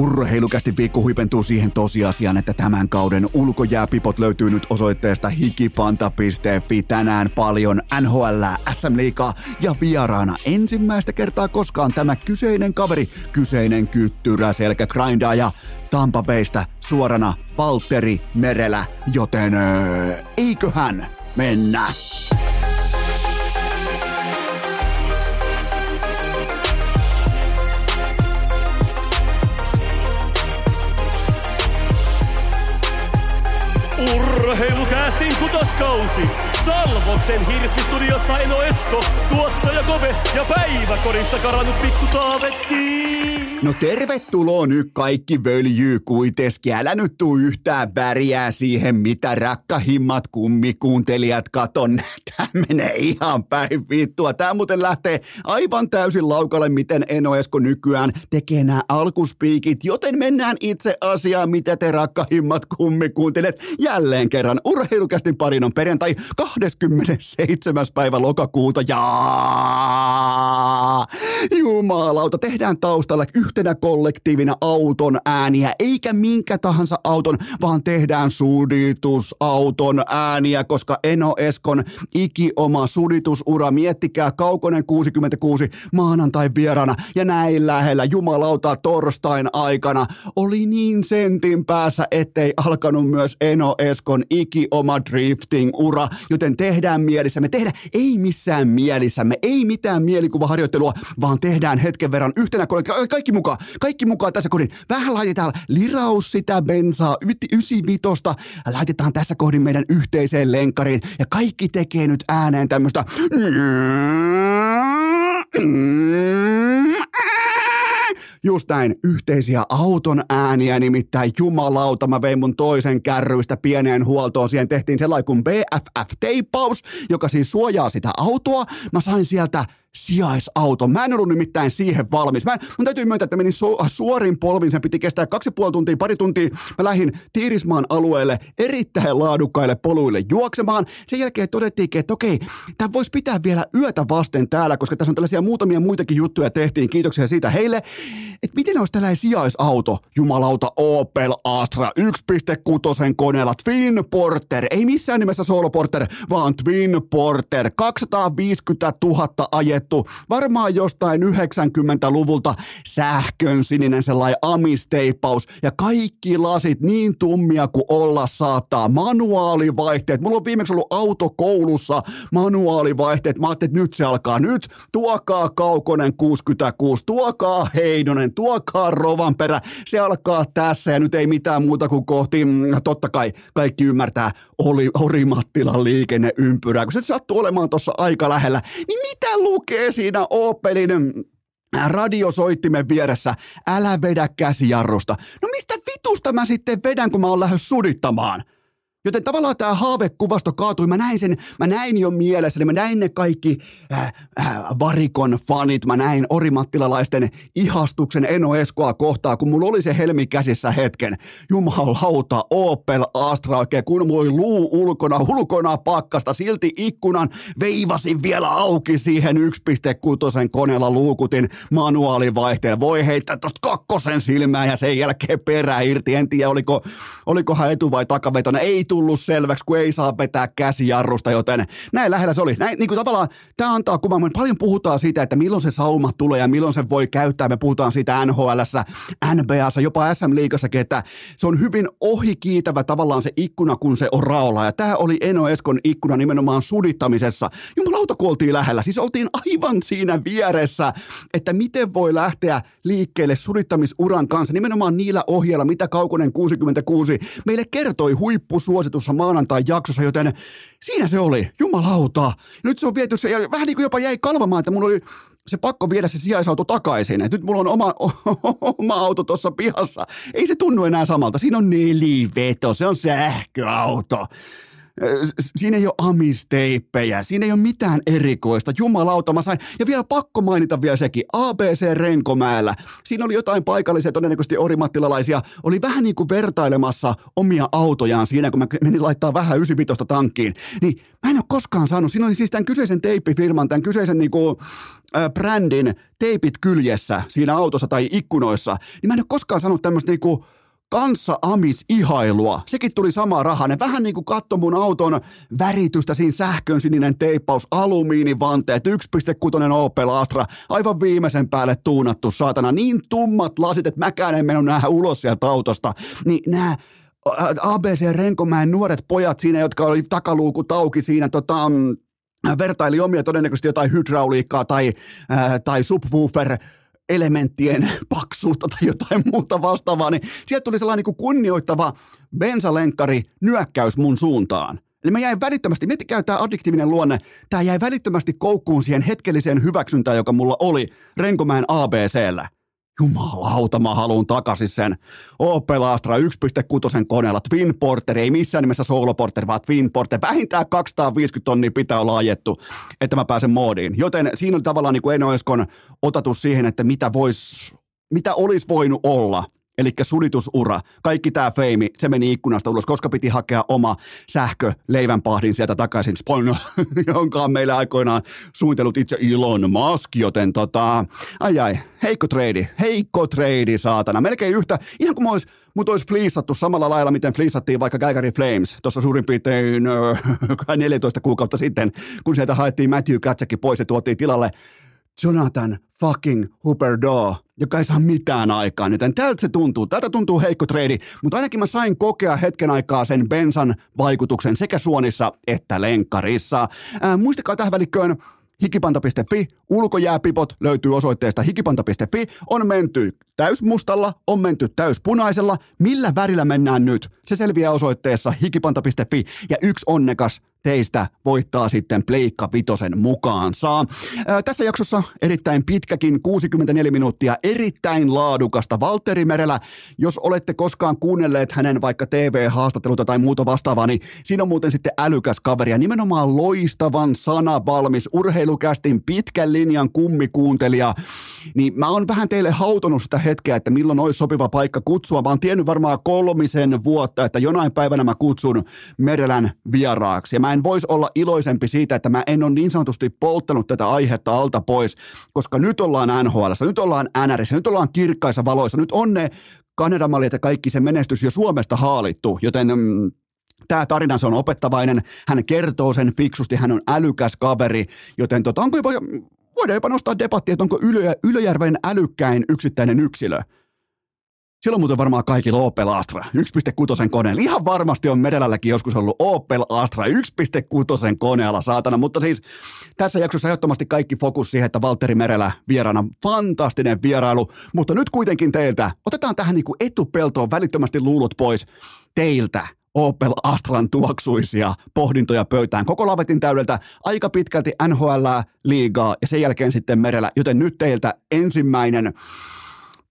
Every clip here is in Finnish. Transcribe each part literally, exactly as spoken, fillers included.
Urheilukästi viikko huipentuu siihen tosiasiaan, että tämän kauden ulkojääpipot löytyy nyt osoitteesta hikipanta piste fi. Tänään paljon N H L, S M-liigaa ja vieraana ensimmäistä kertaa koskaan tämä kyseinen kaveri, kyseinen kyttyrä selkägrindaa ja Tampa Baysta suorana Waltteri Merelä, joten eiköhän mennä. Urheilukästin kutoskausi. Salvoksen hirsistudiossa Eno Esko, tuottaja Kove ja päiväkorista karannut pikku Taavetti. No tervetuloa nyt kaikki völjyy kuiteski. Älä nyt tuu yhtään väriä siihen, mitä rakkahimmat kummikuuntelijat katon. Tää menee ihan päin vittua. Tää muuten lähtee aivan täysin laukalle, miten Eno Esko nykyään tekee nämä alkuspiikit. Joten mennään itse asiaan, mitä te rakkahimmat kummikuuntelijat. Jälleen kerran urheilukästin parin on perjantai kahdeskymmenesseitsemäs päivä lokakuuta ja jumalauta, tehdään taustalla yhtenä kollektiivina auton ääniä, eikä minkä tahansa auton, vaan tehdään suditusauton ääniä, koska Eno Eskon ikioma suditusura, miettikää, Kaukonen kuusikymmentäkuusi maanantain vieraana ja näin lähellä jumalauta torstain aikana oli niin sentin päässä, ettei alkanut myös Eno Eskon ikioma drifting-ura, joten tehdään mielissämme, tehdään ei missään mielissämme, ei mitään mielikuvaharjoittelua, vaan tehdään hetken verran yhtenä kollektiivina, kaikki mukaan, kaikki mukaan tässä kohdin, vähän laitetaan liraus sitä bensaa ysivitosta, laitetaan tässä kohdin meidän yhteiseen lenkkariin ja kaikki tekee nyt ääneen tämmöistä just näin, yhteisiä auton ääniä, nimittäin jumalauta, mä vein mun toisen kärryistä pieneen huoltoon. Siihen tehtiin sellainen kuin B F F-teipaus, joka siis suojaa sitä autoa. Mä sain sieltä sijaisauto. Mä en ollut nimittäin siihen valmis. Mä en, mun täytyy myöntää, että menin su- suorin polvin. Sen piti kestää kaksi puoli tuntia, pari tuntia. Mä lähdin Tiirismaan alueelle erittäin laadukkaille poluille juoksemaan. Sen jälkeen todettiinkin, että okei, tää voisi pitää vielä yötä vasten täällä, koska tässä on tällaisia muutamia muitakin juttuja tehtiin. Kiitoksia siitä heille. Että miten olisi tällainen sijaisauto? Jumalauta, Opel Astra yksi pilkku kuusi koneella. Twin Porter. Ei missään nimessä Solo Porter, vaan Twin Porter. kaksisataaviisikymmentätuhatta ajettua. Varmaan jostain yhdeksänkymmentäluvulta sähkön sininen sellainen amisteipaus ja kaikki lasit niin tummia kuin olla saattaa. Manuaalivaihteet. Mulla on viimeksi ollut autokoulussa manuaalivaihteet. Mä ajattelin, että nyt se alkaa nyt. Tuokaa Kaukonen kuusikymmentäkuusi, tuokaa Heinonen, tuokaa Rovanperä. Se alkaa tässä ja nyt ei mitään muuta kuin kohti, totta kai kaikki ymmärtää, oli Orimattilan liikenneympyrää. Kun se sattuu olemaan tuossa aika lähellä, niin mitä lukee? Siinä Opelin radiosoittimen vieressä, älä vedä käsijarrusta. No mistä vitusta mä sitten vedän, kun mä oon lähes sudittamaan? Joten tavallaan tämä haavekuvasto kaatui. Mä näin sen, mä näin jo mielessäni, mä näin ne kaikki äh, äh, varikon fanit, mä näin orimattilalaisten ihastuksen Eno Eskoa kohtaan, kun mulla oli se helmi käsissä hetken. Jumalauta, Opel Astra oikein, kun mulla oli luu ulkona, ulkona pakkasta, silti ikkunan veivasin vielä auki siihen yksi pilkku kuusi koneella luukutin manuaalivaihteen. Voi heittää tosta kakkosen silmään ja sen jälkeen perä irti. En tiedä, oliko, olikohan etu- vai takavetona. Ei tullut selväksi, kun ei saa vetää käsijarrusta, joten näin lähellä se oli. Näin, niin kuin tavallaan tämä antaa kuvan, paljon puhutaan siitä, että milloin se sauma tulee ja milloin se voi käyttää. Me puhutaan siitä N H L:ssä, N B A:ssa, jopa S M-liigassakin, että se on hyvin ohikiitävä tavallaan se ikkuna, kun se on raolla. Ja tämä oli Eno Eskon ikkuna nimenomaan sudittamisessa. Jumalauta, kun oltiin lähellä. Siis oltiin aivan siinä vieressä, että miten voi lähteä liikkeelle sudittamisuran kanssa. Nimenomaan niillä ohjeilla, mitä Kaukonen kuusikymmentäkuusi meille kertoi huippu suositussa maanantai-jaksossa, joten siinä se oli, jumalauta. Nyt se on viety, se, ja vähän niin kuin jopa jäi kalvamaan, että mun oli se pakko viedä se sijaisauto takaisin. Et nyt mulla on oma, oma auto tuossa pihassa. Ei se tunnu enää samalta. Siinä on neliveto, se on sähköauto. Siinä ei ole amisteippejä, siinä ei ole mitään erikoista. Jumalauta, mä sain. Ja vielä pakko mainita vielä sekin, A B C Renkomäellä. Siinä oli jotain paikallisia, todennäköisesti orimattilalaisia, oli vähän niin kuin vertailemassa omia autojaan siinä, kun mä menin laittaa vähän yhdeksänkymmentäviisi tankkiin. Niin mä en ole koskaan saanut, siinä oli siis tämän kyseisen teippifirman, tämän kyseisen niin kuin, äh, brändin teipit kyljessä siinä autossa tai ikkunoissa. Niin mä en ole koskaan saanut tämmöistä niin kuin kanssa-amis-ihailua. Sekin tuli samaa rahaa. Ne vähän niin kuin katsoi mun auton väritystä, siinä sähkön sininen teippaus, alumiinivanteet, yksi pilkku kuusi Opel Astra, aivan viimeisen päälle tuunattu, saatana. Niin tummat lasit, että mäkään en mennyt nähdä ulos sieltä autosta. Niin nämä A B C Renkomäen nuoret pojat siinä, jotka oli takaluukut auki siinä tota, vertaili omia todennäköisesti jotain hydrauliikkaa tai, äh, tai subwoofer elementtien paksuutta tai jotain muuta vastaavaa, niin sieltä tuli sellainen niin kunnioittava bensalenkkari nyökkäys mun suuntaan. Eli mä jäin välittömästi, miettikää tämä addiktiivinen luonne, tämä jäi välittömästi koukkuun siihen hetkelliseen hyväksyntään, joka mulla oli Renkomäen A B C:llä. Jumalauta, mä haluun takaisin sen Opel Astra yksi pilkku kuusi koneella, Twin Porter, ei missään nimessä Solo Porter, vaan Twin Porter. Vähintään kaksisataaviisikymmentä tonnia pitää olla ajettu, että mä pääsen moodiin. Joten siinä oli tavallaan niin kuin Enoeskon otatus siihen, että mitä, vois, mitä olisi voinut olla. Eli sulitusura, kaikki tämä feimi, se meni ikkunasta ulos, koska piti hakea oma sähkö leivänpahdin sieltä takaisin. Spoilno, jonka on meillä aikoinaan suunnitellut itse Elon Musk, joten tota, ai ai, heikko treidi, heikko treidi saatana. Melkein yhtä, ihan kuin olis, mut olisi fliisattu samalla lailla, miten fliisattiin vaikka Calgary Flames tuossa suurin piirtein äh, neljätoista kuukautta sitten, kun sieltä haettiin Matthew Katsäkin pois ja tuotiin tilalle Jonathan fucking Huberdeau, joka ei saa mitään aikaan, joten tältä se tuntuu. Tältä tuntuu heikko treidi, mutta ainakin mä sain kokea hetken aikaa sen bensan vaikutuksen sekä suonissa että lenkkarissa. Ää, muistakaa tähän välikköön hikipanta piste fi, ulkojääpipot löytyy osoitteesta hikipanta piste fi, on menty täysmustalla, on menty täyspunaisella, millä värillä mennään nyt? Se selviää osoitteessa hikipanta piste fi ja yksi onnekas teistä voittaa sitten Pleikka Vitosen mukaansa. Ää, tässä jaksossa erittäin pitkäkin, kuusikymmentäneljä minuuttia, erittäin laadukasta Waltteri Merelä. Jos olette koskaan kuunnelleet hänen vaikka T V-haastatteluta tai muuta vastaavaa, niin siinä on muuten sitten älykäs kaveri ja nimenomaan loistavan sana valmis urheilukästin pitkän linjan kummikuuntelija. Niin mä oon vähän teille hautonut sitä hetkeä, että milloin olisi sopiva paikka kutsua. Mä oon tiennyt varmaan kolmisen vuotta, että jonain päivänä mä kutsun Merelän vieraaksi. Ja mä Mä en voisi olla iloisempi siitä, että mä en ole niin sanotusti polttanut tätä aihetta alta pois, koska nyt ollaan N H L:ssä, nyt ollaan N R:ssä, nyt ollaan kirkkaissa valoissa, nyt on ne Kanadamallit ja kaikki se menestys jo Suomesta haalittu, joten mm, tämä tarina, se on opettavainen, hän kertoo sen fiksusti, hän on älykäs kaveri, joten tota, onko jopa, voidaan jopa nostaa debattia, että onko Ylö, Ylöjärven älykkäin yksittäinen yksilö. Siellä on muuten varmaan kaikilla Opel Astra, yksi pilkku kuusi koneella. Ihan varmasti on Merelälläkin joskus ollut Opel Astra, yksi pilkku kuusi koneella, saatana. Mutta siis tässä jaksossa ehdottomasti kaikki fokus siihen, että Waltteri Merelä vieraana, fantastinen vierailu. Mutta nyt kuitenkin teiltä, otetaan tähän niin kuin etupeltoon välittömästi luulut pois teiltä. Opel Astran tuoksuisia pohdintoja pöytään koko lavetin täydeltä, aika pitkälti N H L:ää, liigaa ja sen jälkeen sitten Merelä. Joten nyt teiltä ensimmäinen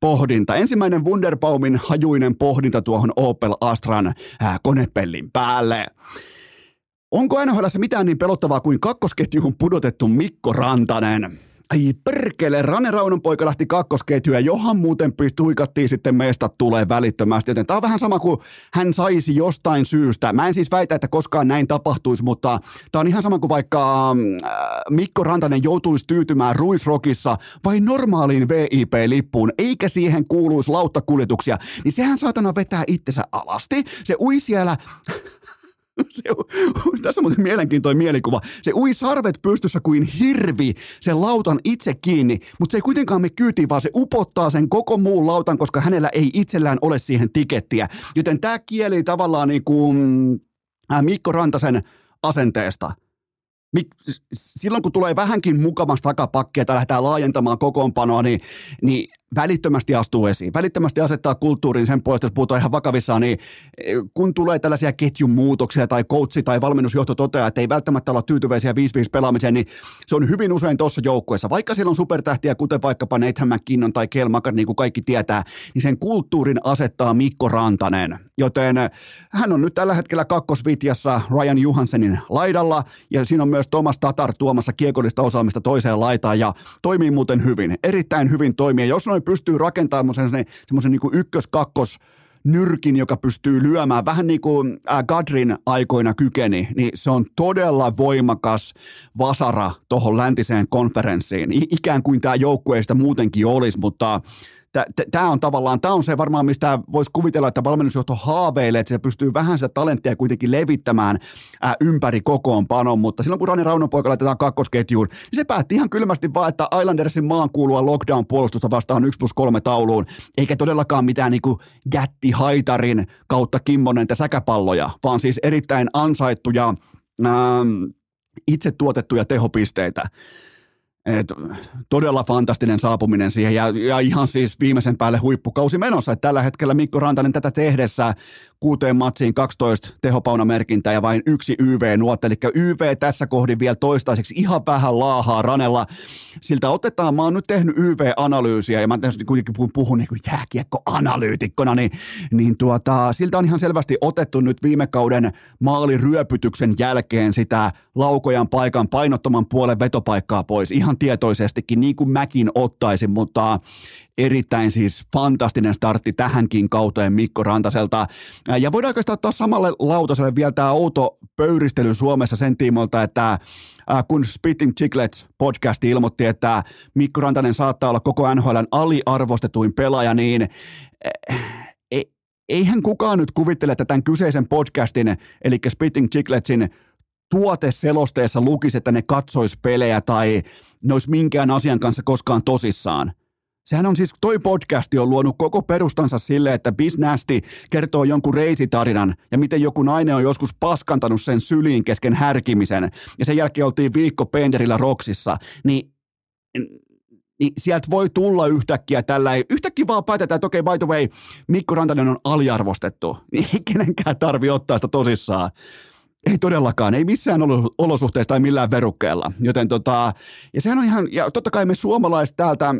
pohdinta. Ensimmäinen Wunderbaumin hajuinen pohdinta tuohon Opel Astran ää, konepellin päälle. Onko N H L:ssä mitään niin pelottavaa kuin kakkosketjuun pudotettu Mikko Rantanen? Ai perkele, Rane Raunonpoika lähti kakkosketjuun, johan muuten tuikattiin sitten meistä tulee välittömästi. Joten tämä on vähän sama kuin hän saisi jostain syystä. Mä en siis väitä, että koskaan näin tapahtuisi, mutta tämä on ihan sama kuin vaikka äh, Mikko Rantanen joutuisi tyytymään Ruisrockissa vai normaaliin V I P-lippuun, eikä siihen kuuluisi lauttakuljetuksia. Niin sehän saatana vetää itsensä alasti. Se ui siellä... Se, tässä on muuten mielenkiintoinen mielikuva. Se ui sarvet pystyssä kuin hirvi sen lautan itse kiinni, mutta se ei kuitenkaan me kyytiin, vaan se upottaa sen koko muun lautan, koska hänellä ei itsellään ole siihen tikettiä. Joten tämä kieli tavallaan niin kuin Mikko Rantasen asenteesta. Mik, silloin kun tulee vähänkin mukavasta takapakkia tai lähdetään laajentamaan kokoonpanoa, niin, niin välittömästi astuu esiin. Välittömästi asettaa kulttuuriin sen puolesta, jos puhutaan ihan vakavissaan, niin kun tulee tällaisia ketjun muutoksia tai coachi tai valmennusjohto toteaa, että ei välttämättä olla tyytyväisiä viisi viisi pelaamiseen, niin se on hyvin usein tuossa joukkueessa. Vaikka siellä on supertähtiä, kuten vaikkapa Nathan McKinnon tai Kel Makar, niin kuin kaikki tietää, niin sen kulttuurin asettaa Mikko Rantanen. joten hän on nyt tällä hetkellä kakkosvitjassa Ryan Johanssonin laidalla, ja siinä on myös Thomas Tatar tuomassa kiekollista osaamista toiseen laitaan, ja toimii muuten hyvin, erittäin hyvin toimii. Jos noin pystyy rakentamaan semmoisen niin kuin ykkös-kakkos nyrkin, joka pystyy lyömään vähän niin kuin Gadrin aikoina kykeni, niin se on todella voimakas vasara tuohon läntiseen konferenssiin. Ikään kuin tämä joukkueista muutenkin olisi, mutta tämä on tavallaan, tämä on se varmaan, mistä voisi kuvitella, että valmennusjohto haaveilee, että se pystyy vähän sitä talenttia kuitenkin levittämään ää, ympäri kokoonpanon, mutta silloin kun Rani Raunonpoika laitetaan kakkosketjuun, niin se päätti ihan kylmästi vaan, että Islandersin maan kuulua lockdown-puolustusta vastaan yksi plus kolme tauluun, eikä todellakaan mitään niin kuin jättihaitarin kautta kimmonen ja säkäpalloja, vaan siis erittäin ansaittuja, ää, itse tuotettuja tehopisteitä. Et todella fantastinen saapuminen siihen ja, ja ihan siis viimeisen päälle huippukausi menossa. Et tällä hetkellä Mikko Rantanen tätä tehdessä kuuteen matsiin kaksitoista tehopaunamerkintää ja vain yksi Y V-nuotta. Eli Y V tässä kohdin vielä toistaiseksi ihan vähän laahaa Ranella. Siltä otetaan, mä oon nyt tehnyt Y V-analyysiä ja mä kuitenkin puhun niin kuin jääkiekkoanalyytikkona, niin, niin tuota, siltä on ihan selvästi otettu nyt viime kauden maaliryöpytyksen jälkeen sitä laukojan paikan painottoman puolen vetopaikkaa pois. Ihan tietoisestikin, niin kuin mäkin ottaisin, mutta erittäin siis fantastinen startti tähänkin kauteen Mikko Rantaselta. Ja voidaan oikeastaan ottaa samalle lautaselle vielä tämä outo pöyristely Suomessa sen tiimoilta, että kun Spitting Chicklets-podcasti ilmoitti, että Mikko Rantanen saattaa olla koko N H L:n aliarvostetuin pelaaja, niin eihän kukaan nyt kuvittele, että tämän kyseisen podcastin, eli Spitting Chickletsin tuoteselosteessa lukisi, että ne katsois pelejä tai ne olisi minkään asian kanssa koskaan tosissaan. Sehän on siis, toi podcasti on luonut koko perustansa sille, että Biznästi kertoo jonkun reisitarinan ja miten joku nainen on joskus paskantanut sen syliin kesken härkimisen ja sen jälkeen oltiin viikko penderillä Roksissa, niin, niin sieltä voi tulla yhtäkkiä tällä, yhtäkkiä vaan päätetään, että okei, okay, by the way, Mikko Rantanen on aliarvostettu, niin ei kenenkään tarvitse ottaa sitä tosissaan. Ei todellakaan, ei missään olosuhteessa tai millään verukkeella, joten tota, ja sehän on ihan, ja totta kai me suomalaiset täältä,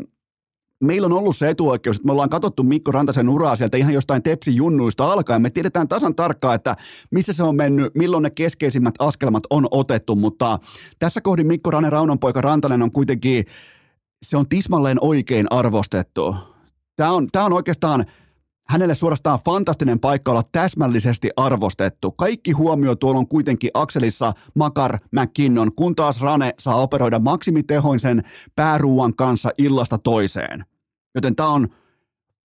meillä on ollut se etuoikeus, että me ollaan katsottu Mikko Rantasen uraa sieltä ihan jostain Tepsin junnuista alkaen. Me tiedetään tasan tarkkaan, että missä se on mennyt, milloin ne keskeisimmät askelmat on otettu, mutta tässä kohdin Mikko Rane Raunonpoika Rantanen on kuitenkin, se on tismalleen oikein arvostettu. Tämä on, tämä on oikeastaan hänelle suorastaan fantastinen paikka olla täsmällisesti arvostettu. Kaikki huomio tuolla on kuitenkin akselissa Makar McKinnon, kun taas Rane saa operoida maksimitehoin sen pääruuan kanssa illasta toiseen. Joten tämä on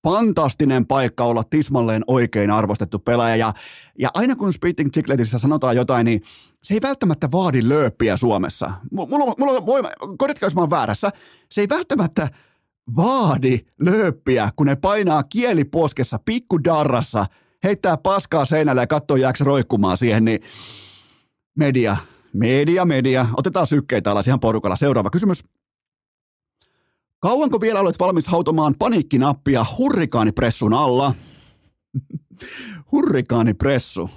fantastinen paikka olla tismalleen oikein arvostettu pelaaja. Ja, ja aina kun Spitting Chickletissä sanotaan jotain, niin se ei välttämättä vaadi lööppiä Suomessa. Mulla, mulla voi, korjatkaa jos mä oon väärässä, se ei välttämättä vaadi lööppiä, kun ne painaa kieliposkessa, pikkudarrassa, heittää paskaa seinälle ja katsoo jääkö roikkumaan siihen, niin media, media, media. Otetaan sykkeitä alas ihan porukalla. Seuraava kysymys. Kauanko vielä olet valmis hautomaan paniikkinappia hurrikaanipressun alla? Hurrikaanipressu.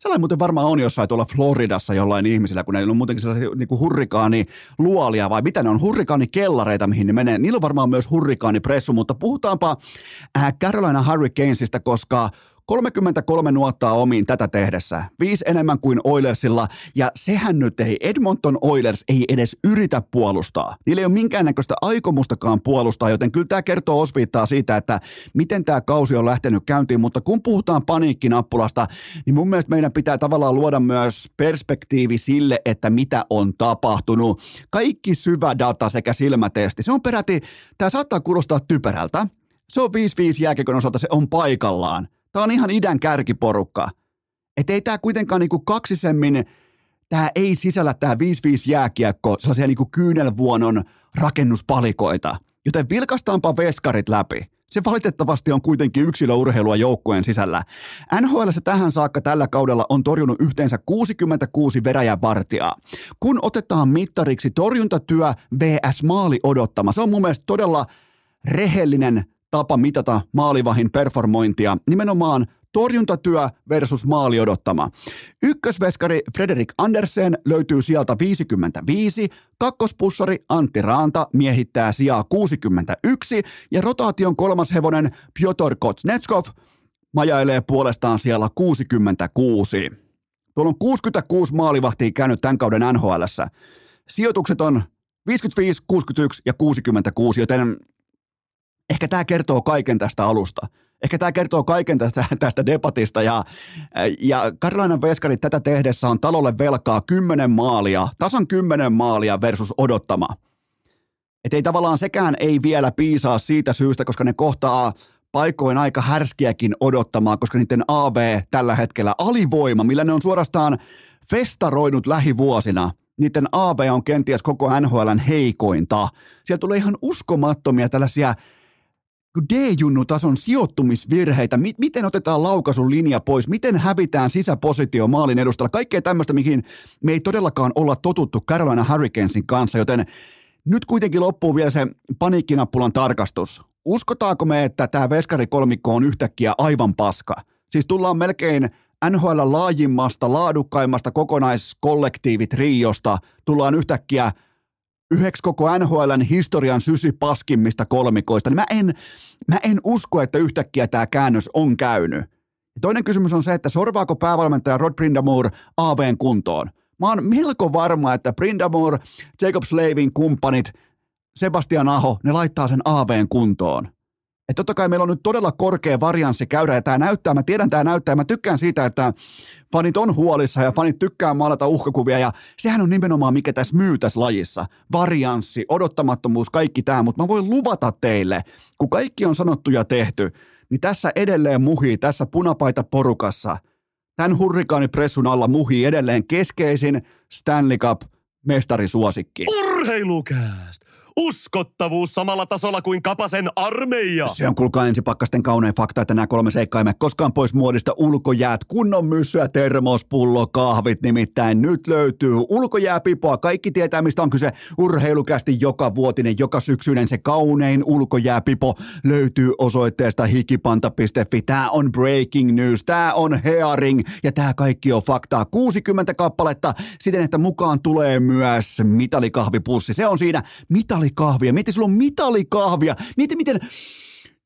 Sellainen muuten varmaan on jossain tuolla Floridassa jollain ihmisillä, kun ne on muutenkin sellaisia niin kuin hurrikaaniluolia, vai mitä ne on, hurrikaanikellareita, mihin ne menee. Niillä on varmaan myös hurrikaanipressu, mutta puhutaanpa Carolina Hurricanesista, koska kolmekymmentäkolme nuottaa omiin tätä tehdessä, viisi enemmän kuin Oilersilla, ja sehän nyt ei, Edmonton Oilers ei edes yritä puolustaa. Niillä ei ole minkäännäköistä aikomustakaan puolustaa, joten kyllä tämä kertoo osviittaa siitä, että miten tämä kausi on lähtenyt käyntiin, mutta kun puhutaan paniikkinappulasta, niin mun mielestä meidän pitää tavallaan luoda myös perspektiivi sille, että mitä on tapahtunut. Kaikki syvä data sekä silmätesti, se on peräti, tämä saattaa kuulostaa typerältä, se on viisi viisi jääkiekon osalta, se on paikallaan. Tämä on ihan idän kärkiporukka. Että ei tämä kuitenkaan niinku kaksisemmin, tämä ei sisällä tämä viisi viisi jääkiekko sellaisia niinku kyynelvuonon rakennuspalikoita. Joten vilkaistaanpa veskarit läpi. Se valitettavasti on kuitenkin yksilöurheilua joukkueen sisällä. N H L:ssä tähän saakka tällä kaudella on torjunut yhteensä kuusikymmentäkuusi veräjävartijaa. Kun otetaan mittariksi torjuntatyö versus maali odottama, se on mun mielestä todella rehellinen tapa mitata maalivahin performointia, nimenomaan torjuntatyö versus maali odottama. Ykkösveskari Frederik Andersen löytyy sieltä viisikymmentäviisi, kakkospussari Antti Raanta miehittää sijaa kuusikymmentäyksi ja rotaation kolmas hevonen Piotr Kotsnetskov majailee puolestaan siellä kuusikymmentäkuusi. Tuolla on kuusikymmentäkuusi maalivahtia käynyt tämän kauden N H L:ssä. Sijoitukset on viisikymmentäviisi, kuusikymmentäyksi ja kuusikymmentäkuusi, joten ehkä tämä kertoo kaiken tästä alusta. Ehkä tämä kertoo kaiken tästä, tästä debatista. Ja, ja Carolinan veskarit tätä tehdessä on talolle velkaa kymmenen maalia, tasan kymmenen maalia versus odottama. Että ei tavallaan sekään ei vielä piisaa siitä syystä, koska ne kohtaa paikoin aika härskiäkin odottamaan, koska niiden A V tällä hetkellä alivoima, millä ne on suorastaan festaroinut lähivuosina. Niiden A V on kenties koko N H L:n heikointa. Siellä tulee ihan uskomattomia tällaisia D-junnu-tason sijoittumisvirheitä. Miten otetaan laukaisun linja pois? Miten hävitään sisäpositio maalin edustalla? Kaikkea tämmöistä, mihin me ei todellakaan olla totuttu Carolina Hurricanesin kanssa, joten nyt kuitenkin loppuu vielä se paniikkinappulan tarkastus. Uskotaanko me, että tämä veskarikolmikko on yhtäkkiä aivan paska? Siis tullaan melkein N H L:n laajimmasta, laadukkaimmasta kokonaiskollektiivitriosta. Tullaan yhtäkkiä yhdeksi koko N H L:n historian sysipaskimmista kolmikoista. Niin mä, en, mä en usko, että yhtäkkiä tämä käännös on käynyt. Ja toinen kysymys on se, että sorvaako päävalmentaja Rod Brind'Amour A V:n kuntoon? Mä oon melko varma, että Brind'Amour, Jacob Slavin kumppanit, Sebastian Aho, ne laittaa sen A V:n kuntoon. Että totta kai meillä on nyt todella korkea varianssi käydä, ja tämä näyttää, mä tiedän tämä näyttää, ja mä tykkään siitä, että fanit on huolissa, ja fanit tykkää maalata uhkakuvia, ja sehän on nimenomaan mikä tässä myy tässä lajissa. Varianssi, odottamattomuus, kaikki tämä, mutta mä voin luvata teille, kun kaikki on sanottu ja tehty, niin tässä edelleen muhii, tässä punapaita porukassa, tämän hurrikaanipressun alla muhii edelleen keskeisin Stanley Cup-mestarisuosikki. Urheilukääst! Uskottavuus samalla tasolla kuin Kapasen armeija. Se on kuulkaa ensipakkasten kaunein fakta, että nämä kolme seikkaa ei mene koskaan pois muodista. Ulkojäät, kunnon myssyä, termospullo, kahvit. Nimittäin nyt löytyy ulkojääpipoa. Kaikki tietää, mistä on kyse. Urheilukästi joka vuotinen, joka syksyinen se kaunein ulkojääpipo löytyy osoitteesta hikipanta piste fi. Tää on breaking news, tää on hearing ja tää kaikki on faktaa. kuusikymmentä kappaletta siten, että mukaan tulee myös mitalikahvipussi. Se on siinä mitalikahvipussi. Mitalikahvia. Mieti, sulla on mitalikahvia. Mieti, miten...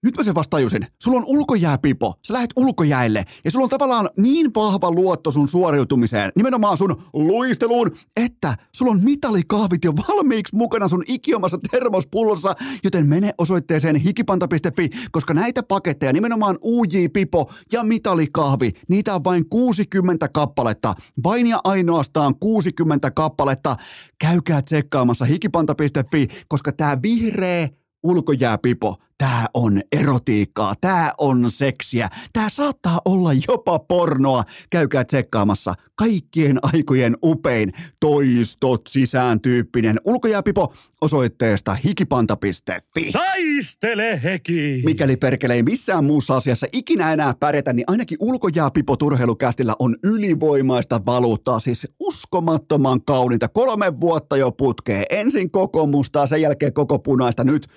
Nyt mä sen vasta tajusin. Sulla on ulkojääpipo. Sä lähet ulkojäälle. Ja sulla on tavallaan niin vahva luotto sun suoriutumiseen, nimenomaan sun luisteluun, että sulla on mitalikahvit jo valmiiksi mukana sun ikiomassa termospullossa. Joten mene osoitteeseen hikipanta piste fi, koska näitä paketteja, nimenomaan U J-pipo ja mitalikahvi, niitä on vain kuusikymmentä kappaletta. Vain ja ainoastaan kuusikymmentä kappaletta. Käykää tsekkaamassa hikipanta piste fi, koska tää vihreä ulkojääpipo, tää on erotiikkaa, tää on seksiä, tää saattaa olla jopa pornoa. Käykää tsekkaamassa kaikkien aikojen upein toistot sisään -tyyppinen ulkojääpipo osoitteesta hikipanta piste fi. Taistele heki! Mikäli perkele ei missään muussa asiassa ikinä enää pärjätä, niin ainakin ulkojääpipo turheilukästillä on ylivoimaista valuuttaa, siis uskomattoman kauninta. Kolme vuotta jo putkee, ensin koko mustaa, sen jälkeen koko punaista, nyt...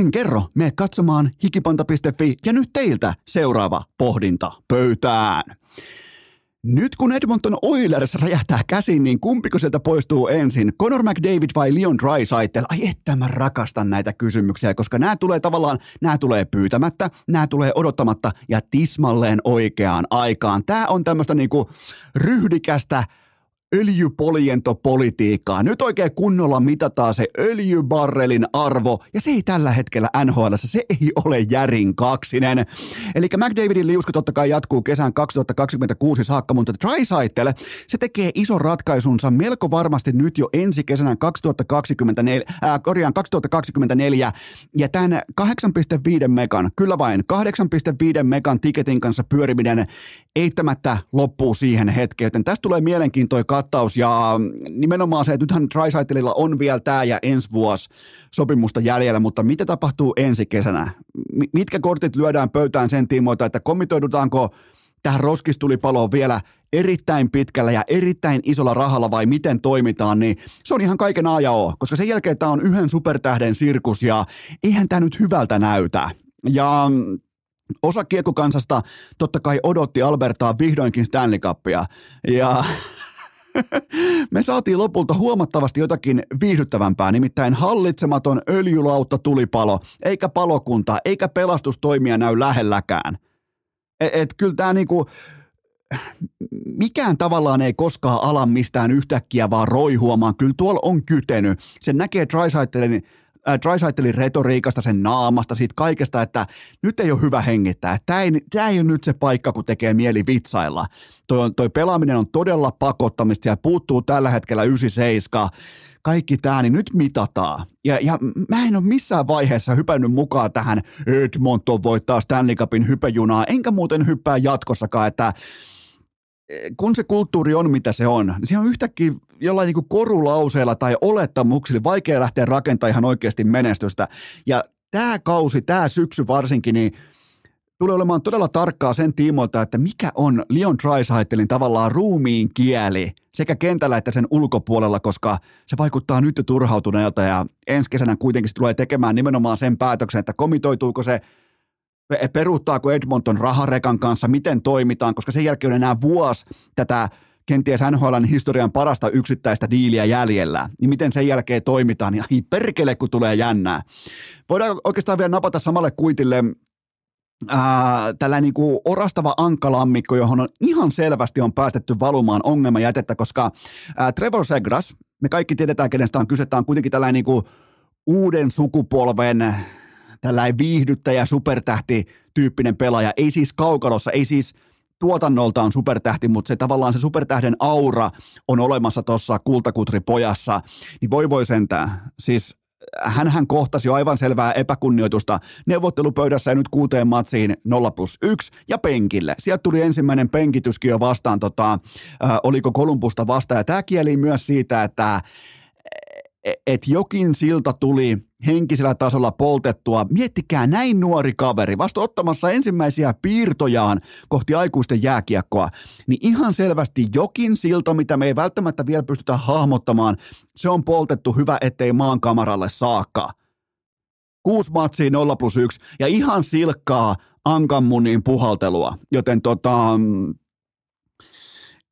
En kerro, mene katsomaan hikipanta piste fi ja nyt teiltä seuraava pohdinta pöytään. Nyt kun Edmonton Oilers räjähtää käsiin, niin kumpiko sieltä poistuu ensin? Connor McDavid vai Leon Draisaitl? Ai että mä rakastan näitä kysymyksiä, koska nämä tulee tavallaan, nämä tulee pyytämättä, nämä tulee odottamatta ja tismalleen oikeaan aikaan. Tää on tämmöistä niinku ryhdikästä öljypolientopolitiikkaa. Nyt oikein kunnolla mitataan se öljybarrelin arvo, ja se ei tällä hetkellä N H L:ssä, se ei ole järin kaksinen. Eli McDavidin liuska totta kai jatkuu kesän kaksituhattakaksikymmentäkuusi saakka, mutta Draisaitl, se tekee ison ratkaisunsa melko varmasti nyt jo ensi kesänä kaksituhattakaksikymmentäneljä, äh, korjaan kaksituhattakaksikymmentäneljä, ja tämän kahdeksan pilkku viisi megan, kyllä vain kahdeksan pilkku viisi megan tiketin kanssa pyöriminen eittämättä loppuu siihen hetkeen, joten tästä tulee mielenkiintoinen kattaus, ja nimenomaan se, että nythän Draisaitlilla on vielä tämä ja ensi vuosi sopimusta jäljellä, mutta mitä tapahtuu ensi kesänä? Mitkä kortit lyödään pöytään sen tiimoilta, että komitoidutaanko tähän roskistulipaloon vielä erittäin pitkällä ja erittäin isolla rahalla vai miten toimitaan, niin se on ihan kaiken A ja O, koska sen jälkeen tämä on yhden supertähden sirkus ja eihän tämä nyt hyvältä näytä. Ja... Osa kiekkokansasta totta kai odotti Albertaa vihdoinkin Stanley Cupia ja me saatiin lopulta huomattavasti jotakin viihdyttävämpää, nimittäin hallitsematon öljylautta tulipalo, eikä palokunta, eikä pelastustoimia näy lähelläkään. Että et, kyllä tämä niinku, mikään tavallaan ei koskaan ala mistään yhtäkkiä vaan roihuamaan. Kyllä tuolla on kytenyt. Sen näkee Draisaitlin, äh, Draisaitlin retoriikasta, sen naamasta, siitä kaikesta, että nyt ei ole hyvä hengittää. Tämä ei, ei ole nyt se paikka, kun tekee mieli vitsailla. Toi, on, toi pelaaminen on todella pakottamista. Siellä puuttuu tällä hetkellä yhdeksänkymmentäseitsemän. Kaikki tämä, niin nyt mitataan. Ja, ja mä en ole missään vaiheessa hypännyt mukaan tähän Edmonton voittaa Stanley Cupin hypejunaa, enkä muuten hyppää jatkossakaan, että kun se kulttuuri on mitä se on, niin siinä on yhtäkkiä jollain niin kuin korulauseella tai olettamuksilla vaikea lähteä rakentamaan ihan oikeasti menestystä. Ja tämä kausi, tämä syksy varsinkin, niin tulee olemaan todella tarkkaa sen tiimoilta, että mikä on Leon Draisaitlin tavallaan ruumiin kieli sekä kentällä että sen ulkopuolella, koska se vaikuttaa nyt turhautuneelta ja ensi kesänä kuitenkin se tulee tekemään nimenomaan sen päätöksen, että komitoituuko se, peruuttaako Edmonton raharekan kanssa, miten toimitaan, koska sen jälkeen on enää vuosi tätä kenties N H L:n historian parasta yksittäistä diiliä jäljellä, niin miten sen jälkeen toimitaan, niin ai perkele, kun tulee jännää. Voidaan oikeastaan vielä napata samalle kuitille tällainen niinku orastava ankkalammikko, johon on ihan selvästi on päästetty valumaan ongelmajätettä, koska ää, Trevor Zegras, me kaikki tiedetään, kenestä on kyse, on kuitenkin tällainen niinku uuden sukupolven tällainen viihdyttäjä, supertähti tyyppinen pelaaja, ei siis kaukalossa, ei siis tuotannoltaan supertähti, mutta se tavallaan se supertähden aura on olemassa tuossa kultakutripojassa, niin voi voi sentään, siis hänhän kohtasi jo aivan selvää epäkunnioitusta neuvottelupöydässä ja nyt kuuteen matsiin nolla plus yksi ja penkille. Sieltä tuli ensimmäinen penkityskin jo vastaan, tota, äh, oliko Kolumbusta vastaan. Ja tämä kieli myös siitä, että et jokin silta tuli henkisellä tasolla poltettua. Miettikää, näin nuori kaveri vasta ottamassa ensimmäisiä piirtojaan kohti aikuisten jääkiekkoa. Niin ihan selvästi jokin silta, mitä me ei välttämättä vielä pystytä hahmottamaan, se on poltettu, hyvä ettei maan kamaralle saakka. Kuusi matsia, nolla plus yksi ja ihan silkkaa ankanmuniin puhaltelua, joten tota...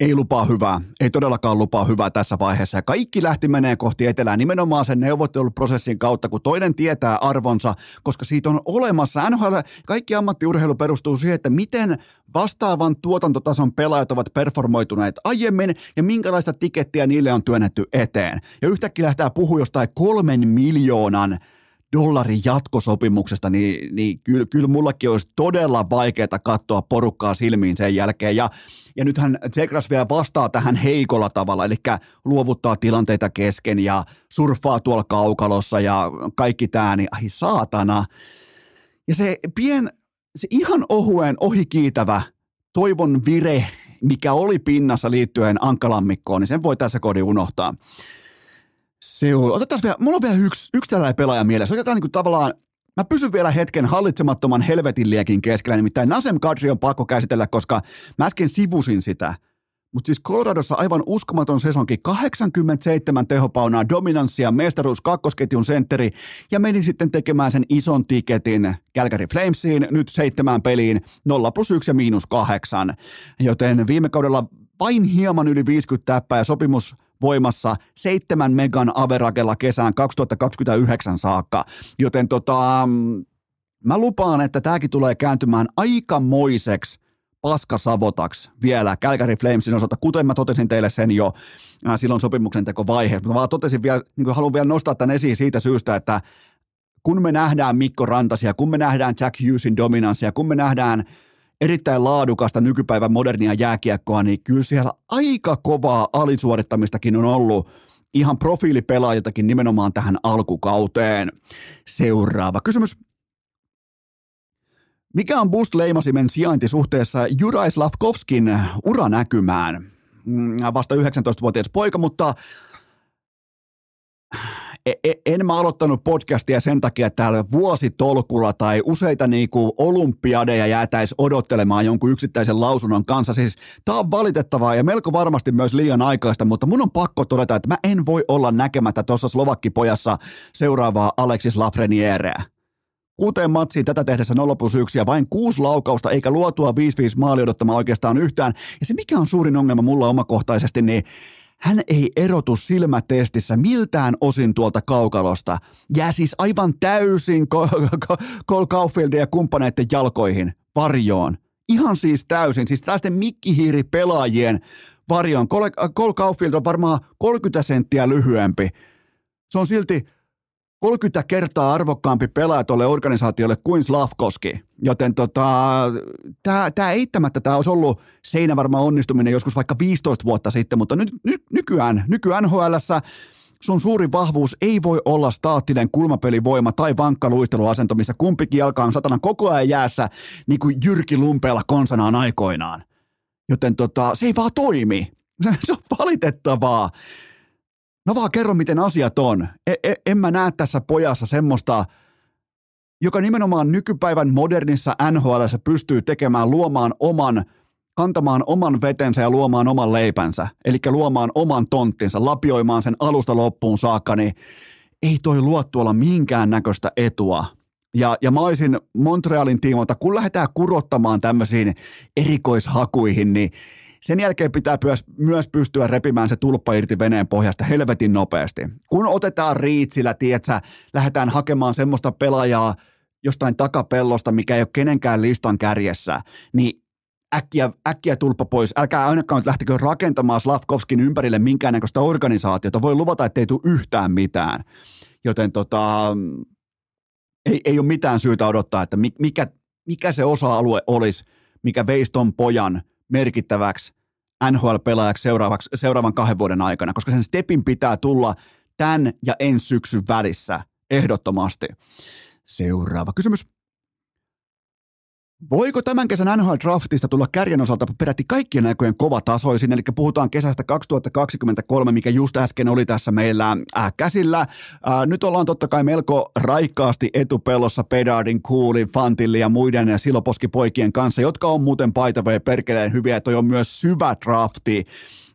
ei lupaa hyvää, ei todellakaan lupaa hyvää tässä vaiheessa. Ja kaikki lähti menee kohti etelään nimenomaan sen neuvotteluprosessin kautta, kun toinen tietää arvonsa, koska siitä on olemassa. N H L, kaikki ammattiurheilu perustuu siihen, että miten vastaavan tuotantotason pelaajat ovat performoituneet aiemmin ja minkälaista tikettiä niille on työnnetty eteen. Ja yhtäkkiä lähtee puhua jostain kolmen miljoonan dollarin jatkosopimuksesta, niin, niin kyllä, kyllä mullakin olisi todella vaikeaa katsoa porukkaa silmiin sen jälkeen. Ja, ja nythän Zegras vielä vastaa tähän heikolla tavalla, eli luovuttaa tilanteita kesken ja surffaa tuolla kaukalossa ja kaikki tämä, niin ai saatana. Ja se pien, se ihan ohuen ohikiitävä toivon vire, mikä oli pinnassa liittyen ankkalammikkoon, niin sen voi tässä kodin unohtaa. Se on. Otetaan vielä, mulla on vielä yksi, yksi tällainen pelaaja mielessä. Otetaan niin kuin tavallaan, mä pysyn vielä hetken hallitsemattoman helvetin liekin keskellä, nimittäin Nazem Kadri on pakko käsitellä, koska mä äsken sivusin sitä. Mutta siis Coloradossa aivan uskomaton sesonki, kahdeksankymmentäseitsemän tehopaunaa, dominanssia, mestaruus, kakkosketjun sentteri, ja meni sitten tekemään sen ison tiketin Calgary Flamesiin, nyt seitsemään peliin, nolla plus yksi ja miinus kahdeksan. Joten viime kaudella vain hieman yli viisikymmentä täppää ja sopimus voimassa seitsemän megan averagella kesään kaksituhattakaksikymmentäyhdeksän saakka. Joten tota, mä lupaan, että tääkin tulee kääntymään aikamoiseksi paskasavotaksi vielä Calgary Flamesin osalta, kuten mä totesin teille sen jo äh, silloin sopimuksen tekovaiheessa. Mutta mä vaan totesin vielä, niin kuin haluan vielä nostaa tämän esiin siitä syystä, että kun me nähdään Mikko Rantasia, kun me nähdään Jack Hughesin dominanssia, kun me nähdään erittäin laadukasta nykypäivän modernia jääkiekkoa, niin kyllä siellä aika kovaa alisuorittamistakin on ollut ihan profiilipelaajiltakin nimenomaan tähän alkukauteen. Seuraava kysymys. Mikä on Boost-leimasimen sijainti suhteessa Juraj Slafkovskin uranäkymään? Vasta yhdeksäntoistavuotias poika, mutta en mä aloittanut podcastia sen takia, että täällä vuositolkulla tai useita niinku olympiadeja jäätäisi odottelemaan jonkun yksittäisen lausunnon kanssa. Siis tää on valitettavaa ja melko varmasti myös liian aikaista, mutta mun on pakko todeta, että mä en voi olla näkemättä tuossa slovakkipojassa seuraavaa Alexis Lafreniereä. Kuuteen matsiin tätä tehdessä nolla plus yksi ja vain kuusi laukausta eikä luotua viisi viisi maali odottamaan oikeastaan yhtään. Ja se mikä on suurin ongelma mulla omakohtaisesti, niin hän ei erotu silmätestissä miltään osin tuolta kaukalosta. Jää siis aivan täysin Cole Caulfieldin ja kumppaneiden jalkoihin, varjoon. ihan siis täysin, siis tällaisten mikkihiiripelaajien varjoon. Cole Caulfield on varmaan kolmekymmentä senttiä lyhyempi. Se on silti kolmekymmentä kertaa arvokkaampi pelaaja tuolle organisaatiolle kuin Slafkovsky. Joten tota, tämä eittämättä, tämä olisi ollut seinä varmaan onnistuminen joskus vaikka viisitoista vuotta sitten, mutta nyt ny, nykyään, nykyään N H L:ssä sun suuri vahvuus ei voi olla staattinen kulmapelivoima tai vankka luisteluasento, missä kumpikin jalka on satanan koko ajan jäässä, niin kuin Jyrki Lumpeella konsanaan aikoinaan. Joten tota, se ei vaan toimi. Se on valitettavaa. No vaan kerro, miten asiat on. E- e- en mä näe tässä pojassa semmoista, joka nimenomaan nykypäivän modernissa N H L:ssä pystyy tekemään, luomaan oman, kantamaan oman vetensä ja luomaan oman leipänsä. Eli luomaan oman tonttinsa, lapioimaan sen alusta loppuun saakka, niin ei toi luo tuolla minkäännäköistä etua. Ja, ja mä olisin Montrealin tiimoilta, kun lähdetään kurottamaan tämmöisiin erikoishakuihin, niin sen jälkeen pitää myös pystyä repimään se tulppa irti veneen pohjasta helvetin nopeasti. Kun otetaan riitsillä, tietsä, lähdetään hakemaan semmoista pelaajaa jostain takapellosta, mikä ei ole kenenkään listan kärjessä, niin äkkiä, äkkiä tulppa pois. Älkää ainakaan lähtekö rakentamaan Slafkovskin ympärille minkäännäköistä organisaatiota. Voi luvata, ettei tule yhtään mitään. Joten tota, ei, ei ole mitään syytä odottaa, että mikä, mikä se osa-alue olisi, mikä veisi ton pojan merkittäväksi N H L-pelaajaksi seuraavan kahden vuoden aikana, koska sen stepin pitää tulla tämän ja ensi syksyn välissä ehdottomasti. Seuraava kysymys. Voiko tämän kesän N H L-draftista tulla kärjen osalta peräti kaikkien aikojen kova tasoisin, eli puhutaan kesästä kaksituhattakaksikymmentäkolme, mikä just äsken oli tässä meillä äh, käsillä. Äh, nyt ollaan totta kai melko raikkaasti etupellossa Bedardin, Coolin, Fantilli ja muiden ja siloposkipoikien kanssa, jotka on muuten paitavia perkeleen hyviä, toi on myös syvä drafti.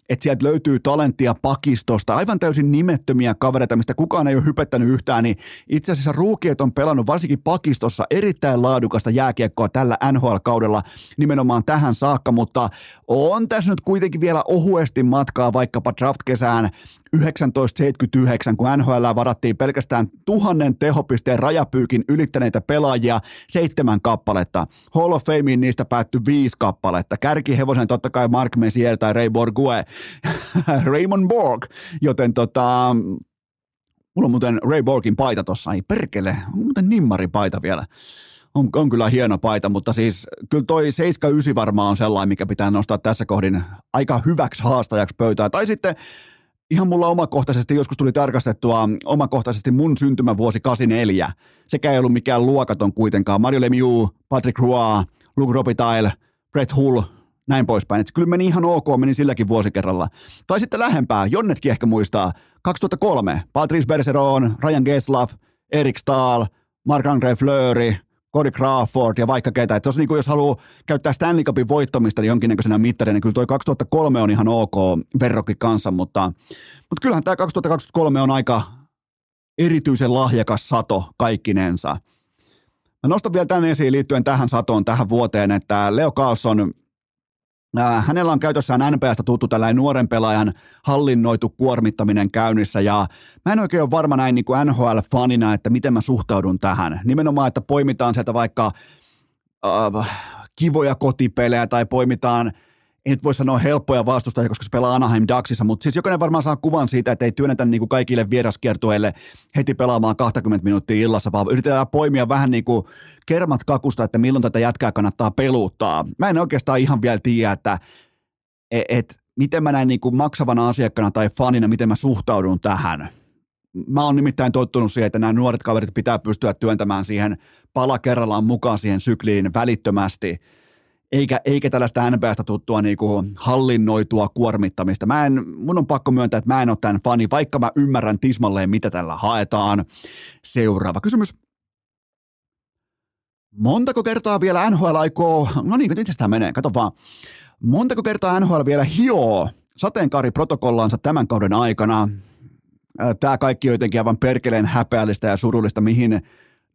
Että sieltä löytyy talenttia pakistosta, aivan täysin nimettömiä kavereita, mistä kukaan ei ole hypettänyt yhtään, niin itse asiassa ruukiet on pelannut varsinkin pakistossa erittäin laadukasta jääkiekkoa tällä N H L-kaudella nimenomaan tähän saakka, mutta on tässä nyt kuitenkin vielä ohuesti matkaa vaikkapa draft-kesään tuhatyhdeksänsataaseitsemänkymmentäyhdeksän, kun N H L varattiin pelkästään tuhannen tehopisteen rajapyykin ylittäneitä pelaajia seitsemän kappaletta. Hall of Fameen niistä päättyi viisi kappaletta. Kärkihevosen totta kai Marc Messier tai Ray Bourgeois. Raymond Borg, joten tota, mulla on muuten Ray Borgin paita tossa, ei perkele, on muuten nimmari paita vielä. On, on kyllä hieno paita, mutta siis kyllä toi seitsemän yhdeksän varmaan on sellainen, mikä pitää nostaa tässä kohdin aika hyväksi haastajaksi pöytään. Tai sitten ihan mulla omakohtaisesti, joskus tuli tarkastettua omakohtaisesti mun syntymävuosi kahdeksankymmentäneljä. Sekä ei ollut mikään luokaton kuitenkaan. Mario Lemieux, Patrick Roy, Luc Robitaille, Brett Hull, näin poispäin. Et kyllä meni ihan ok, meni silläkin vuosikerralla. Tai sitten lähempää, jonnetkin ehkä muistaa, kaksituhattakolme, Patrice Bergeron, Ryan Getzlaff, Erik Staal, Marc-Andre Fleury, Cody Crawford ja vaikka ketä. Että jos, niin jos haluaa käyttää Stanley Cupin voittamista niin jonkinnäköisenä mittarina, niin kyllä toi kaksituhattakolme on ihan ok verrokki kanssa, mutta, mutta kyllähän tämä kaksituhattakaksikymmentäkolme on aika erityisen lahjakas sato kaikkinensa. Mä nostan vielä tämän esiin liittyen tähän satoon, tähän vuoteen, että Leo Carlson, äh, hänellä on käytössään N B A:sta tuttu tällainen nuoren pelaajan hallinnoitu kuormittaminen käynnissä ja mä en oikein ole varma näin niin kuin N H L-fanina, että miten mä suhtaudun tähän. Nimenomaan, että poimitaan sieltä vaikka äh, kivoja kotipelejä tai poimitaan, ei nyt voi sanoa helppoja vastustajia, koska se pelaa Anaheim Ducksissa, mutta siis jokainen varmaan saa kuvan siitä, että ei työnnetä niin kuin kaikille vieraskiertueille heti pelaamaan kaksikymmentä minuuttia illassa, vaan yritetään poimia vähän niin kuin kermat kakusta, että milloin tätä jätkää kannattaa peluuttaa. Mä en oikeastaan ihan vielä tiedä, että et, et, miten mä näin niin kuin maksavana asiakkaana tai fanina, miten mä suhtaudun tähän. Mä oon nimittäin tottunut siihen, että nämä nuoret kaverit pitää pystyä työntämään siihen pala kerrallaan mukaan siihen sykliin välittömästi. Eikä, eikä tällaista N B A:sta tuttua niin kuin hallinnoitua kuormittamista. Mä en, mun on pakko myöntää, että mä en ole tämän fani, vaikka mä ymmärrän tismalleen, mitä tällä haetaan. Seuraava kysymys. Montako kertaa vielä N H L aikoo... No niin, miten tämä menee? Kato vaan. Montako kertaa N H L vielä hioo sateenkaariprotokollaansa tämän kauden aikana? Tämä kaikki on jotenkin aivan perkeleen häpeällistä ja surullista, mihin...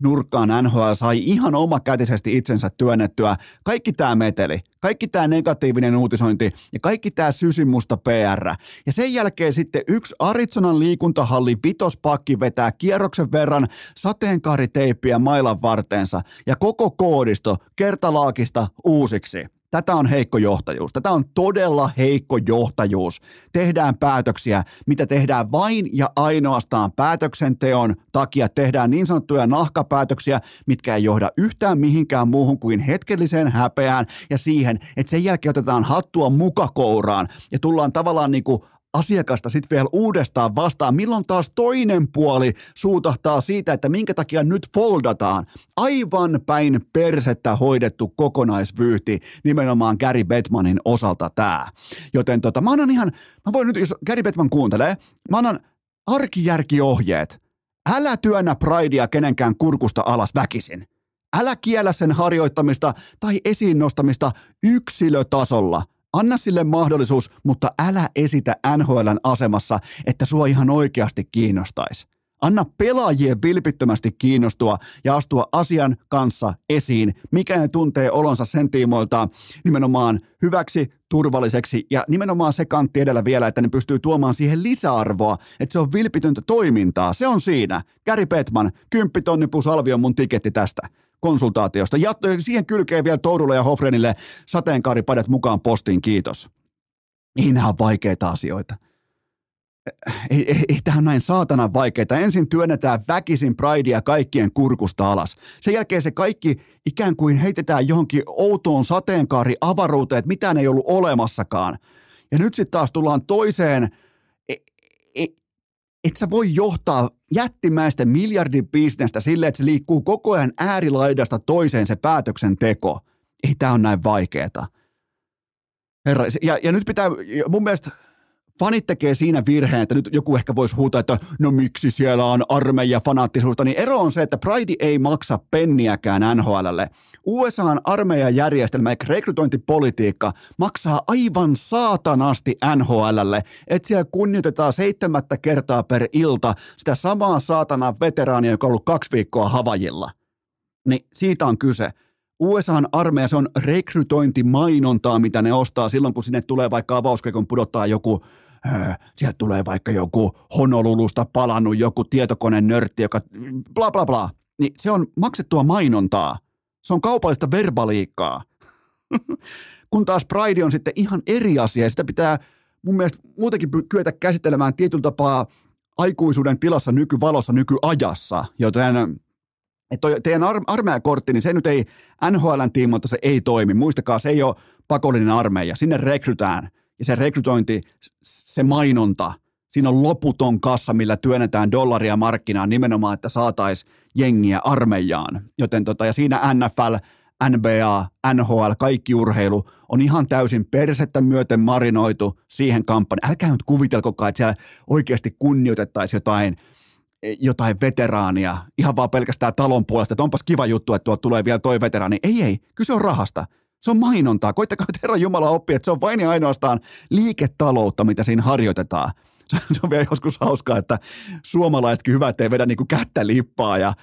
nurkkaan N H L sai ihan omakätisesti itsensä työnnettyä. Kaikki tämä meteli, kaikki tämä negatiivinen uutisointi ja kaikki tämä sysimusta P R. Ja sen jälkeen sitten yksi Arizonan liikuntahalli vitospakki vetää kierroksen verran sateenkaariteippiä mailan varteensa ja koko koodisto kertalaakista uusiksi. Tätä on heikko johtajuus. Tätä on todella heikko johtajuus. Tehdään päätöksiä, mitä tehdään vain ja ainoastaan päätöksenteon takia. Tehdään niin sanottuja nahkapäätöksiä, mitkä ei johda yhtään mihinkään muuhun kuin hetkelliseen häpeään ja siihen, että sen jälkeen otetaan hattua mukakouraan ja tullaan tavallaan niin kuin asiakasta sitten vielä uudestaan vastaan, milloin taas toinen puoli suutahtaa siitä, että minkä takia nyt foldataan. Aivan päin persettä hoidettu kokonaisvyyhti nimenomaan Gary Bettmanin osalta tää. Joten tota, mä annan ihan, mä voin nyt, jos Gary Bettman kuuntelee, mä annan arkijärkiohjeet. Älä työnnä pridea kenenkään kurkusta alas väkisin. Älä kiellä sen harjoittamista tai esiin nostamista yksilötasolla. Anna sille mahdollisuus, mutta älä esitä N H L:n asemassa, että sua ihan oikeasti kiinnostaisi. Anna pelaajien vilpittömästi kiinnostua ja astua asian kanssa esiin, mikä ne tuntee olonsa sen tiimoilta nimenomaan hyväksi, turvalliseksi ja nimenomaan se kantti edellä vielä, että ne pystyy tuomaan siihen lisäarvoa, että se on vilpitöntä toimintaa. Se on siinä. Gary Bettman, kymppitonni plus alvi on mun tiketti tästä konsultaatiosta. Ja siihen kylkee vielä Tourulle ja Hofrenille sateenkaaripadat mukaan postiin, kiitos. Niin nämä on vaikeita asioita. Ei, ei, ei tämä näin saatanan vaikeita. Ensin työnnetään väkisin pridea kaikkien kurkusta alas. Sen jälkeen se kaikki ikään kuin heitetään johonkin outoon sateenkaari avaruuteen, että mitään ei ollut olemassakaan. Ja nyt sitten taas tullaan toiseen. E, e, et sä voi johtaa jättimäisten miljardin bisnestä silleen, että se liikkuu koko ajan äärilaidasta toiseen se päätöksenteko. Ei tää on näin vaikeeta. Herra, ja, ja nyt pitää, mun mielestä fanit tekee siinä virheen, että nyt joku ehkä voisi huutaa, että no miksi siellä on armeija fanaattisuutta, niin ero on se, että Pride ei maksa penniäkään N H L:lle. U S A:n armeijajärjestelmä ja rekrytointipolitiikka maksaa aivan saatanasti N H L:lle, että siellä kunnioitetaan seitsemättä kertaa per ilta sitä samaa saatanan veteraania, joka on ollut kaksi viikkoa Havajilla. Niin siitä on kyse. U S A:n armeija, se on rekrytointimainontaa, mitä ne ostaa silloin, kun sinne tulee vaikka avauskekon pudottaa joku, sieltä tulee vaikka joku Honolulusta palannut joku tietokonenörtti, joka bla bla bla, niin se on maksettua mainontaa. Se on kaupallista verbaliikkaa. Kun taas Pride on sitten ihan eri asia, sitä pitää mun mielestä muutenkin kyetä käsittelemään tietyllä tapaa aikuisuuden tilassa, nykyvalossa, nykyajassa, joten että teidän armeijakortti, niin se nyt ei, N H L:n tiimoilta se ei toimi. Muistakaa, se ei ole pakollinen armeija. Sinne rekrytään. Ja se rekrytointi, se mainonta, siinä on loputon kassa, millä työnnetään dollaria markkinaan nimenomaan, että saataisiin jengiä armeijaan. Joten tota, ja siinä N F L, N B A, N H L, kaikki urheilu on ihan täysin persettä myöten marinoitu siihen kampanjaan. Älkää nyt kuvitelkokaan, että siellä oikeasti kunnioitettaisiin jotain jotain veteraania, ihan vaan pelkästään talon puolesta, että onpas kiva juttu, että tuolta tulee vielä toi veteraani. Ei, ei, kyse on rahasta. Se on mainontaa. Koittakaa Herran Jumala oppia, että se on vain ja ainoastaan liiketaloutta, mitä siinä harjoitetaan. Se on vielä joskus hauskaa, että suomalaisetkin hyvä, ettei vedä niin kuin kättä lippaa. Ja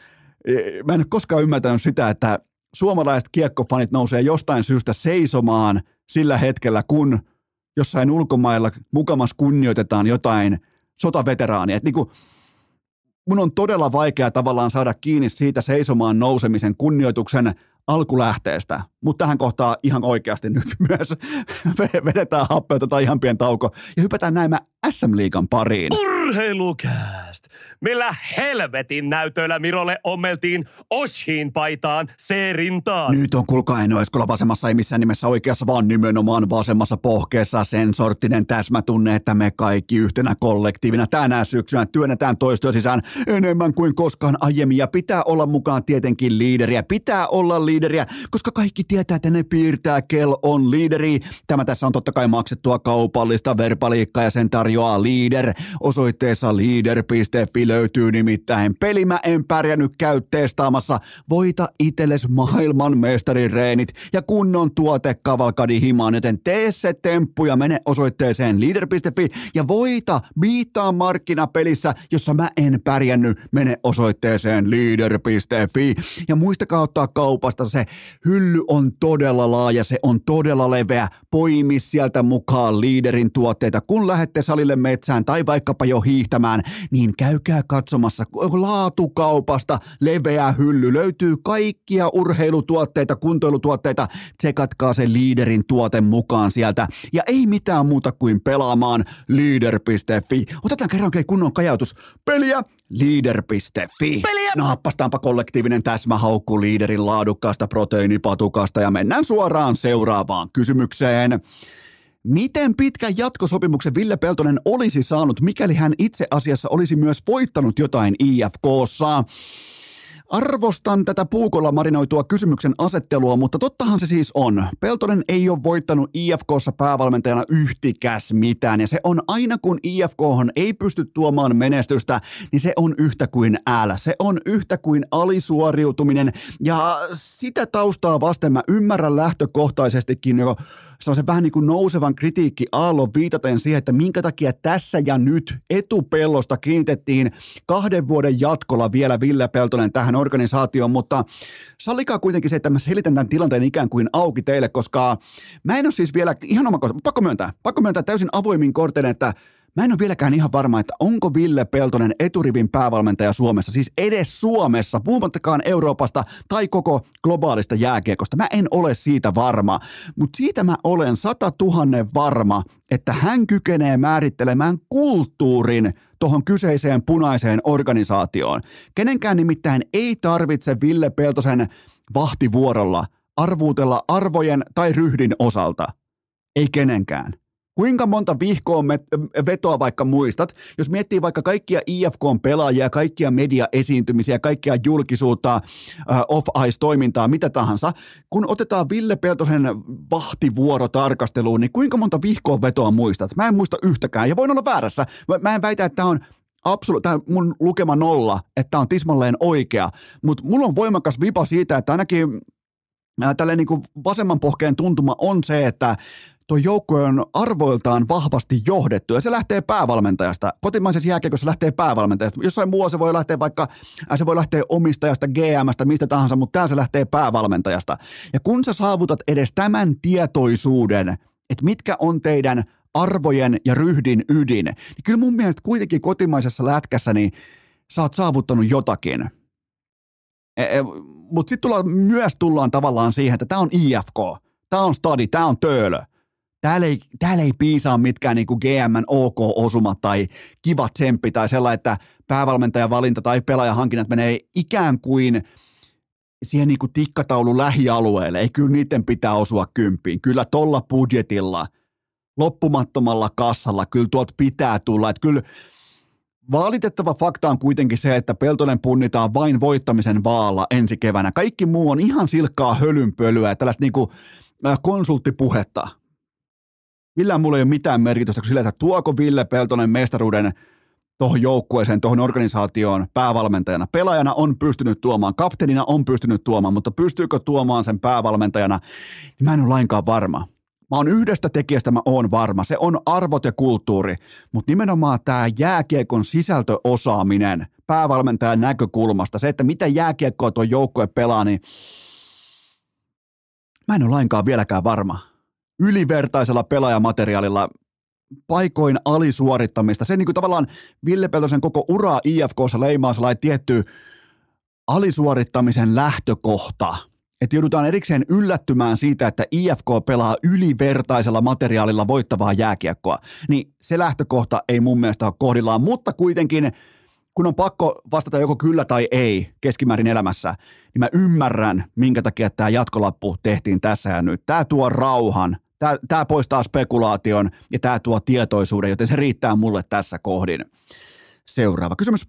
mä en ole koskaan ymmärtänyt sitä, että suomalaiset kiekkofanit nousee jostain syystä seisomaan sillä hetkellä, kun jossain ulkomailla mukamas kunnioitetaan jotain sotaveteraania. Että niin kuin mun on todella vaikea tavallaan saada kiinni siitä seisomaan nousemisen kunnioituksen alkulähteestä, mutta tähän kohtaan ihan oikeasti nyt myös vedetään happeuta tai ihan pieni tauko ja hypätään näin S M-liigan pariin. Urheilukääst! Millä helvetin näytöillä Mirolle ommeltiin Oshin paitaan C-rintaan? Nyt on kuulkaa enoiskolla vasemmassa, ei missään nimessä oikeassa, vaan nimenomaan vasemmassa pohkeessa sen sorttinen täsmätunne, että me kaikki yhtenä kollektiivina tänä syksynä työnnetään toistoa sisään enemmän kuin koskaan aiemmin ja pitää olla mukaan tietenkin liideriä, pitää olla liideriä, koska kaikki tietää, että ne piirtää, kel on liideri. Tämä tässä on totta kai maksettua kaupallista verbaliikkaa ja sen tarjoamista tarjoaa Leader. Osoitteessa leader piste fi löytyy nimittäin peli Mä en pärjännyt käy testaamassa. Voita itsellesi maailman mestariereenit ja kunnon tuotekavalkadi himaan, joten tee se temppu ja mene osoitteeseen leader piste fi ja voita biittaa markkinapelissä, jossa Mä en pärjännyt. Mene osoitteeseen leader piste fi ja muistakaa ottaa kaupasta se hylly on todella laaja, se on todella leveä. Poimi sieltä mukaan Leaderin tuotteita. Kun lähette salille metsään tai vaikkapa jo hiihtämään, niin käykää katsomassa laatukaupasta. Leveä hylly löytyy kaikkia urheilutuotteita, kuntoilutuotteita. Tsekatkaa se Leaderin tuote mukaan sieltä. Ja ei mitään muuta kuin pelaamaan leader piste fi. Otetaan kerran oikein kunnon kajautus. Peliä! Leader piste fi. Nappastaanpa kollektiivinen täsmähaukku Leaderin laadukkaasta proteiinipatukasta ja mennään suoraan seuraavaan kysymykseen. Miten pitkän jatkosopimuksen Ville Peltonen olisi saanut, mikäli hän itse asiassa olisi myös voittanut jotain I F K:ssa? Arvostan tätä puukolla marinoitua kysymyksen asettelua, mutta tottahan se siis on. Peltonen ei ole voittanut I F K:ssa päävalmentajana yhtikäs mitään, ja se on aina kun I F K:hon ei pysty tuomaan menestystä, niin se on yhtä kuin älä. Se on yhtä kuin alisuoriutuminen, ja sitä taustaa vasten mä ymmärrän lähtökohtaisestikin jo sellaisen vähän niin kuin nousevan kritiikki aallon viitaten siihen, että minkä takia tässä ja nyt etupellosta kiinnitettiin kahden vuoden jatkolla vielä Ville Peltonen tähän organisaatioon, mutta sallikaa kuitenkin se, että mä selitän tämän tilanteen ikään kuin auki teille, koska mä en ole siis vielä ihan oma kohta, pakko myöntää, pakko myöntää täysin avoimin kortein, että mä en ole vieläkään ihan varma, että onko Ville Peltonen eturivin päävalmentaja Suomessa, siis edes Suomessa, puhumattakaan Euroopasta tai koko globaalista jääkiekosta. Mä en ole siitä varma, mutta siitä mä olen satatuhannen varma, että hän kykenee määrittelemään kulttuurin tuohon kyseiseen punaiseen organisaatioon. Kenenkään nimittäin ei tarvitse Ville Peltosen vahtivuorolla arvuutella arvojen tai ryhdin osalta. Ei kenenkään. Kuinka monta vihkoa vetoa vaikka muistat? Jos miettii vaikka kaikkia I F K-pelaajia, kaikkia mediaesiintymisiä, kaikkia julkisuutta, off-ice-toimintaa, mitä tahansa. Kun otetaan Ville Peltosen vahtivuoro tarkasteluun, niin kuinka monta vihkoa vetoa muistat? Mä en muista yhtäkään ja voin olla väärässä. Mä en väitä, että tämä on absolu- tämä mun lukema nolla, että tämä on tismalleen oikea. Mutta mulla on voimakas vipa siitä, että ainakin äh, tällainen niin kuin vasemman pohkeen tuntuma on se, että tuo joukko on arvoiltaan vahvasti johdettu ja se lähtee päävalmentajasta. Kotimaisessa jääkiekossa lähtee päävalmentajasta. Jossain muualla se voi lähteä vaikka, se voi lähteä omistajasta, G M:stä, mistä tahansa, mutta täällä se lähtee päävalmentajasta. Ja kun sä saavutat edes tämän tietoisuuden, että mitkä on teidän arvojen ja ryhdin ydin, niin kyllä mun mielestä kuitenkin kotimaisessa lätkässä niin sä oot saavuttanut jotakin. E- e- mutta sitten tullaan, myös tullaan tavallaan siihen, että tää on I F K, tää on stadi, tää on töölö. Täällä ei, täällä ei piisaa mitkään niin kuin G M:n OK-osumat tai kiva tsemppi tai sellainen, että päävalmentajan valinta tai pelaajahankinnat menee ikään kuin siihen niin kuin tikkataulun lähialueelle. Ei kyllä niiden pitää osua kymppiin. Kyllä tolla budjetilla, loppumattomalla kassalla, kyllä tuolta pitää tulla. Että kyllä valitettava fakta on kuitenkin se, että Peltonen punnitaan vain voittamisen vaalla ensi keväänä. Kaikki muu on ihan silkkaa hölynpölyä ja tällaista niin kuin konsulttipuhetta. Millään mulla ei ole mitään merkitystä kuin sillä, että tuoko Ville Peltonen mestaruuden tuohon joukkueeseen, tuohon organisaatioon päävalmentajana. Pelaajana on pystynyt tuomaan, kapteenina on pystynyt tuomaan, mutta pystyykö tuomaan sen päävalmentajana, niin mä en ole lainkaan varma. Mä oon yhdestä tekijästä, mä oon varma. Se on arvot ja kulttuuri, mutta nimenomaan tämä jääkiekon sisältöosaaminen päävalmentajan näkökulmasta, se, että mitä jääkiekkoa tuo joukkue pelaa, niin mä en ole lainkaan vieläkään varma. Ylivertaisella pelaajamateriaalilla, paikoin alisuorittamista. Se niin kuin tavallaan Ville Peltosen koko uraa I F K:ssa leimaa sellainen tietty alisuorittamisen lähtökohta. Että joudutaan erikseen yllättymään siitä, että I F K pelaa ylivertaisella materiaalilla voittavaa jääkiekkoa. Niin se lähtökohta ei mun mielestä ole kohdillaan, mutta kuitenkin kun on pakko vastata joko kyllä tai ei keskimäärin elämässä, niin mä ymmärrän, minkä takia tämä jatkolappu tehtiin tässä ja nyt. Tämä tuo rauhan. Tämä poistaa spekulaation ja tämä tuo tietoisuuden, joten se riittää mulle tässä kohdin. Seuraava kysymys.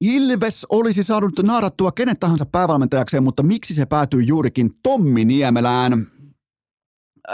Ilves olisi saanut naarattua kenet tahansa päävalmentajakseen, mutta miksi se päätyy juurikin Tommi Niemelään?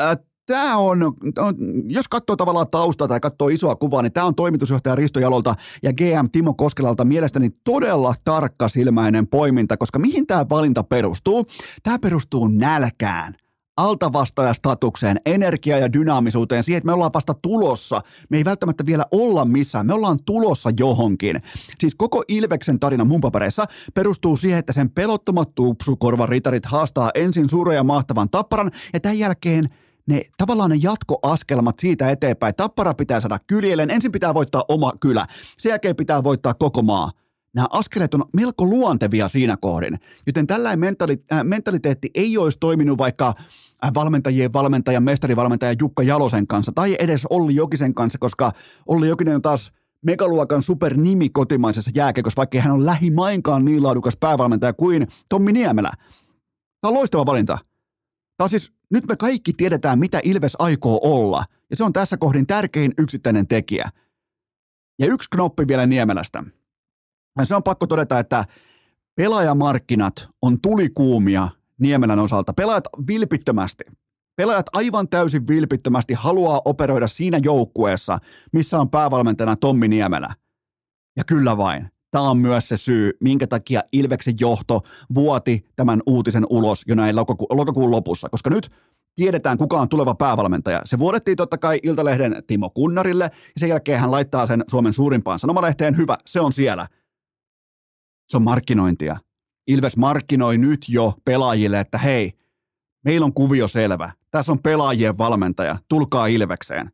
Äh, Tämä on, on, jos katsoo tavallaan taustaa tai katsoo isoa kuvaa, niin tämä on toimitusjohtaja Risto Jalolta ja G M Timo Koskelalta mielestäni todella tarkkasilmäinen poiminta, koska mihin tämä valinta perustuu? Tämä perustuu nälkään, altavastaajastatukseen, energiaan ja dynaamisuuteen, siihen, että me ollaan vasta tulossa. Me ei välttämättä vielä olla missään, me ollaan tulossa johonkin. Siis koko Ilveksen tarina mun papereissa perustuu siihen, että sen pelottomat tupsukorvan ritarit haastaa ensin suuren ja mahtavan Tapparan ja tämän jälkeen ne tavallaan ne jatkoaskelmat siitä eteenpäin. Tappara pitää saada kyljelleen, ensin pitää voittaa oma kylä, sen jälkeen pitää voittaa koko maa. Nämä askeleet on melko luontevia siinä kohdin, joten tällainen mentali- äh, mentaliteetti ei olisi toiminut vaikka valmentajien valmentaja, mestarivalmentaja Jukka Jalosen kanssa tai edes Olli Jokisen kanssa, koska Olli Jokinen on taas megaluokan supernimi kotimaisessa jääkiekossa, vaikka hän on lähimainkaan niin laadukas päävalmentaja kuin Tommi Niemelä. Tämä on loistava valinta. Tämä on siis, nyt me kaikki tiedetään, mitä Ilves aikoo olla, ja se on tässä kohdin tärkein yksittäinen tekijä. Ja yksi knoppi vielä Niemelästä. Ja se on pakko todeta, että pelaajamarkkinat on tulikuumia Niemelän osalta. Pelaajat vilpittömästi. Pelaajat aivan täysin vilpittömästi haluaa operoida siinä joukkueessa, missä on päävalmentajana Tommi Niemelä. Ja kyllä vain. Tämä on myös se syy, minkä takia Ilveksen johto vuoti tämän uutisen ulos jo näin lokaku- lokakuun lopussa, koska nyt tiedetään, kuka on tuleva päävalmentaja. Se vuodettiin totta kai Iltalehden Timo Kunarille, ja sen jälkeen hän laittaa sen Suomen suurimpaan sanomalehteen. Hyvä, se on siellä. Se on markkinointia. Ilves markkinoi nyt jo pelaajille, että hei, meillä on kuvio selvä. Tässä on pelaajien valmentaja. Tulkaa Ilvekseen.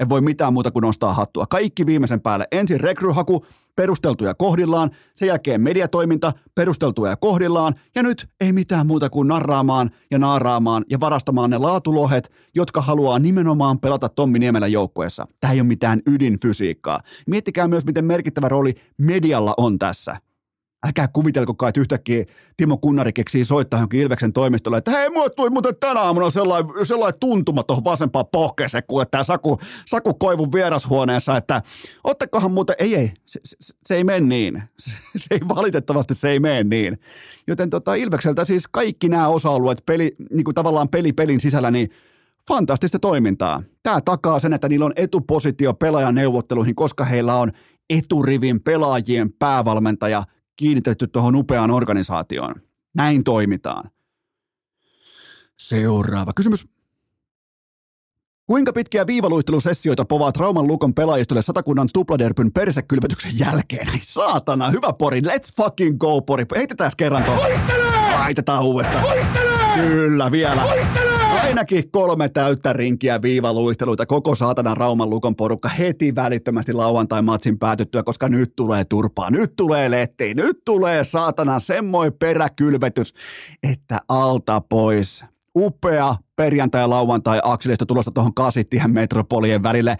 En voi mitään muuta kuin nostaa hattua. Kaikki viimeisen päälle. Ensin rekryhaku, perusteltuja kohdillaan. Sen jälkeen mediatoiminta, perusteltuja kohdillaan. Ja nyt ei mitään muuta kuin narraamaan ja naaraamaan ja varastamaan ne laatulohet, jotka haluaa nimenomaan pelata Tommi Niemelän joukkueessa. Tämä ei ole mitään ydinfysiikkaa. Miettikää myös, miten merkittävä rooli medialla on tässä. Älkää kuvitelkokaan, että yhtäkkiä Timo Kunnari keksii soittaa johonkin Ilveksen toimistolle, että hei, mulle tuli muuten tänä aamuna sellainen, sellainen tuntuma tuohon vasempaan pohkeeseen, kuule tämä Saku, Saku Koivun vierashuoneessa, että ottakohan muuten, ei ei, se, se, se ei mene niin, se, se ei valitettavasti, se ei mene niin. Joten tota, Ilvekseltä siis kaikki nämä osa-alueet, peli, niin kuin tavallaan peli pelin sisällä, niin fantastista toimintaa. Tämä takaa sen, että niillä on etupositio pelaajaneuvotteluihin, koska heillä on eturivin pelaajien päävalmentaja kiinnitetty tuohon upeaan organisaatioon. Näin toimitaan. Seuraava kysymys. Kuinka pitkiä viivaluistelusessioita povaa Rauman Lukon pelaajistolle Satakunnan tupladerpyn persekylvetyksen jälkeen? Ai saatana, hyvä Pori. Let's fucking go, Pori. Heitetään kerran tuolla. Laitetaan uudestaan. Huihtelee! Kyllä, vielä. Huihtelee! Ainakin kolme täyttä rinkiä viivaluisteluita koko saatanan Rauman Lukon porukka heti välittömästi lauantai-matsin päätyttyä, koska nyt tulee turpaa, nyt tulee letti, nyt tulee saatana semmoinen peräkylvetys, että alta pois. Upea perjantai-lauantai-akselista tulosta tuohon Kasittihän metropolien välille.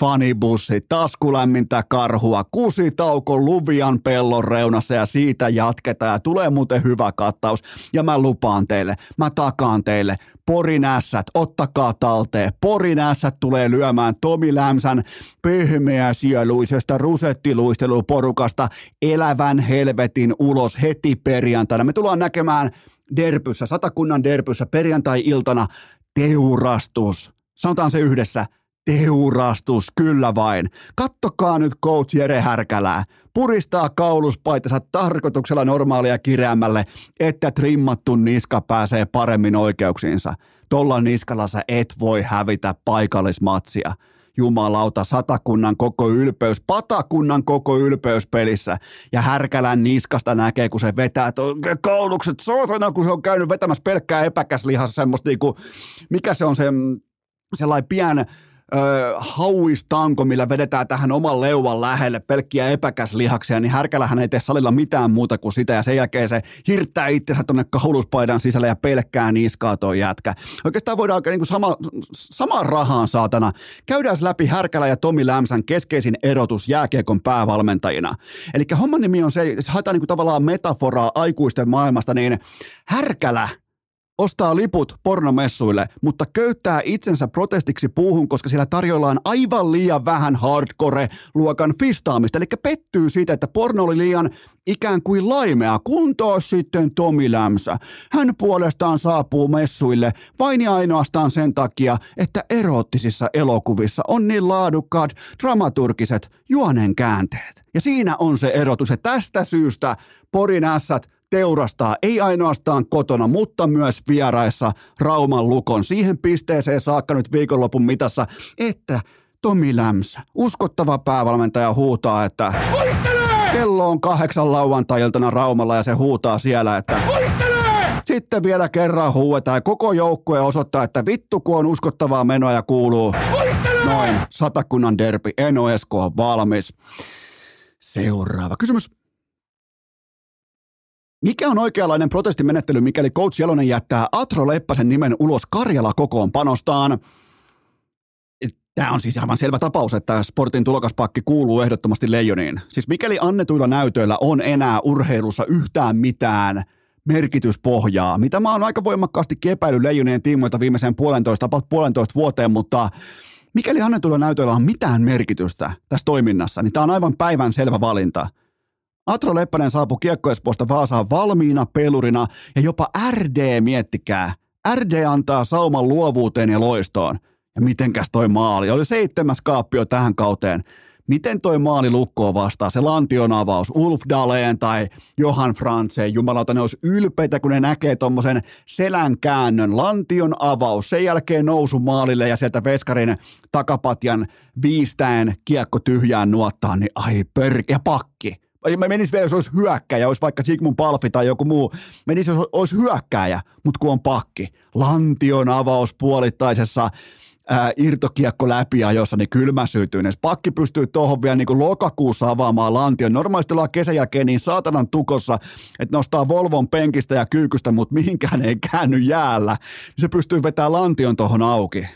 Fanibussi, taskulämmintä karhua, kusitauko Luvian pellon reunassa ja siitä jatketaan ja tulee muuten hyvä kattaus. Ja mä lupaan teille, mä takaan teille, Porin ässät, ottakaa talteen. Porin ässät tulee lyömään Tomi Lämsän pehmeäsieluisesta rusettiluisteluporukasta elävän helvetin ulos heti perjantaina. Me tullaan näkemään derpyssä, Satakunnan derpyssä perjantai-iltana teurastus. Sanotaan se yhdessä. Teurastus, kyllä vain. Kattokaa nyt coach Jere Härkälää. Puristaa kauluspaitansa tarkoituksella normaalia kireämmälle, että trimmattu niska pääsee paremmin oikeuksiinsa. Tolla niskalla sä et voi hävitä paikallismatsia. Jumalauta, Satakunnan koko ylpeys, Patakunnan koko ylpeys pelissä. Ja Härkälän niskasta näkee, kun se vetää, että kaulukset sootana, kun se on käynyt vetämässä pelkkää epäkäslihassa semmoista niinku, mikä se on se sellainen pian Öö, hauistanko, millä vedetään tähän oman leuan lähelle pelkkiä epäkäslihaksia, niin Härkälähän ei tee salilla mitään muuta kuin sitä, ja sen jälkeen se hirttää itsensä tuonne kauluspaidan sisälle ja pelkkää niskaa toi jätkä. Oikeastaan voidaan niin kuin sama, samaan rahaan, saatana. Käydään läpi Härkälä ja Tomi Lämsän keskeisin erotus jääkiekon päävalmentajina. Eli homman nimi on se, jos haetaan niin kuin tavallaan metaforaa aikuisten maailmasta, niin Härkälä ostaa liput pornomessuille, mutta köyttää itsensä protestiksi puuhun, koska siellä tarjoillaan aivan liian vähän hardcore-luokan fistaamista. Eli pettyy siitä, että porno oli liian ikään kuin laimea, kun taas sitten Tomi Lämsä. Hän puolestaan saapuu messuille vain ja ainoastaan sen takia, että eroottisissa elokuvissa on niin laadukkaat dramaturgiset juonenkäänteet. Ja siinä on se erotus, ja tästä syystä Porin ässät teurastaa ei ainoastaan kotona, mutta myös vieraissa Rauman Lukon. Siihen pisteeseen saakka nyt viikonlopun mitassa, että Tomi Lämsä, uskottava päävalmentaja, huutaa, että Voittele! Kello on kahdeksan lauantai-iltana Raumalla, ja se huutaa siellä, että Voittele! Sitten vielä kerran huuetaan, ja koko joukkue osoittaa, että vittu kun on uskottavaa menoa, ja kuuluu Voittele! Noin Satakunnan derbi. Eno Esko on valmis. Seuraava kysymys. Mikä on oikeanlainen protestimenettely, mikäli coach Jalonen jättää Atro Leppäsen nimen ulos Karjala-kokoonpanostaan? Tämä on siis aivan selvä tapaus, että Sportin tulokaspakki kuuluu ehdottomasti Leijoniin. Siis mikäli annetuilla näytöillä on enää urheilussa yhtään mitään merkityspohjaa, mitä mä oon aika voimakkaasti epäillyt Leijonien tiimoilta viimeiseen puolentoista, puolentoista vuoteen, mutta mikäli annetuilla näytöillä on mitään merkitystä tässä toiminnassa, niin tämä on aivan päivän selvä valinta. Atro Leppänen saapui Kiekko-Espoosta Vaasaan valmiina pelurina, ja jopa är dee, miettikää, är dee antaa sauman luovuuteen ja loistoon. Ja mitenkäs toi maali? Oli seitsemäs kaappio tähän kauteen. Miten toi maali Lukkoon vastaa? Se lantion avaus Ulf Daleen tai Johan Frantseen. Jumalauta, ne olisi ylpeitä, kun ne näkee tommosen selän käännön. Lantion avaus, sen jälkeen nousu maalille ja sieltä veskarin takapatjan viistäen kiekko tyhjään nuottaan, niin ai perkeä pakki. Mä menis vielä, jos olisi hyökkäjä, olisi vaikka Sigmund Palfi tai joku muu. Menis, jos olisi hyökkäjä, mutta kun on pakki. Lantion avaus puolittaisessa ää, irtokiekko läpiajossa, niin kylmä syytyy. Jos pakki pystyy tuohon vielä niin kuin lokakuussa avaamaan lantion. Normaalisti ollaan kesän jälkeen niin saatanan tukossa, että nostaa Volvon penkistä ja kyykystä, mutta mihinkään ei käänny jäällä. Se pystyy vetämään lantion tuohon auki.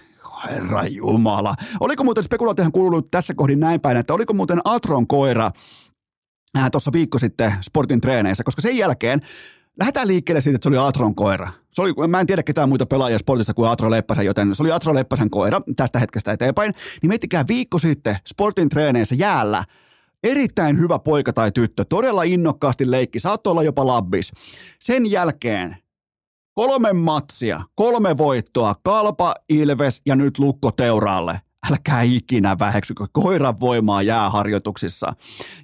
Herra Jumala. Oliko muuten, spekulaatiohan kuulunut tässä kohdin näin päin, että oliko muuten Atron koira tuossa viikko sitten Sportin treeneissä, koska sen jälkeen lähdetään liikkeelle siitä, että se oli Atron koira. Se oli, mä en tiedä ketään muita pelaajia Sportissa kuin Atro Leppäsen, joten se oli Atro Leppäsen koira tästä hetkestä eteenpäin. Niin miettikää, viikko sitten Sportin treeneissä jäällä erittäin hyvä poika tai tyttö, todella innokkaasti leikki, saattoi olla jopa labbis. Sen jälkeen kolme matsia, kolme voittoa, Kalpa, Ilves ja nyt Lukko teuraalle. Älkää ikinä väheksykö koiran voimaa jääharjoituksissa.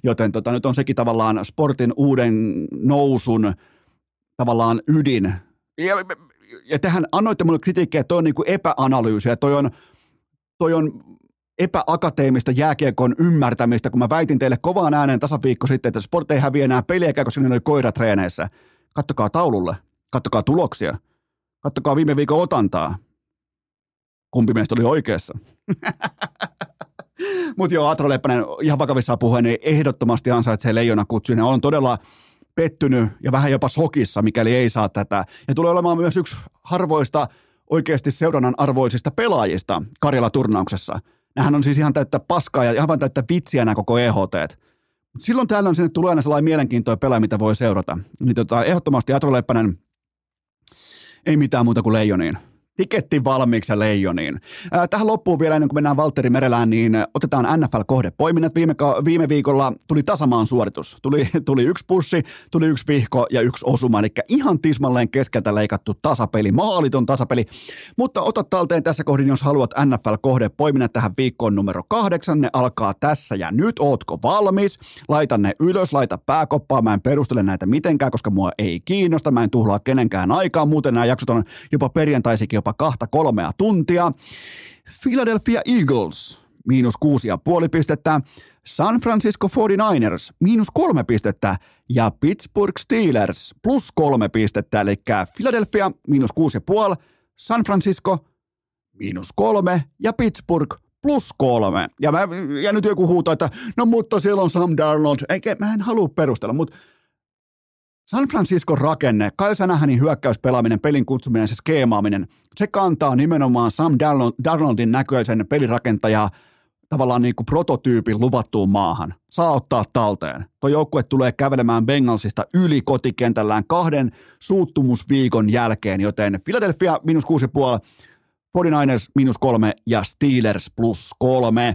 Joten tota, nyt on sekin tavallaan Sportin uuden nousun tavallaan ydin. Ja, ja tehän annoitte mulle kritiikkiä, että toi on niin kuin epäanalyysiä, toi on, toi on epäakateemista jääkiekon ymmärtämistä, kun mä väitin teille kovaan ääneen tasaviikko sitten, että Sport ei häviä enää peliäkään, koska ne oli koiratreeneissä. Kattokaa taululle, kattokaa tuloksia, kattokaa viime viikon otantaa. Kumpi meistä oli oikeassa? Mutta joo, Atro Leppänen ihan vakavissaan puhuen, niin ehdottomasti ansaitsee leijona kutsuun. On todella pettynyt ja vähän jopa sokissa, mikäli ei saa tätä. Ja tulee olemaan myös yksi harvoista oikeasti seurannan arvoisista pelaajista Karjala-turnauksessa. Nämähän on siis ihan täyttä paskaa ja ihan täyttä vitsiä nämä koko E H T. Mut silloin täällä on sinne tulee aina sellainen mielenkiintoinen pelaaja, mitä voi seurata. Niin tota, ehdottomasti Atro Leppänen ei mitään muuta kuin leijoniin. Tiketti valmiiksi ja leijoniin. Tähän loppuun vielä ennen kuin mennään Waltteri Merelään, niin otetaan N F L-kohdepoiminnat. Viime, viime viikolla tuli tasamaan suoritus. Tuli, tuli yksi pussi, tuli yksi vihko ja yksi osuma. Eli ihan tismalleen keskeltä leikattu tasapeli, maaliton tasapeli. Mutta ota talteen tässä kohdin, jos haluat N F L-kohdepoiminnat tähän viikkoon numero kahdeksan. Ne alkaa tässä ja nyt. Ootko valmis? Laita ne ylös, laita pääkoppaa. Mä en perustele näitä mitenkään, koska mua ei kiinnosta. Mä en tuhlaa kenenkään aikaa. Muuten nämä jaksot on jopa perjantaisikin kahta kolmea tuntia. Philadelphia Eagles, miinus kuusi ja puoli pistettä. San Francisco forty-niners, miinus kolme pistettä. Ja Pittsburgh Steelers, plus kolme pistettä. Eli Philadelphia, miinus kuusi ja puoli. San Francisco, miinus kolme. Ja Pittsburgh, plus kolme. Ja, mä, ja nyt joku huutaa, että no mutta siellä on Sam Darnold. Eikä, mä en halua perustella, mutta San Franciscon rakenne, Kyle Shanahanin hyökkäyspelaaminen, pelin kutsuminen, se skeemaaminen, se kantaa nimenomaan Sam Darnoldin näköisen pelirakentaja tavallaan niin kuin prototyypin luvattuun maahan. Saa ottaa talteen. Tuo joukkue tulee kävelemään Bengalsista yli kotikentällään kahden suuttumusviikon jälkeen, joten Philadelphia miinus kuusi ja puoli, neljäkymmentäyhdeksän miinus kolme ja Steelers plus kolme.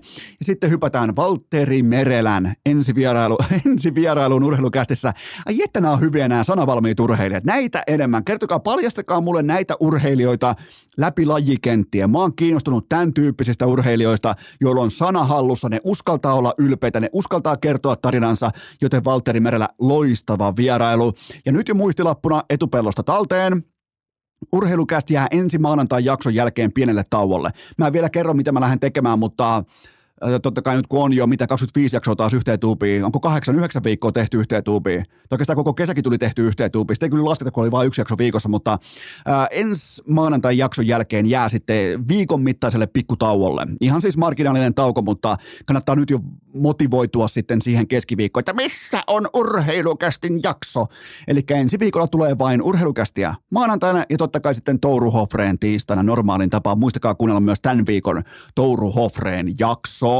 Ja sitten hypätään Waltteri Merelän ensivierailu, ensivierailuun urheilukästissä. Ai että nämä on hyviä nämä sanavalmiit urheilijat. Näitä enemmän. Kertokaa, paljastakaa mulle näitä urheilijoita läpi lajikenttiä. Mä oon kiinnostunut tämän tyyppisistä urheilijoista, joilla on sana hallussa. Ne uskaltaa olla ylpeitä, ne uskaltaa kertoa tarinansa, joten Waltteri Merelä loistava vierailu. Ja nyt jo muistilappuna etupellosta talteen. Urheilukästi jää ensi maanantain jakson jälkeen pienelle tauolle. Mä en vielä kerro, mitä mä lähden tekemään, mutta totta kai nyt kun on jo mitä kaksikymmentäviisi jaksoa taas yhteen tuubiin, onko kahdeksan yhdeksän viikkoa tehty yhteen tuubiin? Oikeastaan koko kesäkin tuli tehty yhteen tuubiin. Sitä ei kyllä lasketa, kun oli vain yksi jakso viikossa, mutta ää, ensi maanantain jakson jälkeen jää sitten viikon mittaiselle pikkutauolle. Ihan siis marginaalinen tauko, mutta kannattaa nyt jo motivoitua sitten siihen keskiviikkoon, että missä on urheilukästin jakso. Eli ensi viikolla tulee vain urheilukästiä maanantaina ja totta kai sitten Touru Hofreen tiistaina normaalin tapaan. Muistakaa kuunnella myös tämän viikon Touru Hofreen jakso.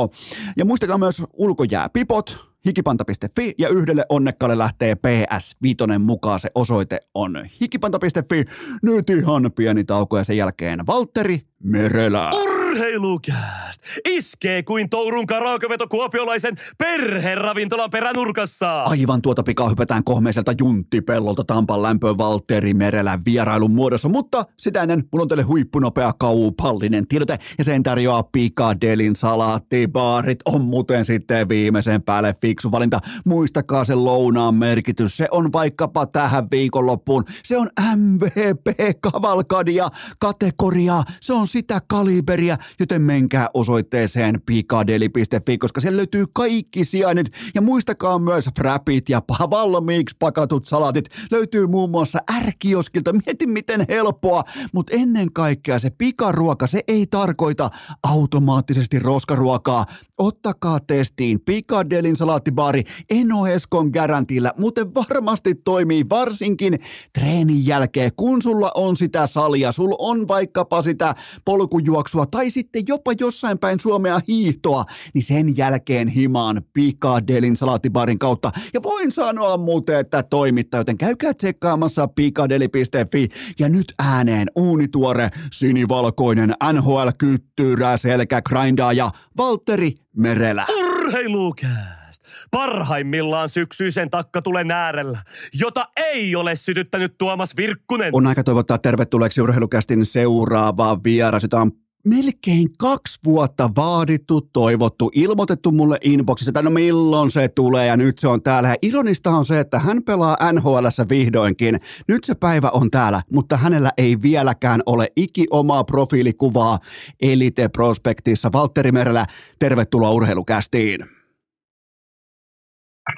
Ja muistakaa myös ulkojääpipot, hikipanta piste fi ja yhdelle onnekkaalle lähtee P S viisi mukaan. Se osoite on hikipanta piste fi. Nyt ihan pieni tauko ja sen jälkeen Waltteri Merelä. Urheilukääst! Iskee kuin Tourun karaokeveto kuopiolaisen perheravintolan peränurkassa. Aivan tuota pikaa hypätään kohmeiselta Junttipellolta Tampan lämpöön Waltteri Merelän vierailun muodossa, mutta sitä ennen mulla on teille huippunopea kaupallinen tiedote ja sen tarjoaa Pikadelin salaattibaarit. On muuten sitten viimeisen päälle fiksu valinta. Muistakaa se lounaan merkitys. Se on vaikkapa tähän viikonloppuun. Se on M V P-kavalkadia kategoriaa. Se on sitä kaliberia. Joten menkää osoitteeseen pikadeli piste fi, koska siellä löytyy kaikki sijainnit. Ja muistakaa myös frappit ja valmiiksi pakatut salatit. Löytyy muun muassa R-kioskilta. Mieti miten helppoa. Mutta ennen kaikkea se pikaruoka, se ei tarkoita automaattisesti roskaruokaa. Ottakaa testiin Pikadelin salaattibaari Eno Eskon garantilla. Muuten varmasti toimii varsinkin treenin jälkeen, kun sulla on sitä salia. Sulla on vaikkapa sitä polkujuoksua tai sitten jopa jossain päin Suomea hiihtoa, niin sen jälkeen himaan Pikadelin salaattibaarin kautta. Ja voin sanoa muuten, että toimittaa, joten käykää tsekkaamassa pikadeli piste fi. Ja nyt ääneen uunituore, sinivalkoinen N H L-kyttyrä, selkä grindaaja Waltteri Merelä. Urheilukääst! Parhaimmillaan syksyisen takkatulen äärellä, jota ei ole sytyttänyt Tuomas Virkkunen. On aika toivottaa tervetulleeksi urheilukästin seuraava vieras, jota on melkein kaksi vuotta vaadittu, toivottu, ilmoitettu mulle inboxissa, että no milloin se tulee ja nyt se on täällä. Ja ironista on se, että hän pelaa N H L:ssä vihdoinkin. Nyt se päivä on täällä, mutta hänellä ei vieläkään ole iki omaa profiilikuvaa Elite Prospektissa. Waltteri Merelä, tervetuloa urheilukästiin.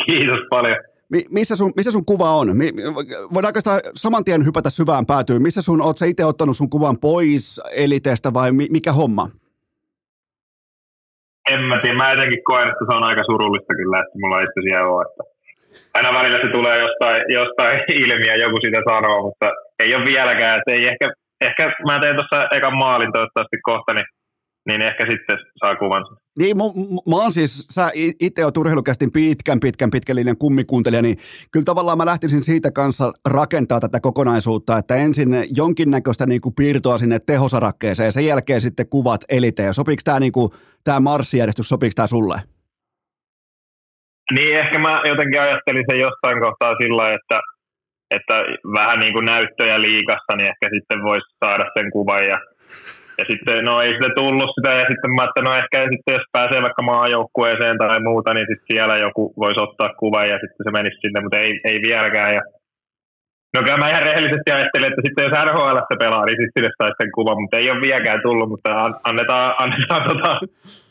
Kiitos paljon. Mi- missä, sun, missä sun kuva on? Mi- voidaanko sitä saman tien hypätä syvään päätyyn? Missä sun, ootko sä itse ottanut sun kuvan pois Eliteestä vai mi- mikä homma? En mä tiedä. Mä jotenkin koen, että se on aika surullista kyllä, että mulla itse siellä on. Että aina välillä se tulee jostain, jostain ilmiä, joku sitä sanoo, mutta ei ole vieläkään. Se ei ehkä, ehkä mä teen tuossa ekan maalin toivottavasti kohta, niin niin ehkä sitten saa kuvansa. Niin, mä, mä oon siis, sä itse oot urheilukästin pitkän, pitkän, pitkällinen kummikuuntelija, niin kyllä tavallaan mä lähtisin siitä kanssa rakentaa tätä kokonaisuutta, että ensin jonkinnäköistä niin kuin piirtoa sinne tehosarakkeeseen ja sen jälkeen sitten kuvat Eliteen. Sopiiko tämä niin kuin, tämä marssijärjestys, sopiiko tämä sulle? Niin, ehkä mä jotenkin ajattelin sen jostain kohtaa sillä tavalla, että, että vähän niin kuin näyttöjä liikassa, niin ehkä sitten voisi saada sen kuvan ja Ja sitten, no ei sitä tullut sitä, ja sitten mä ajattelin, no ehkä sitten jos pääsee vaikka maajoukkueeseen tai muuta, niin sitten siellä joku voisi ottaa kuvan, ja sitten se menisi sinne, mutta ei, ei vieläkään. Ja no kyllä mä ihan rehellisesti ajattelin, että sitten jos N H L:ssä pelaa, niin sitten sinne saisi sen kuvan, mutta ei ole vieläkään tullut, mutta annetaan, annetaan tota,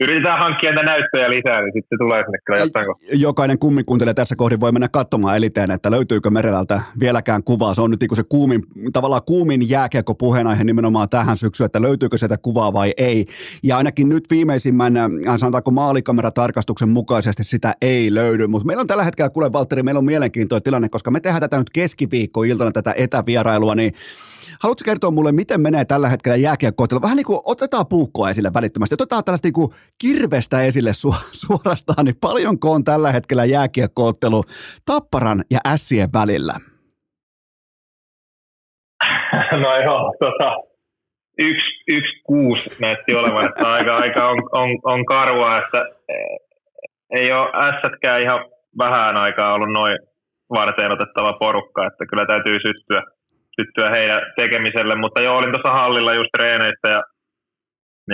yritetään hankkia näitä näyttöjä lisää, niin sitten tulee sinne kyllä jostain kohtaa. Jokainen kummikuuntelija tässä kohdin voi mennä katsomaan Eliteen, että löytyykö Merelältä vieläkään kuvaa. Se on nyt niin kuin se kuumin, tavallaan kuumin jääkiekko puheenaihe nimenomaan tähän syksyyn, että löytyykö sieltä kuvaa vai ei. Ja ainakin nyt viimeisimmän, sanotaanko maalikkameratarkastuksen mukaisesti, sitä ei löydy. Mutta meillä on tällä hetkellä, kuule Waltteri, meillä on mielenkiintoinen tilanne, koska me tehdään tätä nyt keskiviikkoa perjantai-iltana tätä etävierailua, niin haluatko kertoa mulle, miten menee tällä hetkellä jääkiekko-ottelu? Vähän niin kuin otetaan puukkoa esille välittömästi, otetaan tällaista niin kuin kirvestä esille su- suorastaan, niin paljonko on tällä hetkellä jääkiekko-ottelu Tapparan ja Ässien välillä? No joo, tota, yksi, yksi kuusi näytti olevan, että aika, aika on, on, on karua, että ei ole ässätkään ihan vähän aikaa ollut noin varteen otettava porukka, että kyllä täytyy syttyä, syttyä heidän tekemiselle, mutta joo, olin tuossa hallilla just treeneissä ja,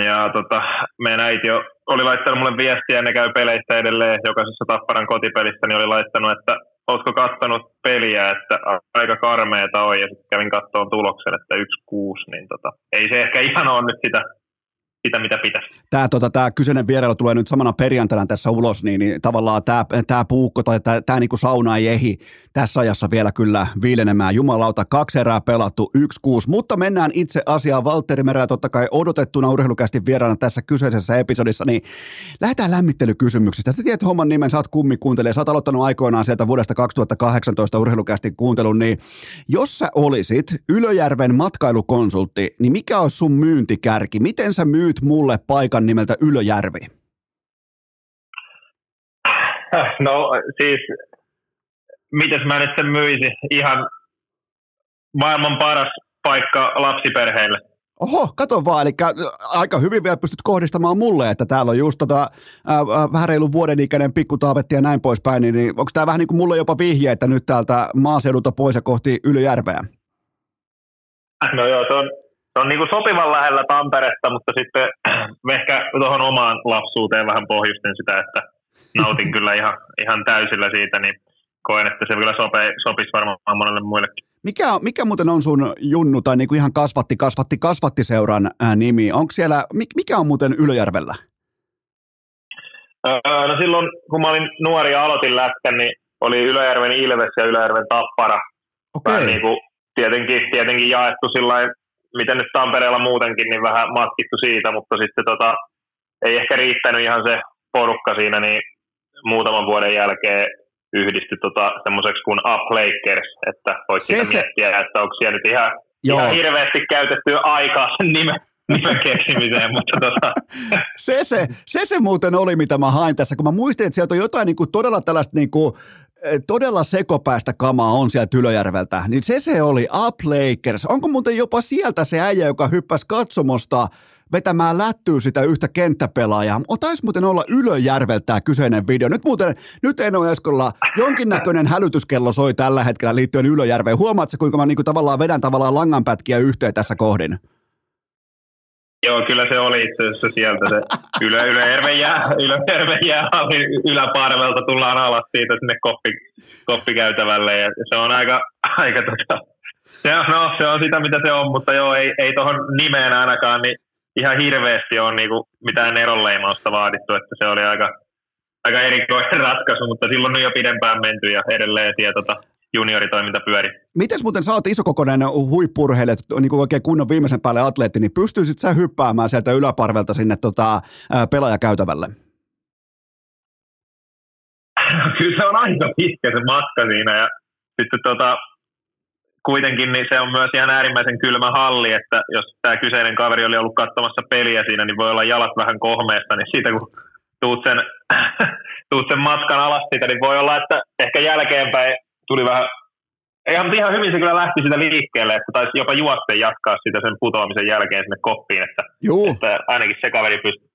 ja tota, meidän äiti oli laittanut mulle viestiä, ne käy peleissä edelleen, jokaisessa Tapparan kotipelissä, niin oli laittanut, että olisiko katsonut peliä, että aika karmeeta on, ja sitten kävin katsomaan tuloksen, että yksi kuusi, niin tota, ei se ehkä ihan ole nyt sitä, sitä mitä pitäisi. Tämä tota, tää kyseinen vierailu tulee nyt samana perjantaina tässä ulos, niin, niin tavallaan tämä tää puukko tai tämä niinku sauna ei ehdi tässä ajassa vielä kyllä viilenemään. Jumalauta, kaksi erää pelattu, yksi kuusi, mutta mennään itse asiaan. Waltteri Merelä totta kai odotettuna urheilukästi vieraana tässä kyseisessä episodissa, niin lähdetään lämmittelykysymyksistä. Sä tiedät homman nimen, sä oot kummi kuuntelija, sä oot aloittanut aikoinaan sieltä vuodesta kaksituhattakahdeksantoista urheilukästi kuuntelun, niin jos sä olisit Ylöjärven matkailukonsultti, niin mikä olisi sun myyntikärki? Miten sä myy nyt mulle paikan nimeltä Ylöjärvi? No siis, mitäs mä nyt sen myisin? Ihan maailman paras paikka lapsiperheille. Oho, kato vaan, eli aika hyvin vielä pystyt kohdistamaan mulle, että täällä on just tota, ää, vähän reilun vuoden ikäinen pikkutaavetti ja näin poispäin, niin onko tää vähän niin kuin mulle jopa vihje, että nyt täältä maaseudulta pois ja kohti Ylöjärveä? No joo, se on Se on niin kuin sopivan lähellä Tamperetta, mutta sitten ehkä tuohon omaan lapsuuteen vähän pohjustin sitä, että nautin kyllä ihan, ihan täysillä siitä, niin koen, että se kyllä sope, sopisi varmaan monelle muillekin. Mikä, mikä muuten on sun junnu tai niin kuin ihan kasvatti, kasvatti, kasvatti seuran ää, nimi? Onko siellä, mikä on muuten Ylöjärvellä? Öö, no silloin, kun mä olin nuori ja aloitin lätkän, niin oli Ylöjärven Ilves ja Ylöjärven Tappara. Okay. Niin kuin tietenkin, tietenkin jaettu sillain, miten nyt Tampereella muutenkin, niin vähän matkittu siitä, mutta sitten tota, ei ehkä riittänyt ihan se porukka siinä, niin muutaman vuoden jälkeen yhdistyi tota, semmoiseksi kuin Up Lakers, että voisi sitä se... miettiä, että onko siellä nyt ihan, ihan hirveästi käytetty aikaa sen nimen. Nimen keksimiseen, mutta tota. se, se, se se muuten oli, mitä mä hain tässä, kun mä muistin, että sieltä on jotain niin kuin todella tällaista niin kuin, todella sekopäästä kamaa on sieltä Ylöjärveltä, niin se se oli Up Lakers. Onko muuten jopa sieltä se äijä, joka hyppäsi katsomosta vetämään lättyä sitä yhtä kenttäpelaajaa? Taisi muuten olla Ylöjärveltä tämä kyseinen video. Nyt muuten, nyt en ole Eskolla, jonkinnäköinen hälytyskello soi tällä hetkellä liittyen Ylöjärveen. Huomaatko, kuinka mä niin kuin tavallaan vedän tavallaan langanpätkiä yhteen tässä kohdin? Joo, kyllä se oli itse asiassa sieltä se ylä, Ylöjärven jää, Ylöjärven jää, Yläparvelta tullaan alas siitä sinne koppi, koppikäytävälle ja se on aika, aika tota, se on, no se on sitä mitä se on, mutta joo, ei, ei tohon nimeen ainakaan, niin ihan hirveästi on niinku mitään eronleimausta vaadittu, että se oli aika, aika erikoinen ratkaisu, mutta silloin on jo pidempään menty ja edelleen tietota. Junioritoiminta pyöri. Mites muuten sä oot isokokoinen huippurheilija, niin kuin oikein kunnon viimeisen päälle atleetti, niin pystyisit sä hyppäämään sieltä yläparvelta sinne tota, pelaajakäytävälle? Kyllä se on aika pitkä se matka siinä ja sitten tota, kuitenkin niin se on myös ihan äärimmäisen kylmä halli, että jos tämä kyseinen kaveri oli ollut katsomassa peliä siinä, niin voi olla jalat vähän kohmeesta, niin siitä kun tuut sen, tuut sen matkan alas siitä, niin voi olla, että ehkä jälkeenpäin tuli vähän, eihän ihan hyvin se kyllä lähti sitä liikkeelle, että taisi jopa juosten jatkaa sitä sen putoamisen jälkeen sinne koppiin, että, että ainakin se kaveri pystyi.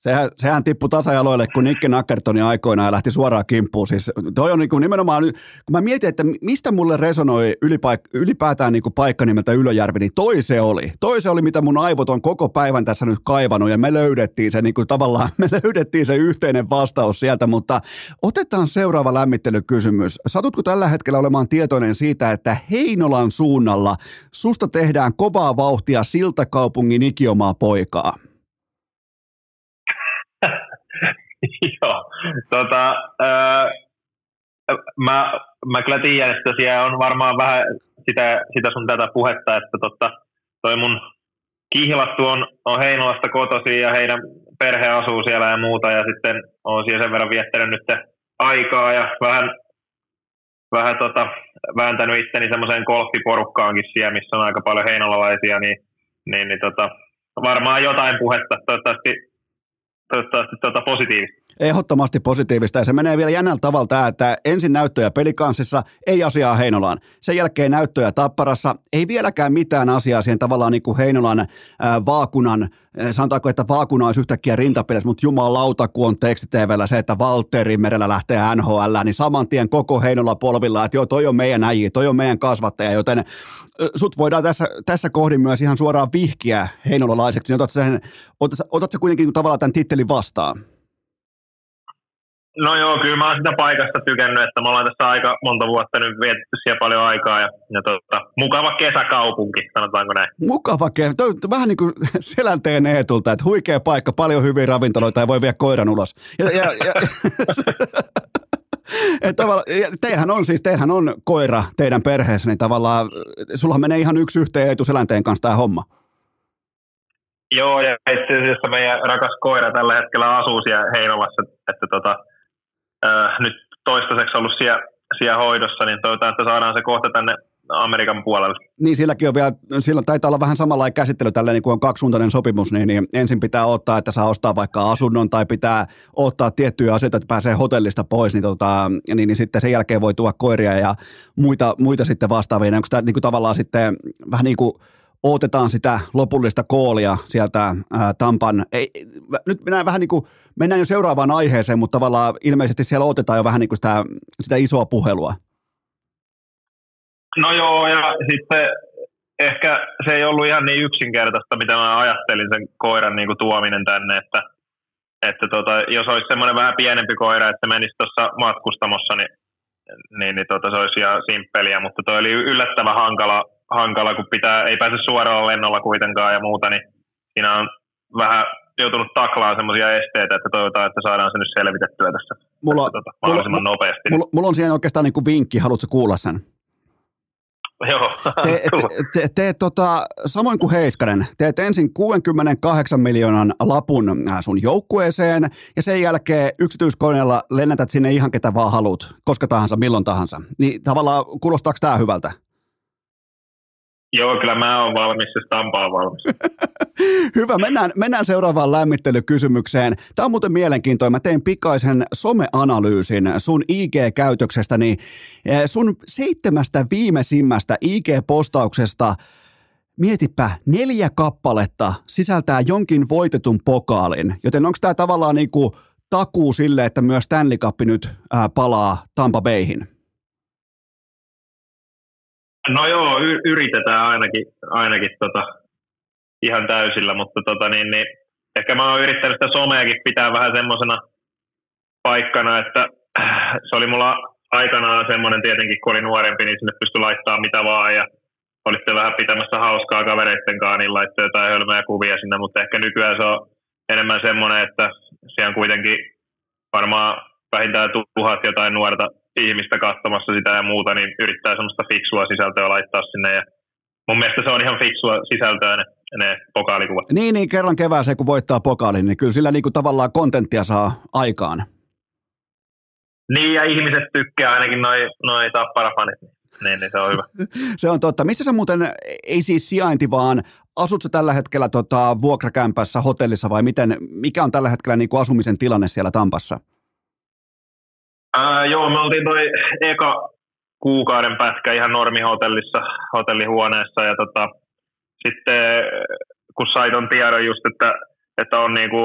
Sehän, sehän tippui tasajaloille, kun Nick Nackertonin aikoina ja lähti suoraan kimppuun. Siis toi on niinku nimenomaan, kun mä mietin, että mistä mulle resonoi ylipaik- ylipäätään niinku paikka nimeltä Ylöjärvi, niin toi se oli. Toi se oli, mitä mun aivot on koko päivän tässä nyt kaivannut, ja me löydettiin se niinku tavallaan, me löydettiin se yhteinen vastaus sieltä, mutta otetaan seuraava lämmittelykysymys. Satutko tällä hetkellä olemaan tietoinen siitä, että Heinolan suunnalla susta tehdään kovaa vauhtia siltakaupungin ikiomaa poikaa? Joo, tota, öö, mä, mä kyllä tiedän, että siellä on varmaan vähän sitä, sitä sun tätä puhetta, että totta, toi mun kihlattu on, on Heinolasta kotoisin ja heidän perhe asuu siellä ja muuta ja sitten on siellä sen verran viettänyt nyt aikaa ja vähän, vähän tota, vääntänyt itteni semmoiseen golfiporukkaankin siellä, missä on aika paljon heinolalaisia, niin, niin, niin tota, varmaan jotain puhetta, toivottavasti, toivottavasti tota, positiivista. Ehdottomasti positiivista, ja se menee vielä jännällä tavalla tämä, että ensin näyttöjä Pelikansissa, ei asiaa Heinolaan. Sen jälkeen näyttöjä Tapparassa, ei vieläkään mitään asiaa siihen tavallaan niin kuin Heinolan äh, vaakunan, sanotaanko, että vaakuna olisi yhtäkkiä rintapielessä, mutta jumalauta, kun on tekstiteevällä se, että Waltteri Merelä lähtee N H L, niin saman tien koko Heinola polvilla, että joo, toi on meidän äijä, toi on meidän kasvattaja, joten sut voidaan tässä, tässä kohdin myös ihan suoraan vihkiä heinolalaiseksi, niin otat se kuitenkin tavallaan tämän tittelin vastaan? No joo, kyllä mä oon sitä paikasta tykännyt, että me ollaan tässä aika monta vuotta nyt vietetty siellä paljon aikaa ja, ja tota, mukava kesäkaupunki, sanotaanko näin. Mukava kesäkaupunki, vähän niin kuin Selänteen Eetulta, että huikea paikka, paljon hyviä ravintoloita ja voi viedä koiran ulos. Ja, ja, ja, et teihän on siis, teihän on koira teidän perheessä, niin tavallaan sulla menee ihan yksi yhteen Eetu Selänteen kanssa tämä homma. Joo, ja itse asiassa meidän rakas koira tällä hetkellä asuu siellä Heinolassa, että tota... nyt toistaiseksi ollut siellä, siellä hoidossa, niin toivotaan, että saadaan se kohta tänne Amerikan puolelle. Niin, silläkin on vielä, sillä taitaa olla vähän samanlainen käsittely tällä, niin kuin on kaksisuuntainen sopimus, niin, niin ensin pitää ottaa, että saa ostaa vaikka asunnon tai pitää ottaa tiettyjä asioita, että pääsee hotellista pois, niin, tota, niin, niin sitten sen jälkeen voi tuoda koiria ja muita, muita sitten vastaavia. Onko tämä niin kuin tavallaan sitten vähän niin kuin odotetaan sitä lopullista koolia sieltä ää, Tampan. Ei, nyt mennään vähän niin kuin, mennään jo seuraavaan aiheeseen, mutta tavallaan ilmeisesti siellä odotetaan jo vähän niin kuin sitä, sitä isoa puhelua. No joo, ja sitten ehkä se ei ollut ihan niin yksinkertaista, mitä mä ajattelin sen koiran niin kuin tuominen tänne, että, että tota, jos olisi semmoinen vähän pienempi koira, että menisi tuossa matkustamossa, niin, niin, niin tota, se olisi ihan simppeliä, mutta toi oli yllättävän hankala hankala, kun pitää, ei pääse suoraan lennolla kuitenkaan ja muuta, niin siinä on vähän joutunut taklaamaan semmoisia esteitä, että toivotaan, että saadaan se nyt selvitettyä tässä mulla, että, tuota, mahdollisimman mulla, nopeasti. Mulla, mulla on siihen oikeastaan niin kuin vinkki, haluatko kuulla sen? Joo. Te, te, te, te, tota, samoin kuin Heiskanen, teet ensin kuusikymmentäkahdeksan miljoonan lapun sun joukkueeseen ja sen jälkeen yksityiskoneella lennätät sinne ihan ketä vaan haluat, koska tahansa, milloin tahansa. Niin tavallaan kuulostaako tämä hyvältä? Joo, kyllä mä oon valmis, se Tampa on valmis. Hyvä, mennään, mennään seuraavaan lämmittelykysymykseen. Tämä on muuten mielenkiintoinen. Mä tein pikaisen someanalyysin sun I G-käytöksestä, niin sun seitsemästä viimeisimmästä I G-postauksesta, mietipä, neljä kappaletta sisältää jonkin voitetun pokaalin. Joten onko tämä tavallaan niinku takuu sille, että myös Stanley Cup nyt ää, palaa Tampa Bayhin? No joo, yritetään ainakin, ainakin tota, ihan täysillä, mutta tota, niin, niin, ehkä mä oon yrittänyt sitä someakin pitää vähän semmoisena paikkana, että se oli mulla aikanaan semmoinen tietenkin, kun oli nuorempi, niin sinne pystyi laittamaan mitä vaan ja olitte vähän pitämässä hauskaa kavereitten kanssa, niin laittoi jotain hölmöjä kuvia sinne, mutta ehkä nykyään se on enemmän semmoinen, että siellä on kuitenkin varmaan vähintään tuhat jotain nuorta ihmistä katsomassa sitä ja muuta, niin yrittää semmoista fiksua sisältöä laittaa sinne. Ja mun mielestä se on ihan fiksua sisältöä ne, ne pokaalikuvat. Niin, niin kerran kevääseen, kun voittaa pokaalin, niin kyllä sillä niinku tavallaan kontenttia saa aikaan. Niin, ja ihmiset tykkää ainakin noi, noi Tappara-fanit. Niin, niin se on hyvä. Se on totta. Missä sä muuten, ei siis sijainti, vaan asutko tällä hetkellä tota, vuokrakämpässä, hotellissa vai miten, mikä on tällä hetkellä niinku asumisen tilanne siellä Tampassa? Äh, joo, me oltiin toi eka kuukauden pätkä ihan normihotellissa, hotellihuoneessa ja tota, sitten kun sai ton tiedon just, että, että on niinku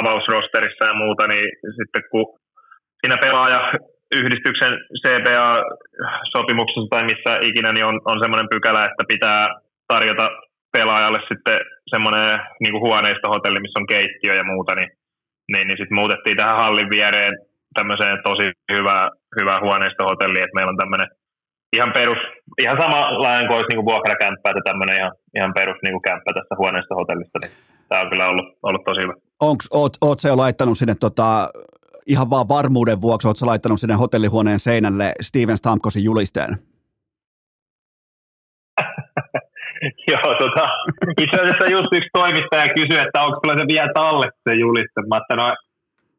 avausrosterissa ja muuta, niin sitten kun siinä pelaajayhdistyksen C B A-sopimuksessa tai missä ikinä, niin on, on semmoinen pykälä, että pitää tarjota pelaajalle sitten semmoinen niinku huoneistohotelli, missä on keittiö ja muuta, niin, niin, niin sitten muutettiin tähän hallin viereen tämmöiseen tosi hyvää, hyvää huoneistohotelliin, että meillä on tämmöinen ihan perus, ihan samanlainen kuin olisi niinku vuokrakämppä, että tämmöinen ihan, ihan perus niinku kämppä tässä huoneistohotellista, niin tämä on kyllä ollut, ollut tosi hyvä. Onks, oot, oot sä jo laittanut sinne tota, ihan vaan varmuuden vuoksi, oot sä laittanut sinne hotellihuoneen seinälle Steven Stamkosin julisteen? Joo, tota, itse asiassa just yksi toimittaja kysyi, että onko sulla se vielä tallessa se juliste, mä ajattelin,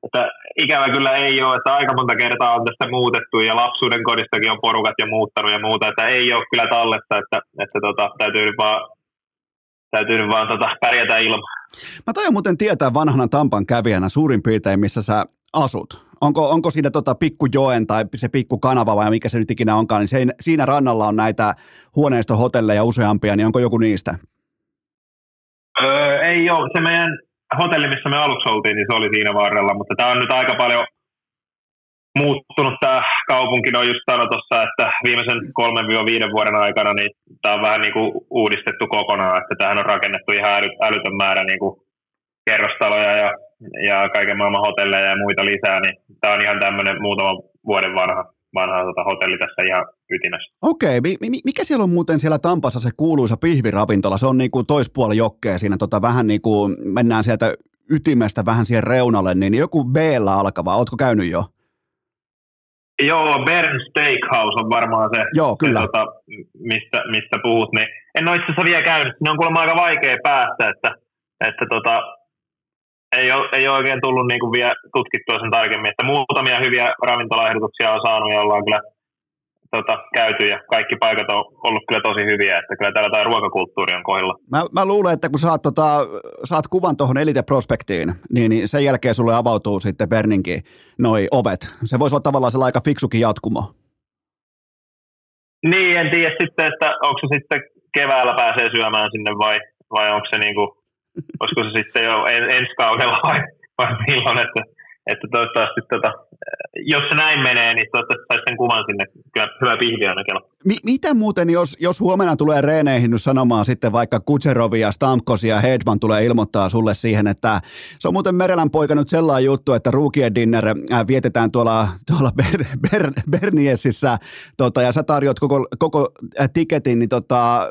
Että ikävä kyllä ei ole, että aika monta kertaa on tästä muutettu ja lapsuuden kodistakin on porukat ja muuttanut ja muuta, että ei ole kyllä talletta, että, että tota, täytyy nyt vaan, täytyy nyt vaan tota, pärjätä ilman. Mä tajan muuten tietää vanhana Tampan kävijänä suurin piirtein, missä sä asut. Onko, onko siinä tota pikkujoen tai se pikkukanava vai mikä se nyt ikinä onkaan, niin se, siinä rannalla on näitä huoneistohotelleja useampia, niin onko joku niistä? Öö, ei ole, se meidän hotelli, missä me aluksi oltiin, niin se oli siinä varrella, mutta tämä on nyt aika paljon muuttunut tämä kaupunki, on just sanoi tuossa, että viimeisen kolmen viiden vuoden aikana niin tämä on vähän niin kuin uudistettu kokonaan, että tähän on rakennettu ihan älytön määrä niin kuin kerrostaloja ja, ja kaiken maailman hotelleja ja muita lisää, niin tämä on ihan tämmöinen muutaman vuoden vanha, vanha tota, hotelli tässä ihan ytimessä. Okei, okay. Mikä siellä on muuten siellä Tampassa se kuuluisa pihviravintola? Se on niin kuin toispuolella jokkea siinä, tota, vähän niin kuin mennään sieltä ytimestä vähän siihen reunalle, niin joku B-llä alkava, ootko käynyt jo? Joo, Bern Steakhouse on varmaan se, Joo, kyllä. se tota, mistä, mistä puhut. Niin en ole itse asiassa vielä käynyt. Ne on kuulemma aika vaikea päästä, että, että tota, ei, ole, ei ole oikein tullut niinku vielä tutkittua sen tarkemmin. Että muutamia hyviä ravintolaehdotuksia on saanut ja ollaan kyllä tota, käyty ja kaikki paikat on ollut kyllä tosi hyviä. Että kyllä täällä tämä ruokakulttuuri on kohdilla. Mä, mä luulen, että kun saat, tota, saat kuvan tuohon Elite Prospektiin, niin, niin sen jälkeen sulle avautuu sitten Berninkin noi ovet. Se voisi olla tavallaan sellainen aika fiksukin jatkumo. Niin, en tiedä sitten, että onko se sitten keväällä pääsee syömään sinne vai, vai onko se niinku, olisiko se sitten jo ensi kaudella vai, vai milloin, että, että toivottavasti tota, jos se näin menee, niin toivottavasti saisi sen kuvan sinne. Kyllä hyvä pihvi aina kello. M- mitä muuten, jos, jos huomenna tulee reeneihin nyt sanomaan sitten vaikka Kucherovia, Stamkosia ja Hedman tulee ilmoittaa sulle siihen, että se on muuten Merelän poika nyt sellainen juttu, että ruukien dinner vietetään tuolla, tuolla Ber, Ber, Berniesissä tota, ja sä tarjot koko, koko tiketin, niin tota,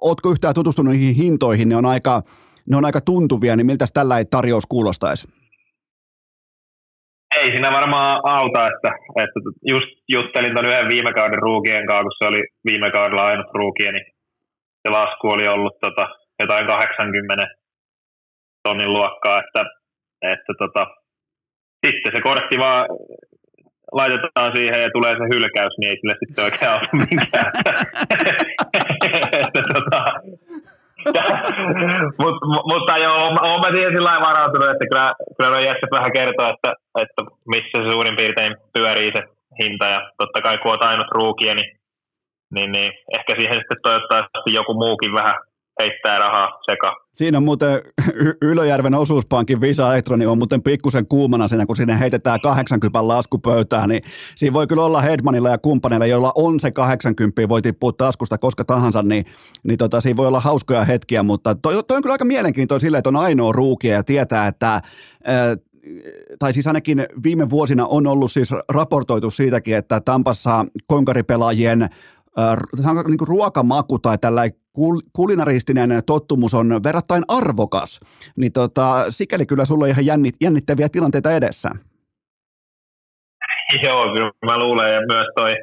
ootko yhtään tutustunut niihin hintoihin, niin on aika... Ne on aika tuntuvia, niin miltäs tällä ei tarjous kuulostaisi? Ei siinä varmaan auta, että, että just juttelin tuon yhden viime kauden ruukien kanssa, kun se oli viime kaudella ainut ruukia, niin se lasku oli ollut tota, jotain kahdeksankymmenen tonnin luokkaa, että, että tota, sitten se kortti vaan laitetaan siihen ja tulee se hylkäys, niin ei sille sitten oikein auta minkään. Mut, mutta joo, olen mä siihen sillä lailla varautunut, että kyllä, kyllä on jätset vähän kertoa, että, että missä se suurin piirtein pyörii se hinta. Ja totta kai kun olet ainut ruukia, niin, niin, niin ehkä siihen sitten toivottavasti joku muukin vähän heittää rahaa sekaan. Siinä on muuten y- Ylöjärven osuuspankin Visa Elektroni on muuten pikkusen kuumana siinä, kun sinne heitetään kahdeksankymmenen laskupöytään, niin siinä voi kyllä olla Hedmanilla ja kumppaneilla, joilla on se kahdeksankymmentä, voi tippua taskusta koska tahansa, niin, niin tota, siinä voi olla hauskoja hetkiä, mutta toi, toi on kyllä aika mielenkiintoinen silleen, että on ainoa ruukia ja tietää, että äh, tai siis ainakin viime vuosina on ollut siis raportoitu siitäkin, että Tampassa konkaripelaajien niin ruokamaku tai tällainen kulinaristinen tottumus on verrattain arvokas, niin tota, sikäli kyllä sulla on ihan jännit, jännittäviä tilanteita edessä. Joo, kyllä mä luulen, ja myös toi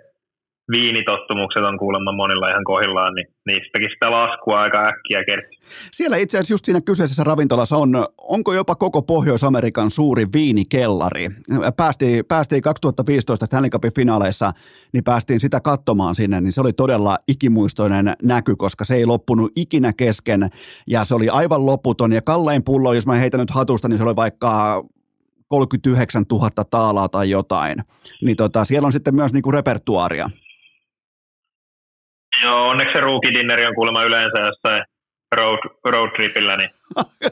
viinitottumukset on kuulemma monilla ihan kohdillaan, niin niistäkin sitä laskua aika äkkiä kertyy. Siellä itse asiassa just siinä kyseisessä ravintolassa on, onko jopa koko Pohjois-Amerikan suuri viinikellari. Päästiin, päästiin kaksituhattaviisitoista Stanley Cupin finaaleissa, niin päästiin sitä katsomaan sinne, niin se oli todella ikimuistoinen näky, koska se ei loppunut ikinä kesken, ja se oli aivan loputon, ja kallein pullo, jos mä heitän nyt hatusta, niin se oli vaikka kolmekymmentäyhdeksäntuhatta taalaa tai jotain. Niin tota, siellä on sitten myös niinku repertuaaria. Joo, onneksi se ruukidinneri on kuulemma yleensä jossain road, road tripillä, niin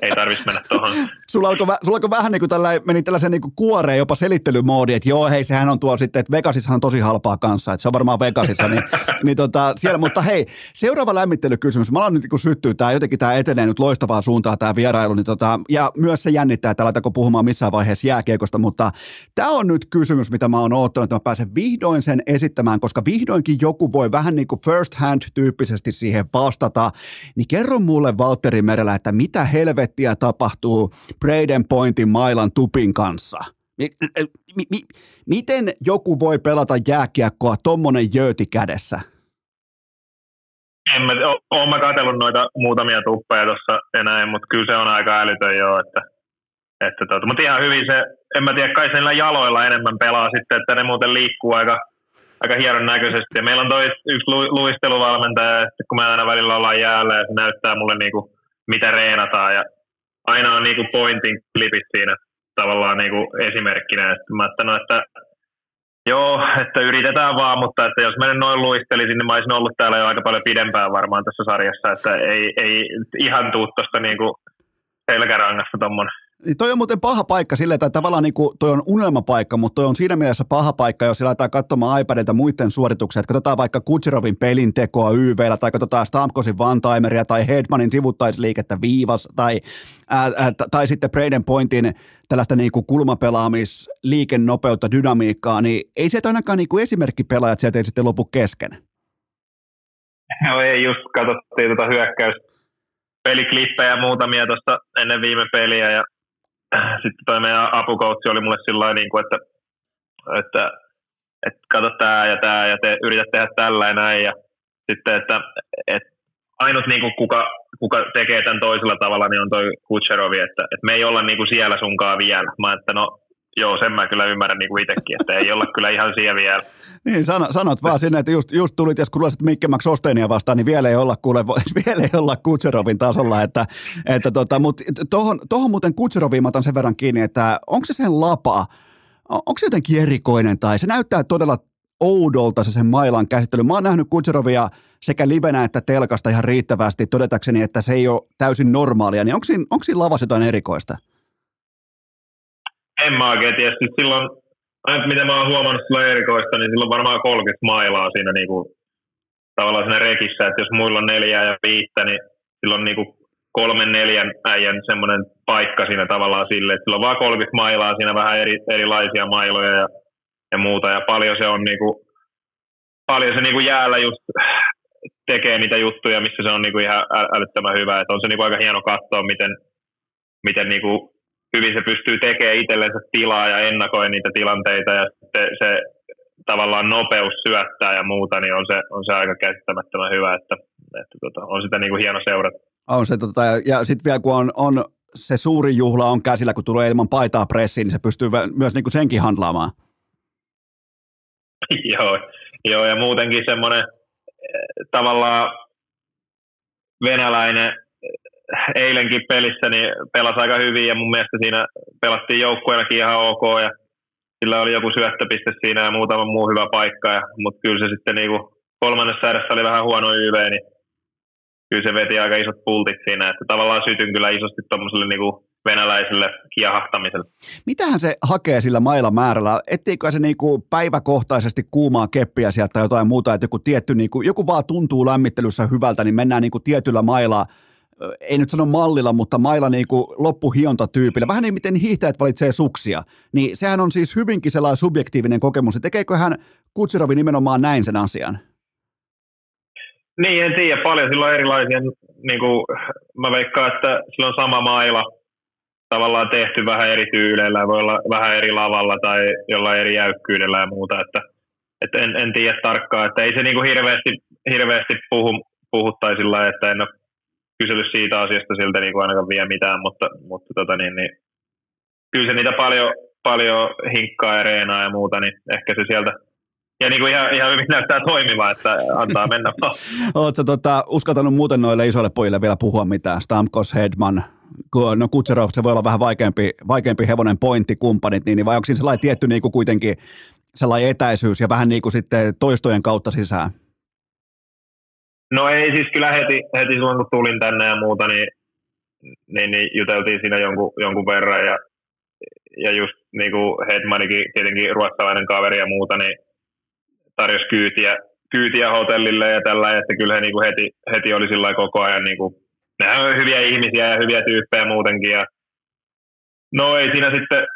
ei tarvitse mennä tuohon. Sulla alkoi alko vähän niin kuin tällainen, meni tällaisen niin kuin kuoreen jopa selittelymoodi, että joo, hei, sehän on tuolla sitten, että Vegasissahan on tosi halpaa kanssa, että se on varmaan Vegasissa, niin, niin tota, siellä, mutta hei, seuraava lämmittelykysymys, mä alan nyt kun syttyy tämä, jotenkin tämä etenee nyt loistavaa suuntaa tämä vierailu, niin tota, ja myös se jännittää, että laitako puhumaan missään vaiheessa jääkiekosta, mutta tämä on nyt kysymys, mitä mä oon oottanut, että mä pääsen vihdoin sen esittämään, koska vihdoinkin joku voi vähän niin kuin first hand tyyppisesti siihen vastata, niin kerro mulle Waltteri Merelä, että mitä helvettiä tapahtuu Braden Pointin mailan tupin kanssa? Mi- mi- mi- miten joku voi pelata jääkiekkoa tommonen jööti kädessä? En mä, o, oon mä katsellut noita muutamia tuppeja tuossa enää, mutta kyllä se on aika älytön joo, että, että mutta ihan hyvin se en mä tiedä, kai sillä jaloilla enemmän pelaa sitten, että ne muuten liikkuu aika, aika hieron näköisesti. Ja meillä on toi yksi luisteluvalmentaja, että kun me aina välillä ollaan jäällä ja se näyttää mulle niinku, mitä reenataan. Ja aina on niinku pointin klipit siinä tavallaan niinku esimerkkinä. Että mä ajattelin, että joo, että yritetään vaan, mutta että jos mä noin luistelisin, niin mä olisin ollut täällä jo aika paljon pidempään varmaan tässä sarjassa. Että ei, ei ihan tuu tuosta niinku selkärangasta tommonen. Toi on muuten paha paikka silleen, tai tavallaan niin kuin, toi on unelmapaikka, mutta toi on siinä mielessä paha paikka, jos lähdetään katsomaan iPadilta muiden suorituksia, että katsotaan vaikka Kucherovin pelintekoa Y V:llä, tai katsotaan Stamkosin one-timeria, tai Hedmanin sivuttaisliikettä viivas, tai, ää, ää, tai sitten Braden Pointin tällaista niin kuin kulmapelaamisliikennopeutta, dynamiikkaa, niin ei sieltä ainakaan niin kuin esimerkkipelaajat sieltä ei sitten lopu kesken. No ei, just katsottiin tätä hyökkäyspeliklippeä muutamia tuosta ennen viime peliä, ja sitten toi meidän apukoutsi oli mulle sillä tavalla, että, että, että kato tää ja tää ja te, yritä tehdä tällä ja näin. Ja sitten, että, että ainut niin kuin kuka, kuka tekee tämän toisella tavalla, niin on toi Kucherovi, että, että me ei olla niin kuin siellä sunkaan vielä. Mä että no joo, sen mä kyllä ymmärrän niin kuin itsekin, että ei olla kyllä ihan siellä vielä. Niin, sanot, sanot vaan sinne, että just, just tulit, jos kuulisit Mikke Max Osteinia vastaan, niin vielä ei olla, kuule, vielä ei olla Kucherovin tasolla. Että, että tota, mutta tohon, tohon muuten Kucheroviin mä otan sen verran kiinni, että onko se sen lapa, onko se jotenkin erikoinen tai se näyttää todella oudolta se sen mailan käsittely. Mä oon nähnyt Kucherovia sekä livenä että telkasta ihan riittävästi todetakseni, että se ei ole täysin normaalia. Niin onko siinä, onko siinä lavassa jotain erikoista? En mä oikein tiedä. Silloin, mitä mä oon huomannut sillä erikoista, niin silloin varmaan kolmekymmentä mailaa siinä niinku, tavallaan siinä rekissä, että jos muilla on neljää ja viittä, niin silloin niinku kolmen neljän äijän semmoinen paikka siinä tavallaan sille, että silloin vaan kolmekymmentä mailaa siinä vähän eri, erilaisia mailoja ja, ja muuta, ja paljon se on niinku, paljon se niinku jäällä just tekee niitä juttuja, missä se on niinku ihan älyttömän hyvä, että on se niinku aika hieno katsoa, miten, miten niinku hyvin se pystyy tekemään itsellensä tilaa ja ennakoi niitä tilanteita ja se, se tavallaan nopeus syöttää ja muuta, niin on se, on se aika käsittämättömän hyvä, että, että tota, on sitä niin kuin hieno seurata. On se, tota, ja sitten vielä kun on, on se suuri juhla on käsillä, kun tulee ilman paitaa pressiin, niin se pystyy myös niin kuin senkin handlaamaan. Joo, joo, ja muutenkin semmoinen tavallaan venäläinen eilenkin pelissä niin pelasi aika hyvin ja mun mielestä siinä pelattiin joukkueenakin ihan ok ja sillä oli joku syöttöpiste siinä ja muutama muu hyvä paikka, ja, mutta kyllä se sitten niin kuin kolmannessa erässä oli vähän huono Y V, niin kyllä se veti aika isot pultit siinä, että tavallaan sytyn kyllä isosti tuommoiselle niin kuin venäläiselle kiehahtamiselle. Mitähän se hakee sillä mailamäärällä? Etteikö se niinku päiväkohtaisesti kuumaa keppiä sieltä tai jotain muuta, että joku, tietty, niinku, joku vaan tuntuu lämmittelyssä hyvältä, niin mennään niinku tietyllä mailaa. Ei nyt sano mallilla, mutta mailla niin kuin loppuhiontatyypillä. Vähän niin, miten hiihtäjät valitsee suksia. Niin sehän on siis hyvinkin sellainen subjektiivinen kokemus. Ja tekeeköhän Kucherovi nimenomaan näin sen asian? Niin, en tiedä. Paljon sillä on erilaisia. Niin kuin, mä veikkaan, että sillä on sama maila tavallaan tehty vähän eri tyyleillä. Voi olla vähän eri lavalla tai jollain eri jäykkyydellä ja muuta. Että, että en, en tiedä tarkkaan. Että ei se niin kuin hirveästi, hirveästi puhu, puhuttaisi sillä lailla, että en ole kysely siitä asiasta siltä niin kuin ainakaan vielä mitään, mutta, mutta tota niin, niin, kyllä se niitä paljon, paljon hinkkaa ja reenaa ja muuta, niin ehkä se sieltä, ja niin kuin ihan, ihan hyvin näyttää toimivaa, että antaa mennä vaan. Oletko tota, uskaltanut muuten noille isoille pojille vielä puhua mitään? Stamkos, Hedman, no Kucherov, se voi olla vähän vaikeampi, vaikeampi hevonen pointti kumppanit, niin, vai onko siinä sellainen tietty niin kuin kuitenkin sellainen etäisyys ja vähän niin kuin sitten toistojen kautta sisään? No ei siis kyllä heti, heti silloin, kun tulin tänne ja muuta, niin, niin, niin juteltiin siinä jonkun, jonkun verran. Ja, ja just niin kuin Hedmanikin, tietenkin ruotsalainen kaveri ja muuta, niin tarjosi kyytiä, kyytiä hotellille ja tällä. Ja kyllä he niin kuin heti, heti oli sillä lailla koko ajan. Niin kuin, nehän on hyviä ihmisiä ja hyviä tyyppejä muutenkin. Ja, no ei siinä sitten,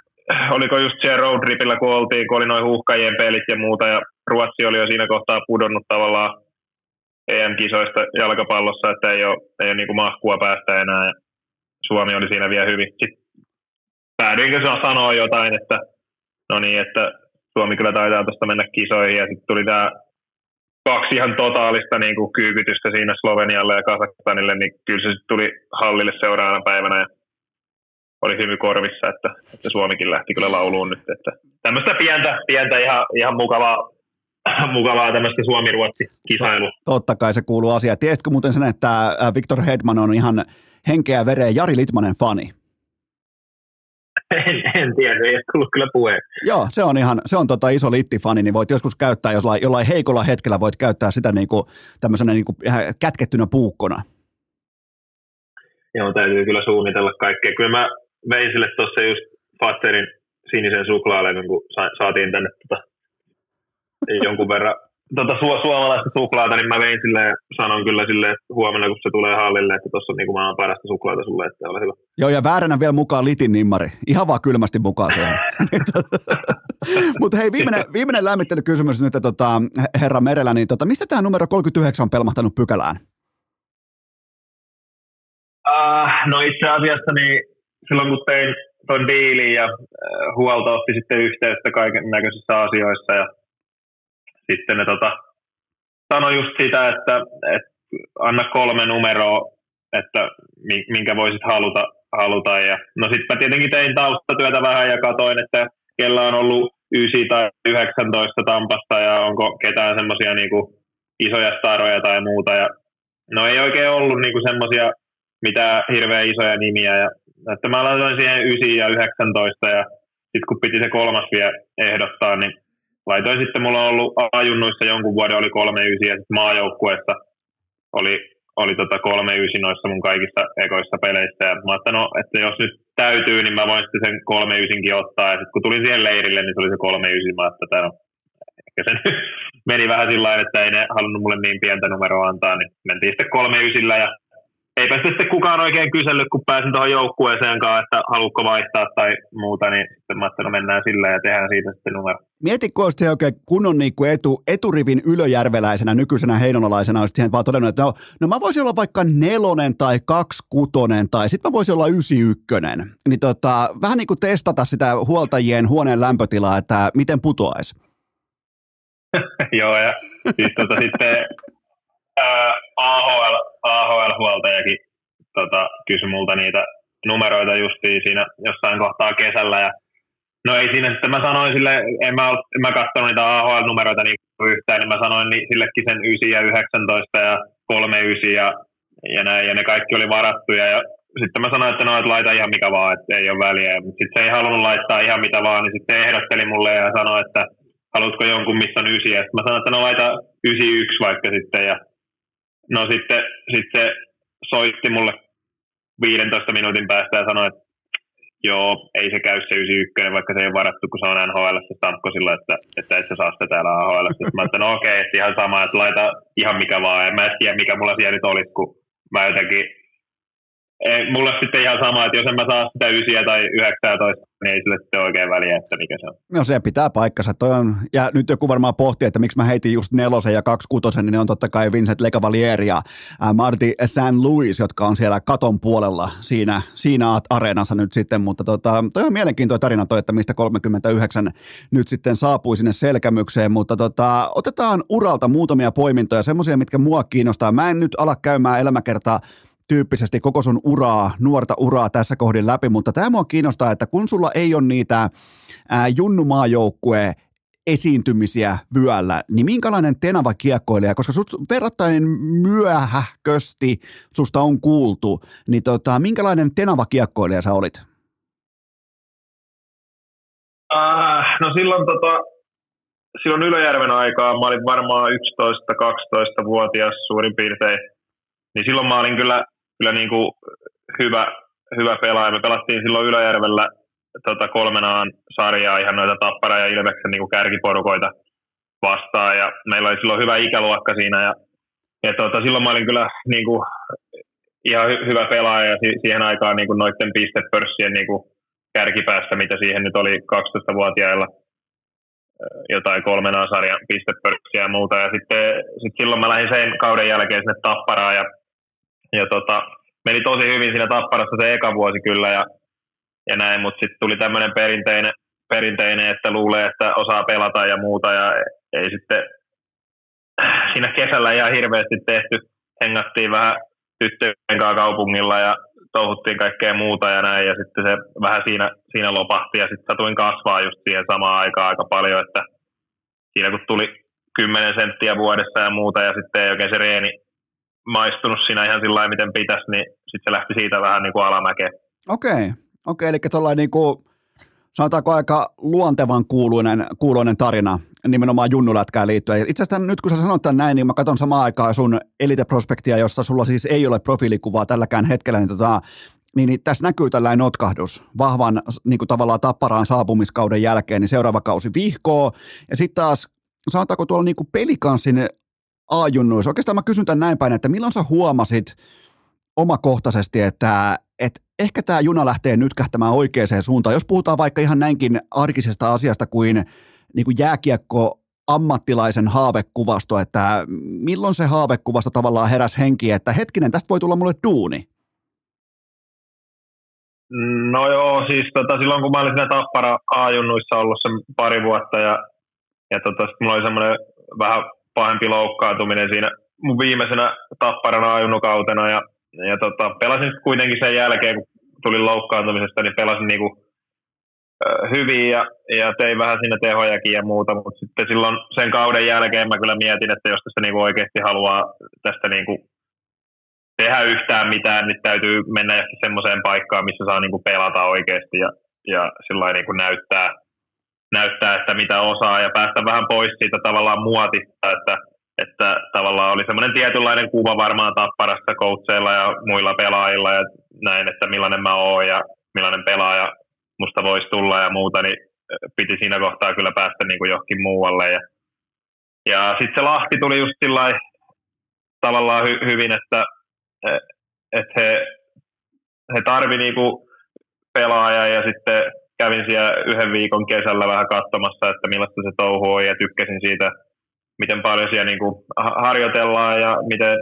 oliko just siellä roadtripillä, kun oltiin, kun oli noin huuhkajien pelit ja muuta. Ja Ruotsi oli jo siinä kohtaa pudonnut tavallaan E M-kisoista jalkapallossa, että ei ole, ei ole niinku mahkua päästä enää, ja Suomi oli siinä vielä hyvin. Sitten päädyinkö sanoa jotain, että no niin, että Suomi kyllä taitaa tuosta mennä kisoihin, ja sitten tuli tämä kaksi ihan totaalista niinku kyykytystä siinä Slovenialle ja Kazakstanille, niin kyllä se sitten tuli hallille seuraavana päivänä, ja oli hymy korvissa, että, että Suomikin lähti kyllä lauluun nyt. Että tämmöistä pientä, pientä ihan, ihan mukavaa, mukavaa tämmöistä Suomi-Ruotsi-kisailua. Totta kai se kuuluu asiaan. Tiesitkö muuten sen, että Victor Hedman on ihan henkeä vereen Jari Litmanen fani? En, en tiedä, ei ole tullut kyllä puheen. Joo, se on ihan, se on tota iso littifani, niin voit joskus käyttää, jollain, jollain heikolla hetkellä voit käyttää sitä niinku, tämmöisenä niinku kätkettynä puukkona. Joo, täytyy kyllä suunnitella kaikkea. Kyllä mä vein sille tuossa just Fatterin sinisen suklaalevyn, kun saatiin tänne tota, jonkun verran tota, su- suomalaista suklaata, niin mä vein silleen ja sanon kyllä silleen, että huomenna kun se tulee hallille, että tuossa on niin kuin maailman parasta suklaata sulle, että ole hyvä. Joo, ja vääränä vielä mukaan litin nimmari. Ihan vaan kylmästi mukaan siihen. Mutta hei, viimeinen, viimeinen lämmittelykysymys nyt, tota, herra Merelä, niin tota, mistä tämä numero kolmekymmentäyhdeksän on pelmahtanut pykälään? Uh, no itse asiassa niin silloin kun tein tuon diilin ja uh, huolto otti sitten yhteyttä kaiken näköisissä asioissa ja sitten ne tota, sanoi just sitä, että et, anna kolme numeroa, että minkä voisit haluta. haluta. Ja, no sitten mä tietenkin tein taustatyötä vähän ja katsoin, että kellä on ollut yhdeksän tai yhdeksäntoista Tampasta ja onko ketään semmoisia niinku isoja staroja tai muuta. Ja, no ei oikein ollut niinku semmoisia mitä hirveän isoja nimiä. Ja, että mä laitoin siihen yhdeksän ja yhdeksäntoista ja sitten kun piti se kolmas vielä ehdottaa, niin laitoin sitten, mulla on ollut ajunnuissa jonkun vuoden oli kolme yhdeksän ja sitten maajoukkueessa oli, oli tota kolme yhdeksän noissa mun kaikissa ekoissa peleissä. Ja mä ajattelin, no, että jos nyt täytyy, niin mä voin sitten sen kolme yhdeksänkin ottaa. Ja sitten kun tulin siihen leirille, niin se oli se kolme yhdeksän. Mä ajattelin, että no, ehkä se meni vähän sillä tavalla, että ei ne halunnut mulle niin pientä numeroa antaa, niin mentiin sitten kolme yhdeksällä ja eipä sitten kukaan oikein kysellyt, kun pääsin tuohon joukkueeseenkaan, että haluatko vaihtaa tai muuta, niin sitten mä ajattelin, että mennään sillä ja tehdään siitä sitten numero. Mieti, kun olisit oikein kunnon niinku etu, eturivin ylöjärveläisenä, nykyisenä heinonalaisena, olisit siihen vaan todennut, että no, no mä voisin olla vaikka nelonen tai kaksikutonen tai sitten mä voisin olla ysiykkönen. Niin tota, vähän niin kuin testata sitä huoltajien huoneen lämpötilaa, että miten putoaisi. Joo, ja siis tota sitten... A H L-huoltajakin tota, kysyi multa niitä numeroita justiin siinä jossain kohtaa kesällä. Ja, no ei siinä, sitten mä sanoin sille, en mä, en mä katsonut niitä A H L-numeroita niin yhtään, niin mä sanoin niin sillekin sen yhdeksän ja yhdeksäntoista ja kolme yhdeksän ja, ja näin, ja ne kaikki oli varattuja. Ja sitten mä sanoin, että no, et laita ihan mikä vaan, että ei ole väliä. Sitten se ei halunnut laittaa ihan mitä vaan, niin sitten se ehdotteli mulle ja sanoi, että haluatko jonkun, missä on yhdeksän. Ja sitten mä sanoin, että no laita yhdeksänkymmentäyksi vaikka sitten, ja no sitten, sitten se soitti mulle viidentoista minuutin päästä ja sanoi, että joo, ei se käy se yhdeksänkymmentäyksi, vaikka se ei varattu, kun se on N H L:ssä Stamkosilla, että, että et sä saa sitä täällä A H L:ssä. Mä ajattelin, no okei, okay, ihan sama, että laita ihan mikä vaan. En mä edes tiedä, mikä mulla siellä nyt olisi, kun mä jotenkin... Ei, mulla sitten ihan sama, että jos en mä saa sitä yhdeksän tai yhdeksäntoista, niin ei sille sitten oikein väliä, että mikä se on. No se pitää paikkansa. Toi on, ja nyt joku varmaan pohtii, että miksi mä heitin just nelosen ja kaksikutosen, niin ne on totta kai Vincent Lecavalier ja Marty Saint Louis, jotka on siellä katon puolella siinä, siinä areenassa nyt sitten. Mutta tota, toi on mielenkiintoinen tarina toi, että mistä kolmekymmentäyhdeksän nyt sitten saapui sinne selkämykseen. Mutta tota, otetaan uralta muutamia poimintoja, semmoisia, mitkä mua kiinnostaa. Mä en nyt ala käymään elämäkertaa tyyppisesti koko sun uraa, nuorta uraa tässä kohdin läpi, mutta tämä mua kiinnostaa, että kun sulla ei ole niitä ää, junnumaajoukkue esiintymisiä vyöllä, niin minkälainen tenava kiekkoilija, koska sut verrattain myöhäkösti susta on kuultu, niin tota, minkälainen tenava kiekkoilija sä olit? Äh, no silloin, tota, silloin Ylöjärven aikaa mä olin varmaan yksitoista kaksitoista-vuotias suurin piirtein. Niin silloin mä olin kyllä, kyllä niin kuin hyvä, hyvä pelaaja. Me pelattiin silloin Ylöjärvellä tota kolmenaan sarjaa ihan noita Tappara ja Ilveksen niin kuin kärkiporukoita vastaan. Ja meillä oli silloin hyvä ikäluokka siinä. Ja, ja tota, silloin mä olin kyllä niin kuin ihan hy- hyvä pelaaja ja si- siihen aikaan niin kuin noiden pistepörssien niin kuin kärkipäässä, mitä siihen nyt oli kaksitoistavuotiailla. Jotain kolmenaan sarjan pistepörssiä ja muuta. Ja sitten sit silloin mä lähdin sen kauden jälkeen sinne Tapparaan. Ja Ja tota, meni tosi hyvin siinä Tapparassa se eka vuosi kyllä ja, ja näin, mutta sitten tuli tämmöinen perinteinen, perinteinen, että luulee, että osaa pelata ja muuta ja ei sitten siinä kesällä ihan hirveästi tehty. Hengattiin vähän tyttöjen kanssa kaupungilla ja touhuttiin kaikkea muuta ja näin, ja sitten se vähän siinä, siinä lopahti, ja sitten satuin kasvaa just siihen samaan aikaan aika paljon, että siinä kun tuli kymmenen senttiä vuodessa ja muuta, ja sitten ei oikein se reeni maistunut siinä ihan sillä lailla, miten pitäisi, niin sitten se lähti siitä vähän niin kuin alamäkeen. Okei, okay. okay, eli tuollainen niin kuin, sanotaanko aika luontevan kuuluinen, kuuluinen tarina nimenomaan junnulätkään liittyen. Itse asiassa nyt kun sä sanot tämän näin, niin mä katson samaan aikaan sun eliteprospektia, jossa sulla siis ei ole profiilikuvaa tälläkään hetkellä, niin, tota, niin, niin tässä näkyy tällainen notkahdus vahvan niin kuin tavallaan Tapparaan saapumiskauden jälkeen, niin seuraava kausi vihkoo. Ja sitten taas, sanotaanko tuolla niin kuin Pelikansin A-junnuissa, oikeastaan mä kysyn tämän näin päin, että milloin sä huomasit omakohtaisesti, että, että ehkä tämä juna lähtee nytkähtämään oikeaan suuntaan, jos puhutaan vaikka ihan näinkin arkisesta asiasta kuin niin kuin jääkiekko-ammattilaisen haavekuvasto, että milloin se haavekuvasto tavallaan heräsi henkiä, että hetkinen, tästä voi tulla mulle duuni? No joo, siis tota, silloin kun mä olin siinä Tappara A-junnuissa ollut sen pari vuotta, ja, ja tota, sit mulla oli semmoinen vähän pahempi loukkaantuminen siinä mun viimeisenä Tapparan A-junnukautena, ja, ja tota, pelasin kuitenkin sen jälkeen, kun tulin loukkaantumisesta, niin pelasin niinku hyvin ja, ja tein vähän sinne tehojakin ja muuta, mutta sitten silloin sen kauden jälkeen mä kyllä mietin, että jos tässä niinku oikeasti haluaa tästä niinku tehdä yhtään mitään, niin täytyy mennä johonkin semmoiseen paikkaan, missä saa niinku pelata oikeasti ja, ja sillain niinku näyttää, näyttää, että mitä osaa ja päästä vähän pois siitä tavallaan muotista, että, että tavallaan oli semmoinen tietynlainen kuva varmaan Tapparassa coacheilla ja muilla pelaajilla ja näin, että millainen mä oon ja millainen pelaaja musta voisi tulla ja muuta, niin piti siinä kohtaa kyllä päästä niin kuin johonkin muualle. Ja, ja sitten se Lahti tuli just sillai tavallaan hy, hyvin, että et he, he tarvi niin kuin pelaaja ja sitten kävin siellä yhden viikon kesällä vähän katsomassa, että millaista se touhu on ja tykkäsin siitä, miten paljon siellä niin kuin harjoitellaan ja miten,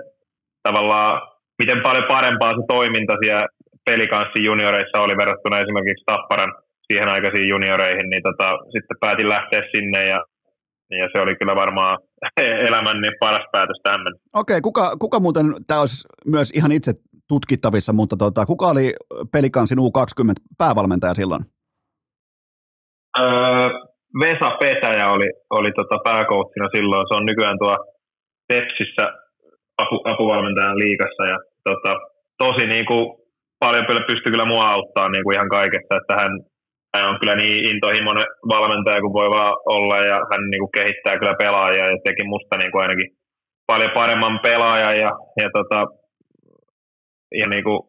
tavallaan, miten paljon parempaa se toiminta siellä Pelikanssin junioreissa oli verrattuna esimerkiksi Tapparan siihen aikaisiin junioreihin, niin tota, sitten päätin lähteä sinne ja, ja se oli kyllä varmaan elämän niin paras päätös tähän mennä. Okei, kuka, kuka muuten, tämä olisi myös ihan itse tutkittavissa, mutta tota, kuka oli Pelikanssin U kaksikymmentä päävalmentaja silloin? Öö, Vesa Petäjä oli, oli tota pääcoachina silloin, se on nykyään tuo Tepsissä apu, apuvalmentajan liigassa ja tota, tosi niin kuin paljon pystyy kyllä mua auttamaan niin kuin ihan kaikesta, että hän, hän on kyllä niin intohimoinen valmentaja kuin voi vaan olla ja hän niin kuin kehittää kyllä pelaajia ja teki musta niin kuin ainakin paljon paremman pelaajan ja, ja, tota, ja niin kuin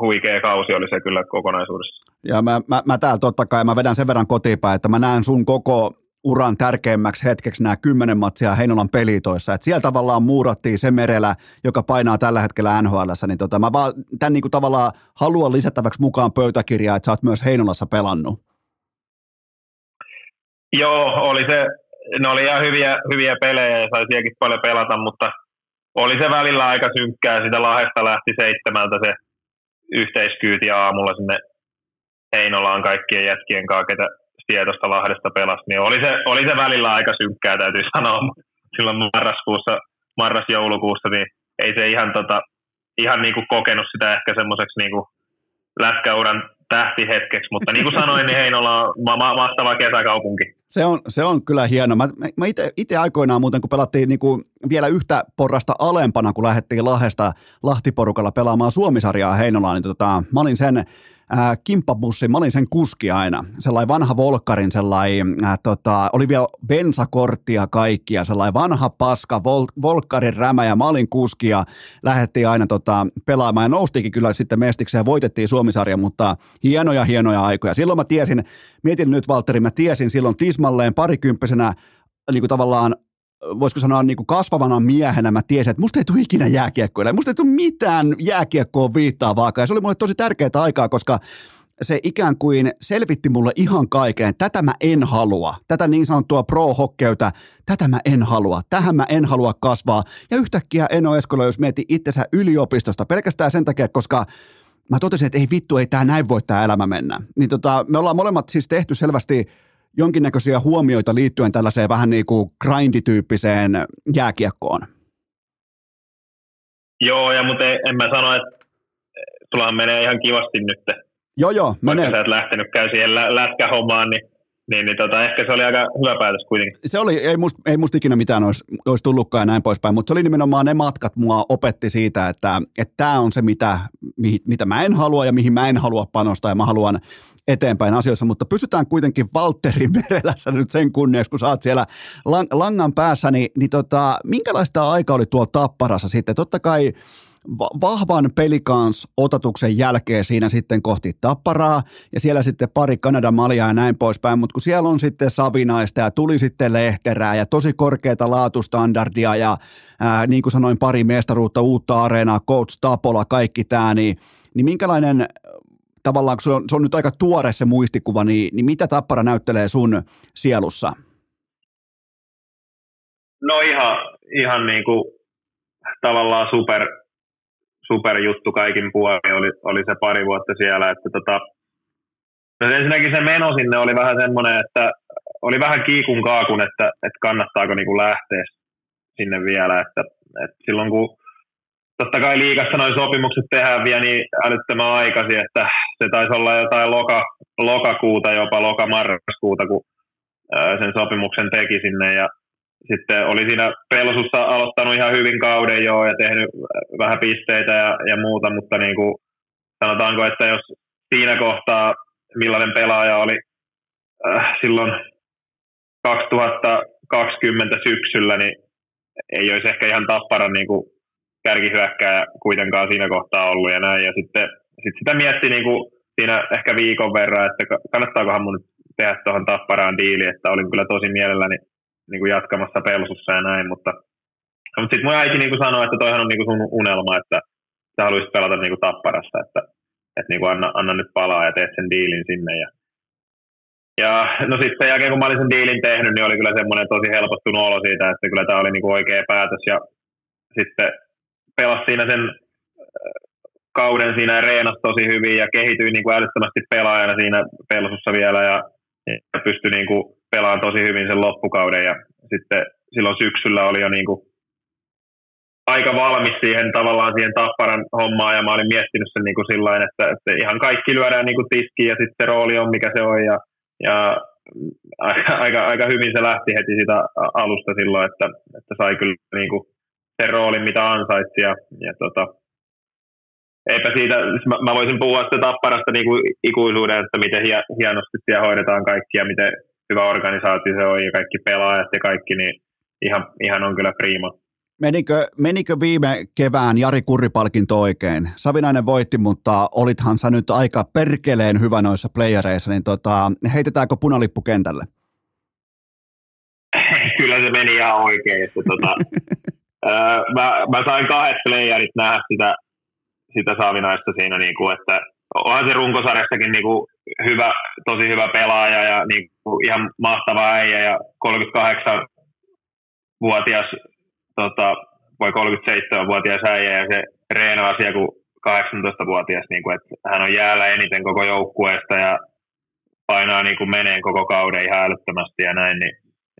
huikea kausi oli se kyllä kokonaisuudessa. Ja mä, mä, mä täällä totta kai, mä vedän sen verran kotiinpäin, että mä näen sun koko uran tärkeimmäksi hetkeksi nämä kymmenen matsia Heinolan pelitoissa. Et siellä tavallaan muurattiin se Merelä, joka painaa tällä hetkellä N H L:ssä. Niin tota, mä vaan tämän niinku tavallaan haluan lisättäväksi mukaan pöytäkirjaa, että sä oot myös Heinolassa pelannut. Joo, oli se, ne oli ihan hyviä, hyviä pelejä ja sai sielläkin paljon pelata, mutta oli se välillä aika synkkää. Sitä Lahdesta lähti seitsemältä se yhteiskyyti aamulla sinne Heinolaan kaikkien jätkien kanssa, ketä tietosta Lahdesta pelasi, niin oli se, oli se välillä aika synkkää, täytyy sanoa. Silloin marraskuussa, marras-joulukuussa, niin ei se ihan, tota, ihan niinku kokenut sitä ehkä semmoiseksi niinku lätkäuran tähtihetkeksi, mutta niin kuin sanoin, niin Heinola on ma- ma- mahtava kesäkaupunki. Se on, se on kyllä hieno. Mä, mä itse aikoinaan muuten, kun pelattiin niinku vielä yhtä porrasta alempana, kun lähdettiin Lahdesta Lahtiporukalla pelaamaan Suomisarjaa Heinolaan, niin tota, mä olin sen Äh, kimppabussi, mä olin sen kuski aina, sellainen vanha Volkkarin, sellainen, äh, tota, oli vielä bensakorttia kaikkia, sellainen vanha paska, vol, Volkkarin rämä ja mä olin kuski ja lähdettiin aina tota, pelaamaan ja noustikin kyllä sitten mestikseen ja voitettiin Suomisarja, mutta hienoja hienoja aikoja. Silloin mä tiesin, mietin nyt Waltteri, mä tiesin silloin tismalleen parikymppisenä niin kuin tavallaan voisiko sanoa niin kuin kasvavana miehenä, mä tiesin, että musta ei tule ikinä jääkiekkoille. Musta ei tule mitään jääkiekkoon viittaavaakaan. Ja se oli mulle tosi tärkeää aikaa, koska se ikään kuin selvitti mulle ihan kaiken. Tätä mä en halua. Tätä niin sanottua pro-hokkeuta. Tätä mä en halua. Tähän mä en halua kasvaa. Ja yhtäkkiä Eno Eskola, jos mietin itsensä yliopistosta, pelkästään sen takia, koska mä totesin, että ei vittu, ei tää näin voi tää elämä mennä. Niin tota, me ollaan molemmat siis tehty selvästi jonkinnäköisiä huomioita liittyen tällaiseen vähän niin kuin grindityyppiseen jääkiekkoon. Joo, ja mutta en mä sano, että sullahan menee ihan kivasti nyt. Joo, joo, menee. Vaikka sä et lähtenyt käy siihen lä- lätkähommaan, niin, niin, niin tota, ehkä se oli aika hyvä päätös kuitenkin. Se oli, ei musta ei must ikinä mitään olisi, olisi tullutkaan ja näin poispäin, mutta se oli nimenomaan ne matkat mua opetti siitä, että tämä on se, mitä, mihin, mitä mä en halua ja mihin mä en halua panostaa ja mä haluan eteenpäin asioissa, mutta pysytään kuitenkin Waltteri Merelässä nyt sen kunniaksi, kun sä oot siellä lang- langan päässä, niin, niin tota, minkälaista aika oli tuolla Tapparassa sitten? Totta kai vahvan Pelikans-otatuksen jälkeen siinä sitten kohti Tapparaa ja siellä sitten pari Kanadan maljaa ja näin poispäin, mutta kun siellä on sitten Savinaista ja tuli sitten Lehterää ja tosi korkeata laatustandardia ja ää, niin kuin sanoin pari mestaruutta, uutta areenaa, coach Tapola, kaikki tämä, niin, niin minkälainen tavallaan, kun se on, se on nyt aika tuore se muistikuva, niin, niin mitä Tappara näyttelee sun sielussa? No ihan, ihan niin kuin tavallaan super superjuttu kaikin puolin oli, oli se pari vuotta siellä, että tota, no ensinnäkin se meno sinne oli vähän semmoinen, että oli vähän kiikun kaakun, että, että kannattaako niinku lähteä sinne vielä, että, että silloin kun totta kai liigassa noin sopimukset tehdään vielä niin älyttömän aikaisin, että se taisi olla jotain loka, lokakuuta, jopa lokamarraskuuta, kun sen sopimuksen teki sinne ja sitten oli siinä Pelsussa aloittanut ihan hyvin kauden joo ja tehnyt vähän pisteitä ja, ja muuta, mutta niin kuin sanotaanko, että jos siinä kohtaa millainen pelaaja oli äh, silloin kaksituhattakaksikymmentä syksyllä, niin ei olisi ehkä ihan Tapparan niin kuin kärkihyökkääjä kuitenkaan siinä kohtaa ollut ja näin. Ja sitten sit sitä mietti niin kuin siinä ehkä viikon verran, että kannattaakohan mun tehdä tuohon Tapparaan diili, että olin kyllä tosi mielelläni niin kuin jatkamassa Pelsussa ja näin, mutta, mutta sitten mun äiti niin kuin sanoi, että toihan on niin kuin sun unelma, että sä haluaisit pelata niin kuin Tapparassa, että, että niin kuin anna, anna nyt palaa ja teet sen diilin sinne. Ja, ja no sitten sen jälkeen, kun mä olin sen diilin tehnyt, niin oli kyllä semmoinen tosi helpottunut olo siitä, että kyllä tämä oli niin kuin oikea päätös. Ja sitten pelasi siinä sen kauden siinä reenassa tosi hyvin ja kehityi niin kuin älyttömästi pelaajana siinä Pelsussa vielä ja, ja pystyi niin kuin pelaan tosi hyvin sen loppukauden ja sitten silloin syksyllä oli jo niin kuin aika valmis siihen tavallaan siihen Tapparan hommaan ja mä olin miettinyt sen niin kuin sillain, että, että ihan kaikki lyödään niin kuin tiskiin ja sitten se rooli on mikä se on ja, ja aika, aika, aika hyvin se lähti heti sitä alusta silloin, että, että sai kyllä niin kuin sen roolin mitä ansaitsi ja, ja tota, eipä siitä, mä, mä voisin puhua sitä Tapparasta niin kuin ikuisuuden, että miten hie, hienosti siellä hoidetaan kaikki ja miten hyvä organisaatio se on ja kaikki pelaajat ja kaikki, niin ihan, ihan on kyllä priima. Menikö, menikö viime kevään Jari Kurri-palkinto oikein? Savinainen voitti, mutta olithan sä nyt aika perkeleen hyvä noissa playereissa, niin tota, heitetäänkö punalippu kentälle? Kyllä se meni ihan oikein. Että tota, ää, mä, mä sain kahdet playerit nähdä sitä, sitä Savinaista siinä, niin kuin, että onhan se runkosarjastakin niin kuin hyvä, tosi hyvä pelaaja ja niin kuin ihan mahtava äijä ja kolmekymmentäkahdeksanvuotias tota, vai kolmekymmentäseitsemänvuotias äijä ja se reenaa asia kuin kahdeksantoistavuotias, niin kuin, että hän on jäällä eniten koko joukkueesta ja painaa niin kuin meneen koko kauden ihan älyttömästi ja näin, niin,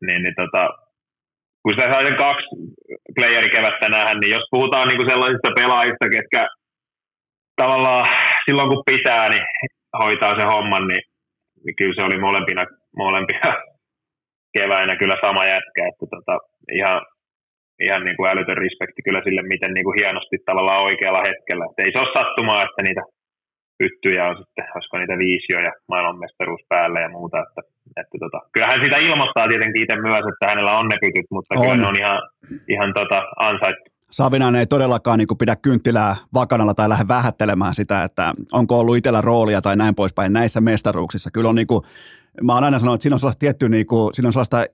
niin, niin tota, kun sitä saa sen kaksi playerikevättä nähdä, niin jos puhutaan niin kuin sellaisista pelaajista, ketkä tavallaan silloin kun pitää, niin hoitaa se homman, niin, niin kyllä se oli molempina, molempina keväinä kyllä sama jätkä, että tota, ihan, ihan niin kuin älytön respekti kyllä sille, miten niin kuin hienosti tavallaan oikealla hetkellä. Et ei se ole sattumaa, että niitä pyttyjä on sitten, olisiko niitä viisioja maailmanmestaruus päällä ja muuta. Että, että tota, kyllähän sitä ilmoittaa tietenkin itse myös, että hänellä on ne pytyt, mutta on. Kyllä ne on ihan, ihan tota, ansaittu. Savinainen ei todellakaan niin kuin pidä kynttilää vakanalla tai lähde vähättelemään sitä, että onko ollut itsellä roolia tai näin poispäin näissä mestaruuksissa. Kyllä on niin kuin, mä oon aina sanonut, että siinä on sellaista tiettyä, niin kuin, siinä on sellaista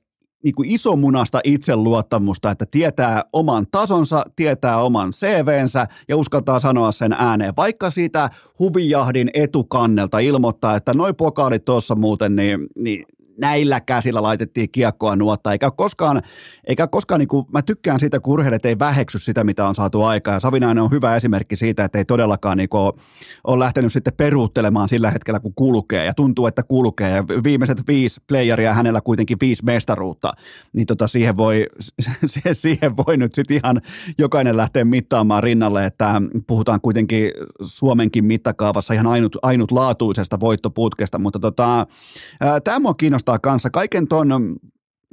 niin kuin isomunasta itseluottamusta, että tietää oman tasonsa, tietää oman C V:nsä ja uskaltaa sanoa sen ääneen. Vaikka siitä huvijahdin etukannelta ilmoittaa, että noi pokaalit tuossa muuten, niin, niin näillä käsillä laitettiin kiekkoa nuottaa, eikä koskaan, eikä koskaan niin kuin, mä tykkään siitä, kun urheilijat ei väheksy sitä, mitä on saatu aikaa, ja Savinainen on hyvä esimerkki siitä, että ei todellakaan niin kuin, ole lähtenyt sitten peruuttelemaan sillä hetkellä, kun kulkee, ja tuntuu, että kulkee, ja viimeiset viisi playeria, hänellä kuitenkin viisi mestaruutta, niin tota, siihen, voi, siihen voi nyt sitten ihan jokainen lähteä mittaamaan rinnalle, että puhutaan kuitenkin Suomenkin mittakaavassa ihan ainut, ainutlaatuisesta voittoputkesta, mutta tota, tämä mua kiinnostaa kanssa kaiken ton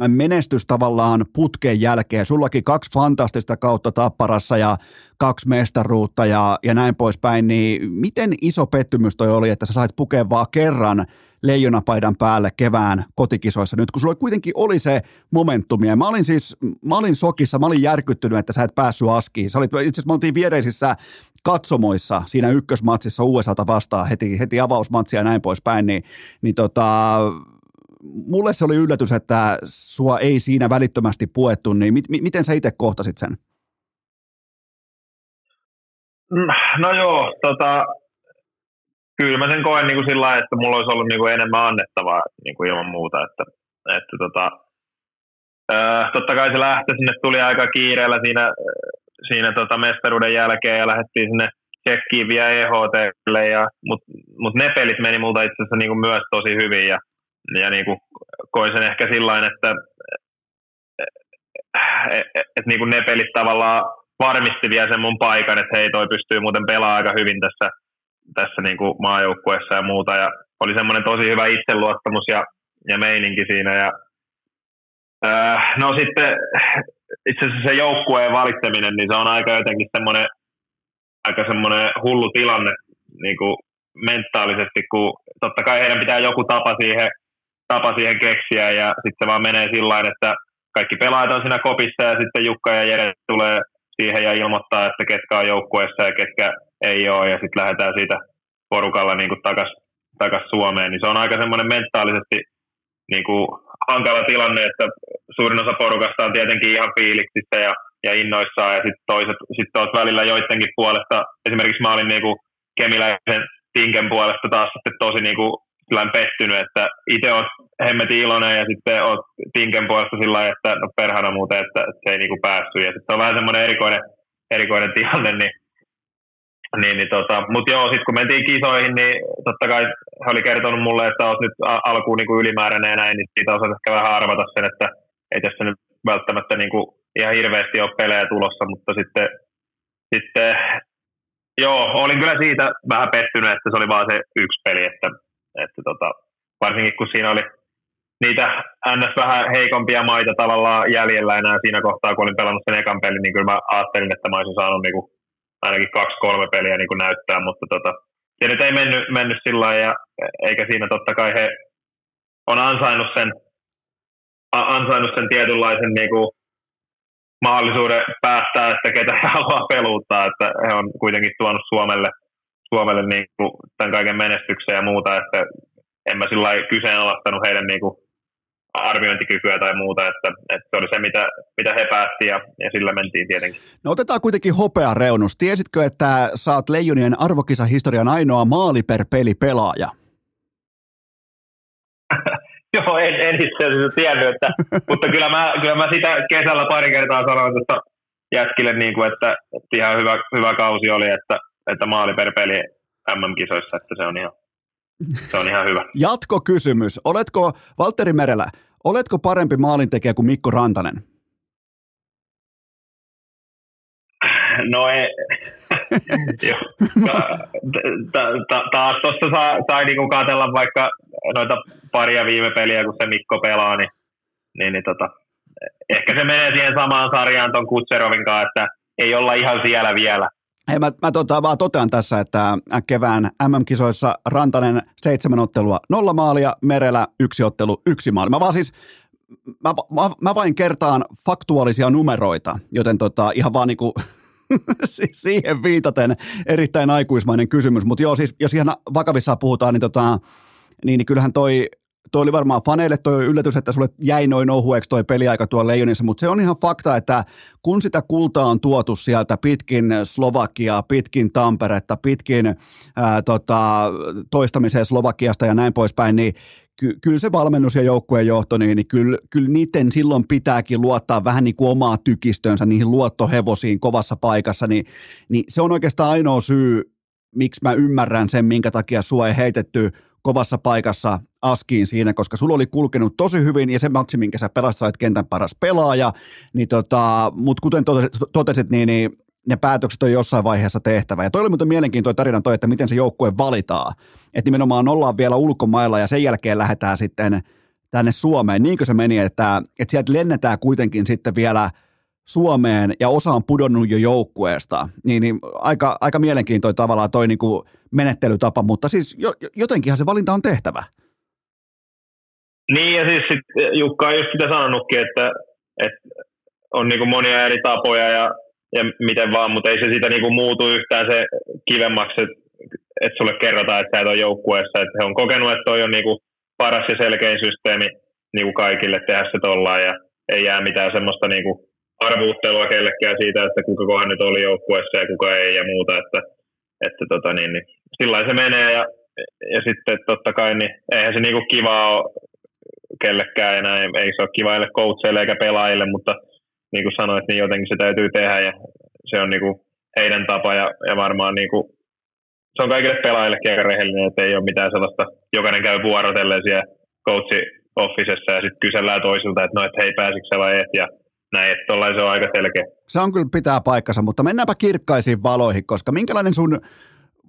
menestys tavallaan putken jälkeen. Sullakin kaksi fantastista kautta Tapparassa ja kaksi mestaruutta ja, ja näin poispäin, niin miten iso pettymys toi oli, että sä sait pukea vaan kerran leijonapaidan päälle kevään kotikisoissa nyt, kun sulla kuitenkin oli se momentumi. Ja mä olin siis, mä olin sokissa, mä olin järkyttynyt, että sä et päässyt askiin. Sä olit, itse asiassa me oltiin viereisissä katsomoissa siinä ykkösmatsissa U S A:ta vastaan heti, heti avausmatsia ja näin poispäin, niin, niin tota, mulle se oli yllätys, että sua ei siinä välittömästi puettu, niin mit, mit, miten sä itse kohtasit sen? No joo, tota... Kyllä mä sen koen niin kuin sillä lailla, että mulla olisi ollut niin kuin enemmän annettavaa niin kuin ilman muuta. Että, että tota, ää, totta kai se lähtö sinne tuli aika kiireellä siinä, siinä tota mestaruuden jälkeen ja lähdettiin sinne Tšekkiin vielä E H T:lle. Mutta mut ne pelit meni multa itse asiassa niin kuin myös tosi hyvin ja, ja niin kuin koin sen ehkä sillain, että et, et, et niin kuin ne pelit tavallaan varmisti vielä sen mun paikan, että hei, toi pystyy muuten pelaamaan aika hyvin tässä. tässä niin kuin maajoukkueessa ja muuta, ja oli semmoinen tosi hyvä itseluottamus ja, ja meininki siinä, ja öö, no sitten itse asiassa se joukkueen valitseminen, niin se on aika jotenkin semmoinen aika semmoinen hullu tilanne niin kuin mentaalisesti, kun totta kai heidän pitää joku tapa siihen, tapa siihen keksiä, ja sitten se vaan menee sillain, että kaikki pelaajat on siinä kopissa, ja sitten Jukka ja Jere tulee siihen ja ilmoittaa, että ketkä on joukkueessa ja ketkä ei ole, ja sitten lähdetään siitä porukalla niinku takas, takas Suomeen, niin se on aika semmoinen mentaalisesti niinku hankala tilanne, että suurin osa porukasta on tietenkin ihan fiiliksissä ja, ja innoissaan, ja sitten toiset, sitten olet välillä joidenkin puolesta, esimerkiksi mä olin niinku Kemiläisen Tinken puolesta taas sitten tosi niinku pettynyt, että itse olet hemmetin iloinen, ja sitten olet Tinken puolesta sillä lailla, että no perhana muuten, että se ei niinku päässyt, ja sitten on vähän semmoinen erikoinen, erikoinen tilanne, niin Niin, niin tota, mutta joo, sitten kun mentiin kisoihin, niin totta kai he oli kertonut mulle, että olet nyt alkuun niinku ylimääräinen ja näin, niin siitä osaat ehkä vähän arvata sen, että ei tässä nyt välttämättä niinku ihan hirveästi ole pelejä tulossa, mutta sitten, sitten joo, olin kyllä siitä vähän pettynyt, että se oli vaan se yksi peli, että, että tota, varsinkin kun siinä oli niitä ns. Vähän heikompia maita tavallaan jäljellä enää siinä kohtaa, kun olin pelannut sen ekan pelin, niin kyllä mä ajattelin, että mä olisin saanut niinku ainakin kaksi kolme peliä niin kuin näyttää, mutta tota, ja nyt ei mennyt, mennyt sillä lailla, ja eikä siinä totta kai he on ansainnut sen, ansainnut sen tietynlaisen niin kuin mahdollisuuden päättää, että ketä he haluaa peluuttaa, että he on kuitenkin tuonut Suomelle, Suomelle niin kuin tämän kaiken menestyksen ja muuta, että en mä sillä lailla kyseenalaistanut heidän niin kuin arviointikykyä tai muuta, että, että se oli se, mitä, mitä he päätti ja, ja sillä mentiin tietenkin. No otetaan kuitenkin hopea reunus. Tiesitkö, että sä oot Leijonien arvokisahistorian ainoa maali per peli pelaaja? Joo, en, en itse asiassa tiennyt, että, mutta kyllä mä, kyllä mä sitä kesällä pari kertaa sanoin tuossa jätkille, niin kuin, että, että ihan hyvä, hyvä kausi oli, että, että maali per peli M M-kisoissa, että se on ihan Se on ihan hyvä. Jatkokysymys. Oletko, Waltteri Merelä, oletko parempi maalintekijä kuin Mikko Rantanen? No ei. Taas tuossa sai katsella vaikka noita paria viime peliä, kun se Mikko pelaa, niin ehkä se menee siihen samaan sarjaan ton Kucherovin kanssa, että ei olla ihan siellä vielä. Hei, mä, mä tota, vaan totean tässä, että kevään M M-kisoissa Rantanen seitsemän ottelua nolla maalia, Merelä yksi ottelu yksi maali. Mä vaan siis, mä, mä, mä vain kertaan faktuaalisia numeroita, joten tota, ihan vaan niinku siihen viitaten erittäin aikuismainen kysymys. Mutta joo, siis jos ihan vakavissaan puhutaan, niin, tota, niin, niin kyllähän toi... Toi oli varmaan faneille toi yllätys, että sulle jäi noin ohueksi toi peliaika tuolla Leijonissa, mutta se on ihan fakta, että kun sitä kultaa on tuotu sieltä pitkin Slovakiaa, pitkin Tamperetta, pitkin ää, tota, toistamiseen Slovakiasta ja näin poispäin, niin ky- kyllä se valmennus ja joukkueen johto, niin, niin kyllä, kyllä niiden silloin pitääkin luottaa vähän niin kuin omaa tykistönsä niihin luottohevosiin kovassa paikassa, niin, niin se on oikeastaan ainoa syy, miksi mä ymmärrän sen, minkä takia sua ei heitetty kovassa paikassa askiin siinä, koska sulla oli kulkenut tosi hyvin ja se matsi, minkä sä pelasit, kentän paras pelaaja, niin tota, mutta kuten totesit, niin, niin ne päätökset on jossain vaiheessa tehtävä. Ja toi oli muuten mielenkiintoinen tarina toi, että miten se joukkue valitaan. Että nimenomaan ollaan vielä ulkomailla ja sen jälkeen lähdetään sitten tänne Suomeen. Niinkö se meni, että, että sieltä lennetään kuitenkin sitten vielä Suomeen ja osa on pudonnut jo joukkueesta. Niin, niin aika, aika mielenkiintoinen tavallaan toi niin kuin menettelytapa, mutta siis jo, jotenkinhan se valinta on tehtävä. Niin ja siis sit Jukka on just sitä sanonutkin, että, että on niin kuin monia eri tapoja ja ja miten vaan, mutta ei se sitä niinku muutu yhtään se kivemmaksi, että et sulle kerrotaan, että sä et ole joukkueessa. Et he on kokenut, että toi on niinku paras ja selkein systeemi niinku kaikille tehdä se tollaan ja ei jää mitään semmoista niinku arvuuttelua kellekään siitä, että kuka kohan nyt oli joukkueessa ja kuka ei ja muuta. Että, että tota niin, niin sillain se menee ja, ja sitten totta kai niin eihän se niinku kivaa ole kellekään enää, ei se ole kivaille coachille eikä pelaajille, mutta niin kuin sanoit, niin jotenkin se täytyy tehdä ja se on niin kuin heidän tapa ja, ja varmaan niin kuin, se on kaikille pelaajillekin aika rehellinen, että ei ole mitään sellaista, jokainen käy vuorotellen siellä coach-officessa ja sitten kysellään toisilta, että no et hei pääsitkö sä vai et ja näin, että tollain se on aika selkeä. Se on kyllä pitää paikkansa, mutta mennäänpä kirkkaisiin valoihin, koska minkälainen sun,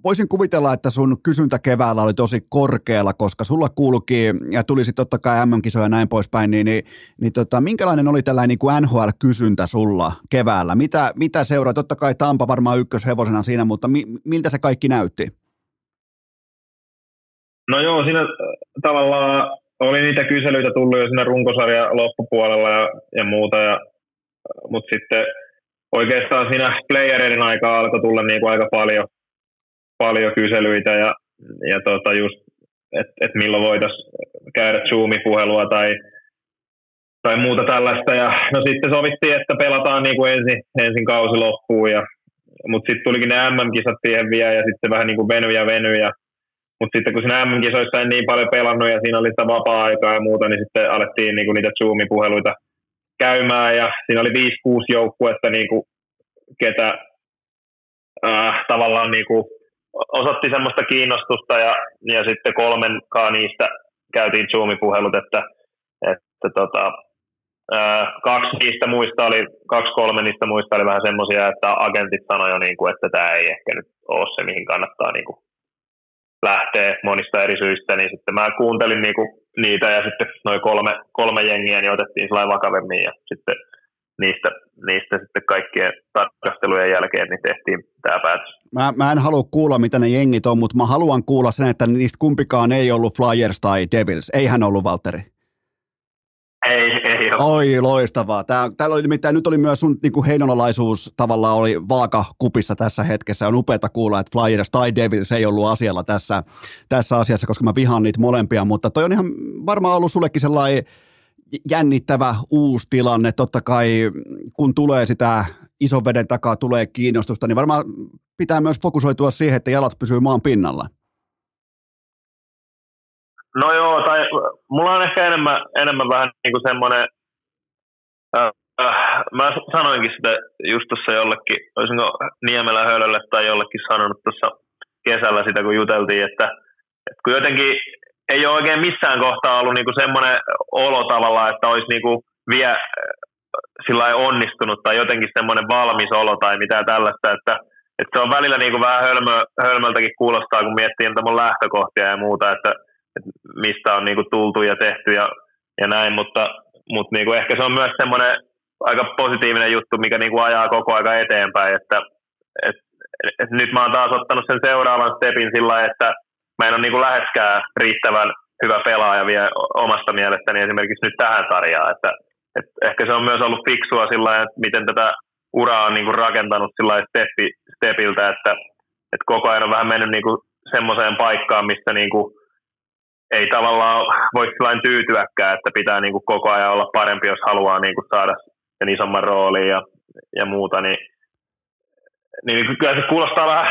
voisin kuvitella, että sun kysyntä keväällä oli tosi korkealla, koska sulla kuulukin, ja tuli sitten totta kai M M-kisoja ja näin poispäin, niin, niin, niin tota, minkälainen oli tällainen niin kuin N H L-kysyntä sulla keväällä? Mitä, mitä seuraa? Totta kai Tampa varmaan ykköshevosena siinä, mutta mi, miltä se kaikki näytti? No joo, siinä tavallaan oli niitä kyselyitä tullut jo siinä runkosarjan loppupuolella ja, ja muuta, ja, mutta sitten oikeastaan siinä playereiden aikaa alkoi tulla niin kuin aika paljon. paljon kyselyitä ja, ja tota just, että et milloin voitaisiin käydä Zoom-puhelua tai, tai muuta tällaista. Ja, no sitten sovittiin, että pelataan niin kuin ensin, ensin kausi loppuun, mutta sitten tulikin ne M M-kisat siihen vielä ja sitten vähän niin kuin veny ja veny. Mutta sitten kun siinä M M-kisoissa en niin paljon pelannut ja siinä oli sitä vapaa-aikaa ja muuta, niin sitten alettiin niin kuin niitä Zoom-puheluita käymään ja siinä oli viisi kuusi joukkuetta, niin kuin, ketä äh, tavallaan niin kuin osoitti semmoista kiinnostusta ja, ja sitten kolmenkaan niistä käytiin Zoom-puhelut, että, että tota, ää, kaksi niistä muista oli, kaksi kolme niistä muista oli vähän semmoisia, että agentit sanoi jo, niin kuin, että tämä ei ehkä nyt ole se, mihin kannattaa niin kuin lähteä monista eri syistä, niin sitten mä kuuntelin niin kuin niitä ja sitten noin kolme, kolme jengiä niin otettiin sellainen vakavemmin ja sitten niistä, niistä sitten kaikkien tarkastelujen jälkeen niin tehtiin tämä päätös. Mä, mä en halua kuulla, mitä ne jengit on, mutta mä haluan kuulla sen, että niistä kumpikaan ei ollut Flyers tai Devils. Eihän ollut, Waltteri. Ei, ei ole. Oi, loistavaa. Tää, täällä oli nimittäin, nyt oli myös sun niin kuin heinonalaisuus tavallaan oli vaakakupissa tässä hetkessä. On upeata kuulla, että Flyers tai Devils ei ollut asialla tässä, tässä asiassa, koska mä vihaan niitä molempia, mutta toi on ihan varmaan ollut sullekin sellainen jännittävä uusi tilanne. Totta kai, kun tulee sitä ison veden takaa, tulee kiinnostusta, niin varmaan pitää myös fokusoitua siihen, että jalat pysyy maan pinnalla. No joo, tai mulla on ehkä enemmän, enemmän vähän niin kuin semmoinen, äh, äh, mä sanoinkin sitä just tuossa jollekin, olisinko Niemelä Hölölle tai jollekin sanonut tuossa kesällä sitä, kun juteltiin, että, että kun jotenkin ei ole oikein missään kohtaa ollut niin kuin semmoinen olo tavallaan, että olisi niin kuin vielä sillä ei onnistunut tai jotenkin semmoinen valmis olo tai mitään tällaista, että, että se on välillä niin kuin vähän hölmö, hölmöltäkin kuulostaa, kun miettii niitä mun lähtökohtia ja muuta, että, että mistä on niin kuin tultu ja tehty ja, ja näin, mutta, mutta niin kuin ehkä se on myös semmoinen aika positiivinen juttu, mikä niin kuin ajaa koko aika eteenpäin, että, että, että nyt mä oon taas ottanut sen seuraavan stepin sillä lailla, että mä en ole niin kuin läheskään riittävän hyvä pelaaja vielä omasta mielestäni esimerkiksi nyt tähän sarjaan, että et ehkä se on myös ollut fiksua sillä lailla, että miten tätä uraa on niinku rakentanut sillä lailla steppi, stepiltä, että et koko ajan on vähän mennyt niinku semmoiseen paikkaan, missä niinku ei tavallaan voi sillä tyytyäkään, että pitää niinku koko ajan olla parempi, jos haluaa niinku saada sen isomman roolin ja, ja muuta. Niin, niin kyllä se kuulostaa vähän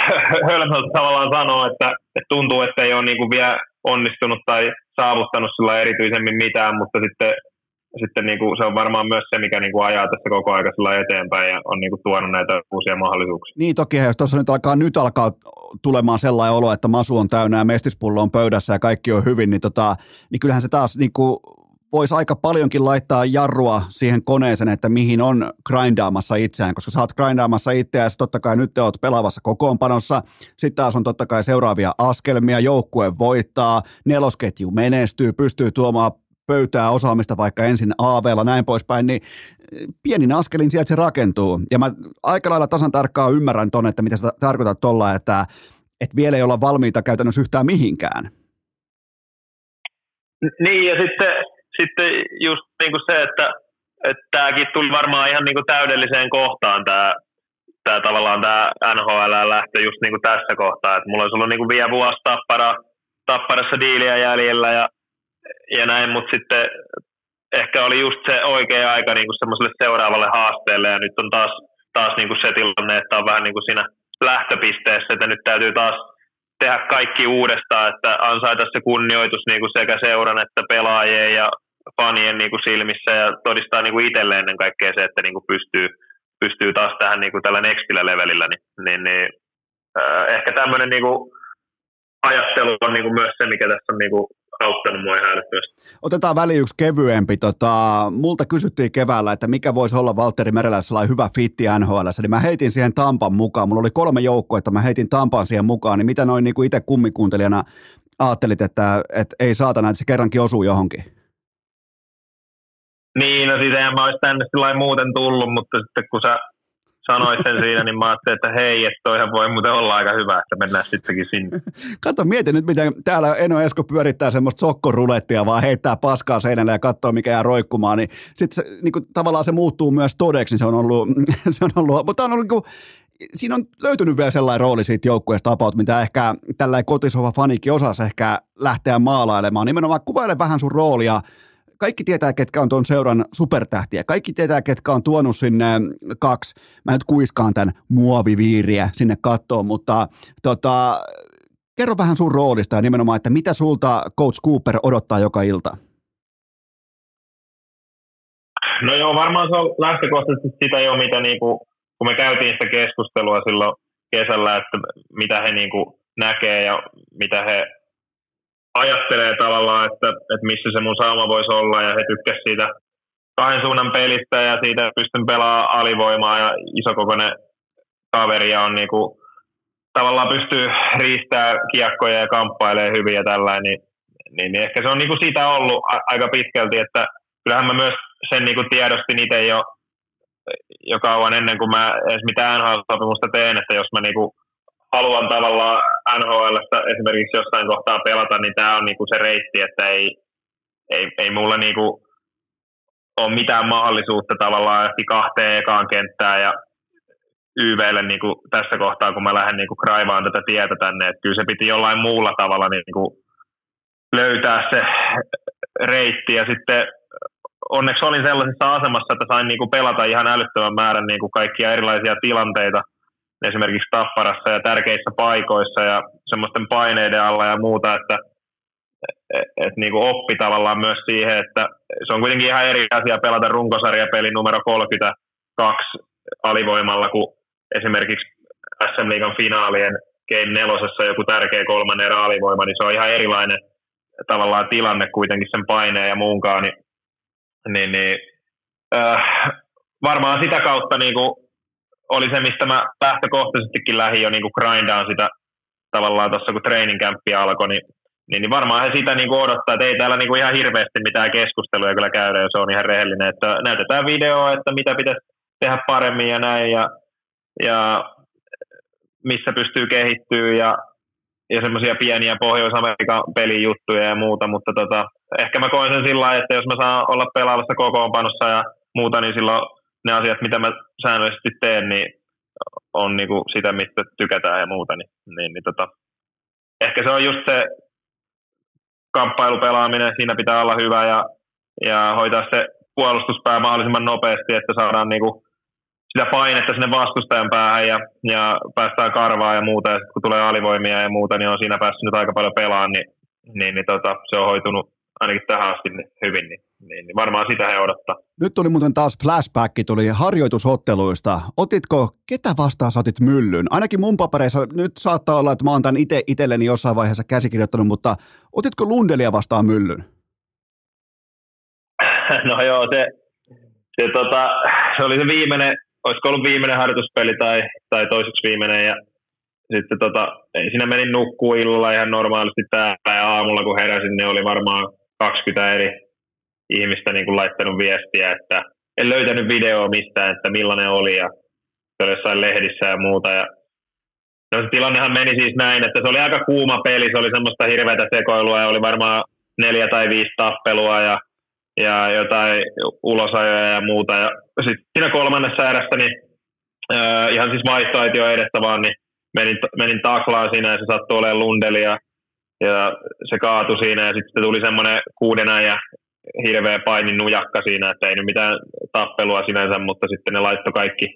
hölmöltä tavallaan sanoa, että, että tuntuu, että ei ole niinku vielä onnistunut tai saavuttanut sillä erityisemmin mitään, mutta sitten, sitten niin kuin se on varmaan myös se, mikä niin kuin ajaa tässä koko ajan sillä eteenpäin ja on niin kuin tuonut näitä uusia mahdollisuuksia. Niin toki, jos tuossa nyt alkaa, nyt alkaa tulemaan sellainen olo, että masu on täynnä ja mestispullo on pöydässä ja kaikki on hyvin, niin, tota, niin kyllähän se taas niin kuin voisi aika paljonkin laittaa jarrua siihen koneeseen, että mihin on grindaamassa itseään, koska sä oot grindaamassa itseäsi, totta kai nyt te oot pelaavassa kokoonpanossa, sitten taas on totta kai seuraavia askelmia, joukkue voittaa, nelosketju menestyy, pystyy tuomaan pöytää osaamista vaikka ensin aaveella, näin poispäin, niin pienin askelin sieltä se rakentuu, ja mä aika lailla tasan tarkkaan ymmärrän ton, että mitä sä tarkoitat tuolla, että, että vielä ei olla valmiita käytännössä yhtään mihinkään. Niin, ja sitten Sitten just niinku se, että että tämäkin tuli varmaan ihan niinku täydelliseen kohtaan tämä tää tavallaan tämä N H L lähtö just niinku tässä kohtaa, että mulla olisi ollut niinku vielä vuosi tappara, tapparassa diiliä jäljellä ja ja näin, mutta sitten ehkä oli just se oikea aika niinku semmoiselle seuraavalle haasteelle ja nyt on taas taas niinku se tilanne, että on vähän niinku siinä lähtöpisteessä, että nyt täytyy taas tehdä kaikki uudestaan, että ansaita se kunnioitus niinku sekä seuran että pelaajien ja fanien niinku silmissä ja todistaa niinku itselle ennen kaikkea se, että niinku pystyy, pystyy taas tähän niinku tällä nextillä levelillä. Niin, niin, niin, äh, ehkä tämmöinen niinku ajattelu on niinku myös se, mikä tässä on niinku auttanut mua ihan älyttömästi. Otetaan väliin yksi kevyempi. Tota, multa kysyttiin keväällä, että mikä voisi olla Waltteri Merelä sellainen hyvä fitti N H L:ssä, niin mä heitin siihen Tampan mukaan. Mulla oli kolme joukkoa, että mä heitin Tampan siihen mukaan, niin mitä noin niinku itse kummikuuntelijana ajattelit, että, että ei saatana, että se kerrankin osuu johonkin? Niin, no siitä en mä olisi tänne sillä muuten tullut, mutta sitten kun sä sanoit sen siinä, niin mä ajattelin, että hei, että toihan voi muuten olla aika hyvä, että mennään sittenkin sinne. Kato, mieti nyt, miten täällä Eno Esko pyörittää semmoista sokkorulettia, vaan heittää paskaa seinälle ja katsoo, mikä jää roikkumaan. Niin sitten niin tavallaan se muuttuu myös todeksi, niin se on ollut, se on ollut mutta on ollut, niin kuin, siinä on löytynyt vielä sellainen rooli siitä joukkueesta about, mitä ehkä tällainen kotisohva-fanikin osasi ehkä lähteä maalailemaan. Nimenomaan kuvaile vähän sun roolia. Kaikki tietää, ketkä on tuon seuran supertähtiä. Kaikki tietää, ketkä on tuonut sinne kaksi, mä nyt kuiskaan tämän muoviviiriä sinne kattoon, mutta tota, kerro vähän sun roolista ja nimenomaan, että mitä sulta Coach Cooper odottaa joka ilta? No joo, varmaan se on lähtökohtaisesti sitä jo, mitä niinku, kun me käytiin sitä keskustelua silloin kesällä, että mitä he niinku näkee ja mitä he ajattelee tavallaan, että, että missä se mun sauma voisi olla, ja he tykkäsivät siitä kahden suunnan pelistä, ja siitä pystyn pelaamaan alivoimaa, ja isokokoinen kaveri, ja on niinku, tavallaan pystyy riistämään kiekkoja ja kamppailemaan hyvin ja tällainen, niin, niin, niin ehkä se on niinku sitä ollut aika pitkälti, että kyllähän mä myös sen niinku tiedostin itse jo, jo kauan ennen kuin mä edes mitään N H L-sopimusta teen, että jos mä niinku haluan tavallaan N H L:stä esimerkiksi jossain kohtaa pelata, niin tämä on niinku se reitti, että ei, ei, ei mulla niinku ole mitään mahdollisuutta tavallaan ehkä kahteen ekaan kenttään ja Y V:lle niinku tässä kohtaa, kun mä lähden niinku kraivaan tätä tietä tänne. Et kyllä se piti jollain muulla tavalla niinku löytää se reitti ja sitten onneksi olin sellaisessa asemassa, että sain niinku pelata ihan älyttömän määrän niinku kaikkia erilaisia tilanteita. Esimerkiksi Tapparassa ja tärkeissä paikoissa ja semmoisten paineiden alla ja muuta, että et, et niinku oppi tavallaan myös siihen, että se on kuitenkin ihan eri asia pelata runkosarjapeli numero kolmekymmentäkaksi alivoimalla kuin esimerkiksi S M-liigan finaalien game nelosessa joku tärkeä kolmannen erä alivoima, niin se on ihan erilainen tavallaan tilanne kuitenkin sen paineen ja muunkaan, niin, niin, niin äh, varmaan sitä kautta niinku oli se, mistä mä lähtökohtaisestikin lähdin jo niinku grindaan sitä tavallaan tuossa, kun training campi alkoi, niin, niin, niin varmaan he sitä niinku odottaa, että ei täällä niinku ihan hirveästi mitään keskusteluja kyllä käydä, jos on ihan rehellinen, että näytetään videoa, että mitä pitäisi tehdä paremmin ja näin, ja, ja missä pystyy kehittyä, ja, ja semmoisia pieniä Pohjois-Amerikan pelijuttuja ja muuta, mutta tota, ehkä mä koen sen sillä lailla, että jos mä saan olla pelaavassa kokoonpanossa ja muuta, niin silloin ne asiat, mitä mä säännöllisesti teen, niin on niinku sitä, mistä tykätään ja muuta. Niin, niin, niin tota, ehkä se on just se kamppailupelaaminen, siinä pitää olla hyvä ja, ja hoitaa se puolustuspää mahdollisimman nopeasti, että saadaan niinku sitä painetta sinne vastustajan päähän ja, ja päästään karvaan ja muuta. Ja sit kun tulee alivoimia ja muuta, niin on siinä päässyt nyt aika paljon pelaamaan, niin niin, niin tota, se on hoitunut ainakin tähän asti hyvin, niin, niin varmaan sitä he odottaa. Nyt tuli muuten taas flashback, tuli harjoitusotteluista. Otitko, ketä vastaan sä otit myllyn? Ainakin mun papereissa, nyt saattaa olla, että mä oon tämän itse itselleni jossain vaiheessa käsikirjoittanut, mutta otitko Lundellia vastaan myllyn? No joo, se, se, tota, se oli se viimeinen, olisiko ollut viimeinen harjoituspeli tai, tai toiseksi viimeinen ja sitten tota, ei siinä menin nukkuu illalla ihan normaalisti täällä ja aamulla kun heräsin, niin oli varmaan kaksikymmentä eri ihmistä niin kuin laittanut viestiä, että en löytänyt videoa mistään, että millainen oli ja se oli jossain lehdissä ja muuta. Ja no, se tilannehan meni siis näin, että se oli aika kuuma peli, se oli semmoista hirveätä sekoilua ja oli varmaan neljä tai viisi tappelua ja, ja jotain ulosajoja ja muuta. Ja sitten siinä kolmannessa erässä, niin äh, ihan siis vaihtoaitio edestä vaan, niin menin, menin taklaan siinä ja se sattui olemaan Lundell ja, ja se kaatui siinä ja sitten tuli semmoinen kuudena ja hirveä painin nujakka siinä, että ei nyt mitään tappelua sinänsä, mutta sitten ne laittoi kaikki,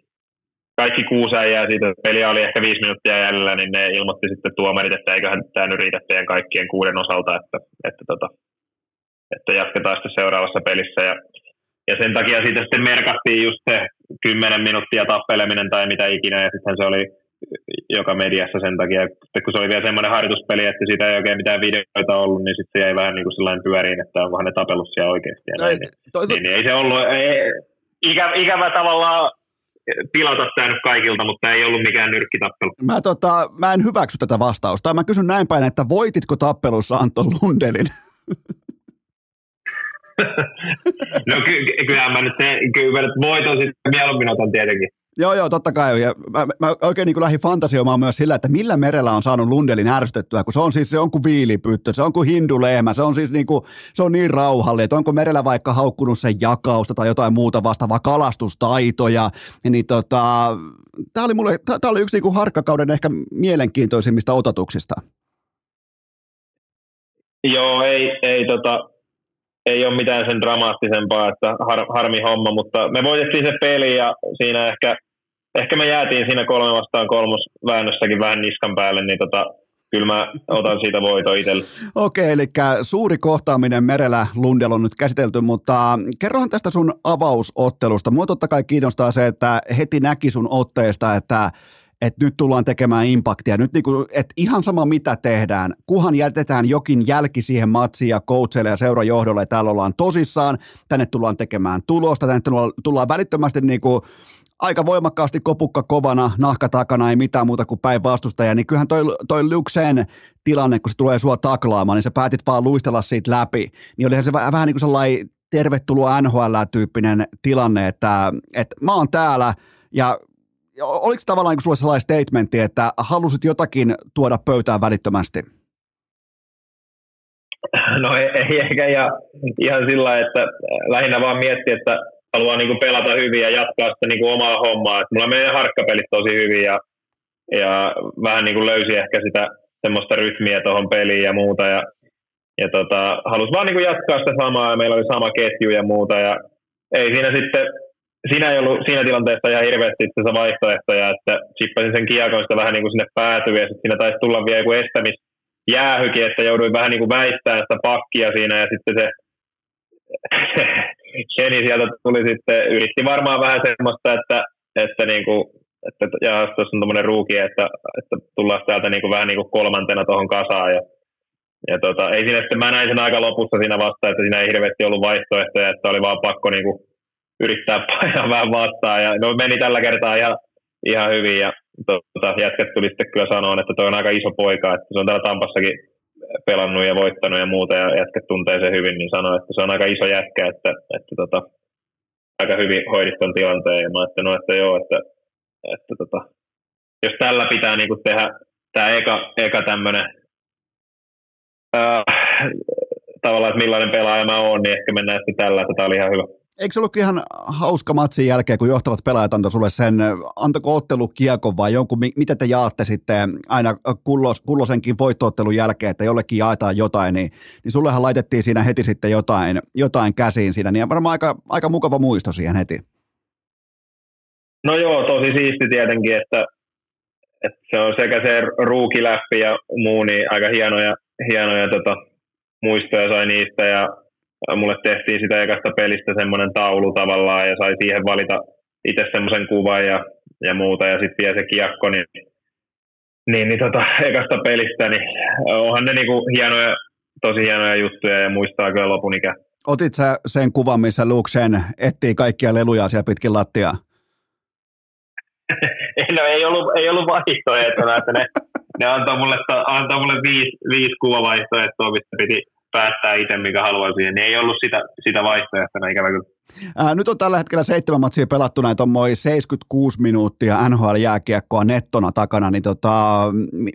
kaikki kuusäijää ja siitä peliä oli ehkä viisi minuuttia jäljellä, niin ne ilmoitti sitten tuomarit, että eiköhän tämä nyt riitä teidän kaikkien kuuden osalta, että, että, tota, että jatketaan sitten seuraavassa pelissä ja Ja sen takia siitä sitten merkattiin just se kymmenen minuuttia tappeleminen tai mitä ikinä, ja sitten se oli joka mediassa sen takia, että kun se oli vielä semmoinen harjoituspeli, että siitä ei oikein mitään videoita ollut, niin sitten se jäi vähän niin kuin sellainen pyöriin, että on vähän ne tapellut siellä oikeasti. Ja näin. Toi, toi, niin, niin ei se ollut, ei, ikä, ikävä tavallaan pilata tämä nyt kaikilta, mutta ei ollut mikään nyrkkitappelu. Mä, tota, mä en hyväksy tätä vastausta. Mä kysyn näin päin, että voititko tappelussa Anton Lundellin? No ky- kyllähän mä nyt, kyllä nyt voiton sitten mieluummin otan tietenkin. Joo, joo, totta kai. Ja mä, mä oikein niin kuin lähdin fantasioimaan myös sillä, että millä merellä on saanut Lundellin ärsytettyä, kun se on siis, se on kuin viilipyttö, se on kuin hindulehmä, se on siis niin kuin, se on niin rauhallinen, että onko merellä vaikka haukkunut sen jakausta tai jotain muuta vastaavaa kalastustaitoja, niin tota, tää oli mulle, tää, tää oli yksi niin kuin harkkakauden ehkä mielenkiintoisimmista ototuksista. Joo, ei, ei tota... Ei ole mitään sen dramaattisempaa, että har, harmi homma, mutta me voitettiin se peli ja siinä ehkä, ehkä me jäätiin siinä kolme vastaan kolmos väännössäkin vähän niskan päälle, niin tota, kyllä mä otan siitä voito itselle. Okei, eli suuri kohtaaminen merellä Lundell on nyt käsitelty, mutta kerrohan tästä sun avausottelusta. Mua totta kai kiinnostaa se, että heti näki sun otteesta, että että nyt tullaan tekemään impaktia, nyt niinku, et ihan sama mitä tehdään, kunhan jätetään jokin jälki siihen matsiin ja coachille ja seuran johdolle, ja täällä ollaan tosissaan, tänne tullaan tekemään tulosta, tänne tullaan, tullaan välittömästi niinku, aika voimakkaasti kopukka kovana, nahka takana, ei mitään muuta kuin päin vastustaja, niin kyllähän toi, toi Luxen tilanne, kun se tulee sua taklaamaan, niin sä päätit vaan luistella siitä läpi, niin olihan se vähän niin kuin sellainen tervetuloa N H L-tyyppinen tilanne, että et mä oon täällä ja oliko tavallaan sulla sellainen statementti, että halusit jotakin tuoda pöytään välittömästi? No ei, ei ehkä ihan, ihan sillä lailla, että lähinnä vaan miettiä, että haluaa niinku pelata hyvin ja jatkaa sitä niinku omaa hommaa. Et mulla menee harkkapelit tosi hyvin ja, ja vähän niinku löysi ehkä sitä semmoista rytmiä tuohon peliin ja muuta. Ja, ja tota, halusi vaan niinku jatkaa sitä samaa ja meillä oli sama ketju ja muuta. Ja ei siinä sitten... Siinä ei ollut siinä tilanteessa ihan hirveästi itse asiassa vaihtoehtoja, että chippasin sen kiekon sitä vähän niin kuin sinne päätyy ja sitten siinä taisi tulla vielä joku estämisjäähykin, että jouduin vähän niin kuin väistämään sitä pakkia siinä ja sitten se Jenny sieltä tuli sitten, yritti varmaan vähän semmoista, että, että, niin kuin, että jahas, tuossa on tuommoinen ruuki, että, että tullaan täältä niin kuin vähän niin kuin kolmantena tuohon kasaan ja, ja tota, ei siinä sitten, mä näin sen aika lopussa siinä vasta, että siinä ei hirveästi ollut vaihtoehtoja, että oli vaan pakko niin kuin yrittää painaa vähän vastaan, ja no meni tällä kertaa ihan, ihan hyvin, ja tuota, jätkät tuli sitten kyllä sanoa, että toi on aika iso poika, että se on täällä Tampassakin pelannut ja voittanut ja muuta, ja jätkät tuntee sen hyvin, niin sanoi, että se on aika iso jätkä, että, että tota, aika hyvin hoidit ton tilanteen, ja mä ajattelin, no, että joo, että, että tota, jos tällä pitää niin kuin tehdä tämä eka, eka tämmöinen, äh, tavallaan, että millainen pelaaja mä oon, niin ehkä mennään sitten tällä, että tämä oli ihan hyvä. Eikö se ollutkin ihan hauska matsin jälkeen, kun johtavat pelaajat antoi sulle sen, antako ottelu kiekon vai jonkun, mitä te jaatte sitten aina kullos, kullosenkin voittoottelun jälkeen, että jollekin jaetaan jotain, niin, niin sullehan laitettiin siinä heti sitten jotain, jotain käsiin siinä, niin varmaan aika, aika mukava muisto siihen heti. No joo, tosi siisti tietenkin, että, että se on sekä se ruukiläppi ja muu, niin aika hienoja, hienoja tota, muistoja sai niistä ja mulle tehtiin sitä ekasta pelistä semmoinen taulu tavallaan ja sai siihen valita itse semmoisen kuvan ja, ja muuta ja sitten vielä se kiekko, niin, niin, niin tota, ekasta pelistä, niin onhan ne niinku hienoja, tosi hienoja juttuja ja muistaa kyllä lopun ikä. Otit sä sen kuvan, missä Luuksen etsii kaikkia leluja siellä pitkin lattiaa? No ei ollut, ei ollut vaihtoehtona, että ne, ne antoi mulle, antoi mulle viisi, viisi kuvavaihtoehtoa, mistä piti päättää itse, mikä haluaa siihen. Ne ei ollut sitä, sitä vaihtoehtona, ikävä kyllä. Ää, nyt on tällä hetkellä seitsemän matsia pelattuna ja tuommoin seitsemänkymmentäkuusi minuuttia N H L-jääkiekkoa nettona takana. Niin tota,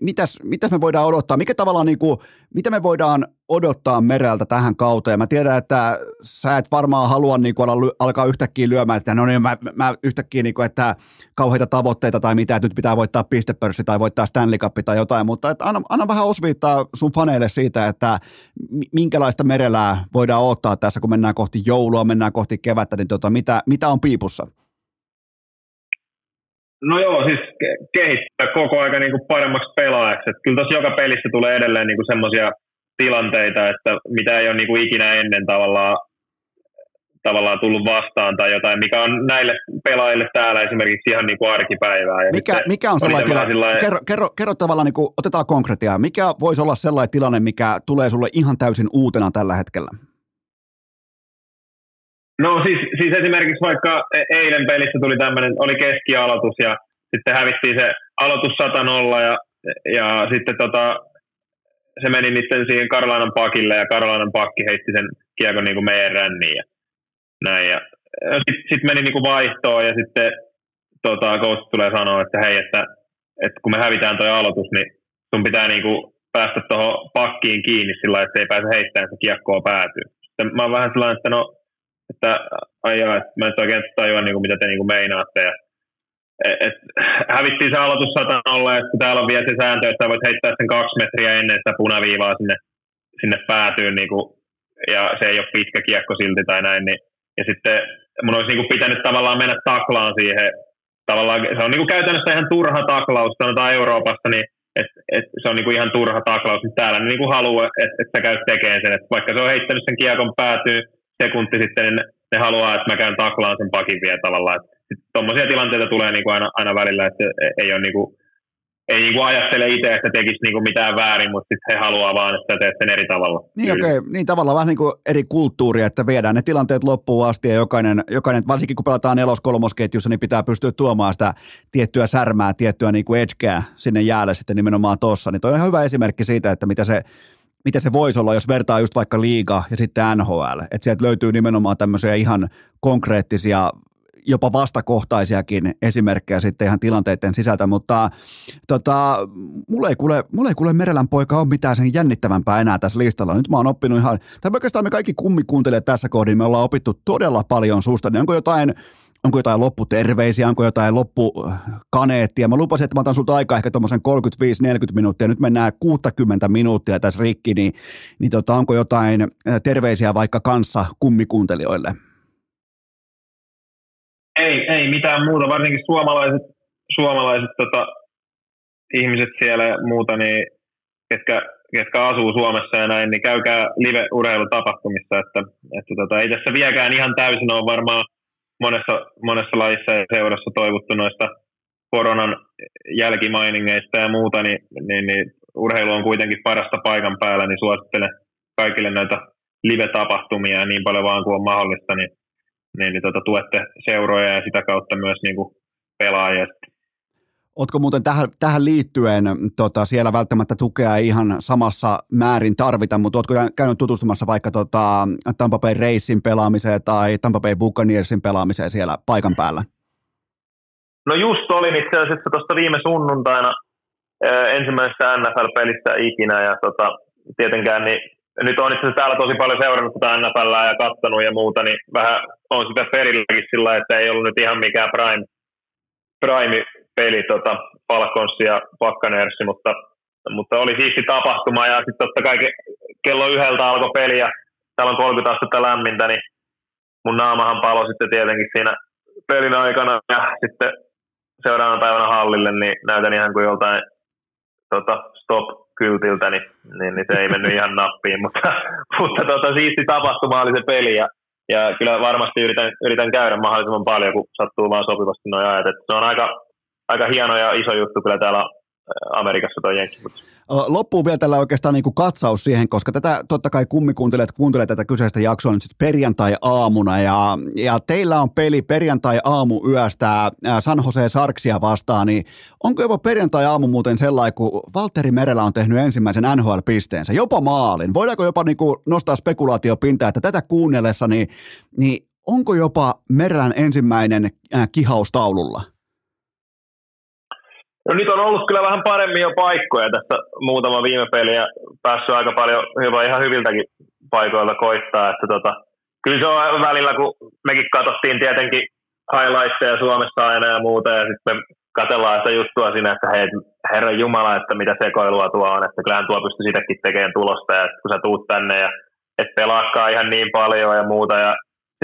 mitäs, mitäs me voidaan odottaa? Mikä tavalla, niin kuin, mitä me voidaan odottaa Mereltä tähän kauteen? Mä tiedän, että sä et varmaan halua niin kuin, alkaa yhtäkkiä lyömään, että no niin, mä, mä yhtäkkiä niin kuin, että kauheita tavoitteita tai mitä, että nyt pitää voittaa pistepörssi tai voittaa Stanley Cup tai jotain, mutta että anna, anna vähän osviittaa sun faneille siitä, että minkälaista Merelää voidaan odottaa tässä, kun mennään kohti joulua, mennään kohti kevättä, niin tota, mitä, mitä on piipussa? No joo, siis kehittää koko ajan niin kuin paremmaksi pelaajaksi. Että kyllä tuossa joka pelissä tulee edelleen niin kuin semmoisia tilanteita, että mitä ei ole niin kuin ikinä ennen tavallaan, tavallaan tullut vastaan tai jotain, mikä on näille pelaajille täällä esimerkiksi ihan niin kuin arkipäivää. Ja mikä, mikä on sellainen tilanne? Sellainen... Kerro, kerro, kerro tavallaan, niin kuin, otetaan konkretiaa. Mikä voisi olla sellainen tilanne, mikä tulee sulle ihan täysin uutena tällä hetkellä? No siis, siis esimerkiksi vaikka eilen pelissä tuli tämmöinen, oli keskialoitus ja sitten hävittiin se aloitus sata nolla ja, ja sitten tota, se meni sitten siihen Carolinan pakille ja Carolinan pakki heitti sen kiekon niin kuin meidän ränniin ja näin. Ja sitten sit meni niin kuin vaihtoon ja sitten tota, coach tulee sanoa, että hei, että, että kun me hävitään toi aloitus, niin sun pitää niin kuin päästä tuohon pakkiin kiinni sillä lailla, että ei pääse heittämään, se kiekkoa päätyy. Sitten mä oon vähän sellainen, että no, että aijaa, että mä en oikein tajua, niin kuin, mitä te niin kuin meinaatte. Ja, et, hävittiin se aloitus sata nolla, että täällä on vielä se sääntö, että sä voit heittää sen kaksi metriä ennen sitä punaviivaa sinne, sinne päätyyn, niin kuin, ja se ei ole pitkä kiekko silti tai näin. Niin, ja sitten mun olisi niin kuin pitänyt tavallaan mennä taklaan siihen. Tavallaan, se on niin kuin käytännössä ihan turha taklaus, sanotaan Euroopasta, niin et, et, se on niin kuin ihan turha taklaus. Niin täällä ne niin kuin haluaa, että et sä käyt tekemään sen. Et vaikka se on heittänyt sen kiekon päätyyn, sekunti sitten, niin ne haluaa, että mä käyn taklaan sen pakin vielä tavallaan. Tuommoisia tilanteita tulee niinku aina, aina välillä, että ei, ole niinku, ei niinku ajattele itse, että tekisi niinku mitään väärin, mutta sitten he haluaa vaan, että teet sen eri tavalla. Niin okei, okay. Niin tavallaan vähän niinku eri kulttuuria, että viedään ne tilanteet loppuun asti ja jokainen, jokainen varsinkin kun pelataan nelos-kolmosketjussa, niin pitää pystyä tuomaan sitä tiettyä särmää, tiettyä niinku edgeä sinne jäälle sitten nimenomaan tuossa. Niin toi on ihan hyvä esimerkki siitä, että mitä se... Mitä se voisi olla, jos vertaa just vaikka liiga ja sitten N H L? Että sieltä löytyy nimenomaan tämmöisiä ihan konkreettisia, jopa vastakohtaisiakin esimerkkejä sitten ihan tilanteiden sisältä, mutta tota, mulla ei kuule, mulla ei kuule Merelän poika ole mitään sen jännittävämpää enää tässä listalla. Nyt mä oon oppinut ihan, tai oikeastaan me kaikki kummikuuntelijat tässä kohdin, me ollaan opittu todella paljon susta, niin onko jotain... Onko jotain lopputerveisiä, onko jotain loppukaneettia? Mä lupasin, että mä otan sulta aikaa ehkä tuommoisen kolmekymmentäviisi neljäkymmentä minuuttia. Nyt mennään kuusikymmentä minuuttia tässä rikki, niin, niin tota, onko jotain terveisiä vaikka kanssa kummikuuntelijoille? Ei, ei mitään muuta. Varsinkin suomalaiset, suomalaiset tota, ihmiset siellä ja muuta, niin, ketkä, ketkä asuu Suomessa ja näin, niin käykää live-urheilutapahtumissa. Että, että, tota, ei tässä vieläkään ihan täysin ole varmaan monessa, monessa lajissa ja seurassa toivottu noista koronan jälkimainingeista ja muuta, niin, niin, niin urheilu on kuitenkin parasta paikan päällä, niin suosittelen kaikille näitä live-tapahtumia ja niin paljon vaan kuin on mahdollista, niin, niin, niin tuota, tuette seuroja ja sitä kautta myös niin kuin pelaajia. Ootko muuten tähän, tähän liittyen, tota, siellä välttämättä tukea ei ihan samassa määrin tarvita, mutta ootko käynyt tutustumassa vaikka tota, Tampa Bay Racein pelaamiseen tai Tampa Bay Buccaneersin pelaamiseen siellä paikan päällä? No just olin itse asiassa tuosta viime sunnuntaina ensimmäisessä N F L-pelissä ikinä ja tota, tietenkään niin, nyt on itse asiassa täällä tosi paljon seurannut tätä N F L:ää ja katsonut ja muuta, niin vähän on sitä perilläkin sillä, että ei ollut nyt ihan mikään prime, prime peli tota, Falcons ja Buccaneers, mutta, mutta oli siisti tapahtuma ja sitten totta kai kello yhdeltä alkoi peli ja täällä on kolmekymmentä astetta lämmintä, niin mun naamahan palo sitten tietenkin siinä pelin aikana ja sitten seuraavana päivänä hallille, niin näytän ihan kuin joltain tota, stop kyltiltä, niin, niin, niin se ei mennyt ihan nappiin, mutta, mutta tota, siisti tapahtuma oli se peli, ja, ja kyllä varmasti yritän, yritän käydä mahdollisimman paljon, kun sattuu vaan sopivasti nuo ajat. Se on aika, aika hieno ja iso juttu kyllä täällä Amerikassa tuo jenkkiputti. Loppuun vielä tällä oikeastaan niin kuin katsaus siihen, koska tätä totta kai kummikuuntelijat kuuntelee tätä kyseistä jaksoa nyt sitten perjantai-aamuna, ja, ja teillä on peli perjantai-aamuyöstä San Jose Sharksia vastaan, niin onko jopa perjantai-aamu muuten sellainen, kun Waltteri Merelä on tehnyt ensimmäisen N H L-pisteensä, jopa maalin? Voidaanko jopa niin kuin nostaa spekulaatiopintaa, että tätä kuunnellessa, niin, niin onko jopa Merelän ensimmäinen kihaus taululla? No nyt on ollut kyllä vähän paremmin jo paikkoja tässä muutama viime peli ja päässyt aika paljon hyvä, ihan hyviltäkin paikoilta koittaa. Että tota, kyllä se on välillä, kun mekin katsottiin tietenkin highlightteja Suomessa aina ja muuta ja sitten me katsellaan sitä juttua siinä, että hei, herran jumala, että mitä sekoilua tuo on, että kyllähän tuo pystyy sitäkin tekemään tulosta ja kun sä tuut tänne ja et pelaakaan ihan niin paljon ja muuta ja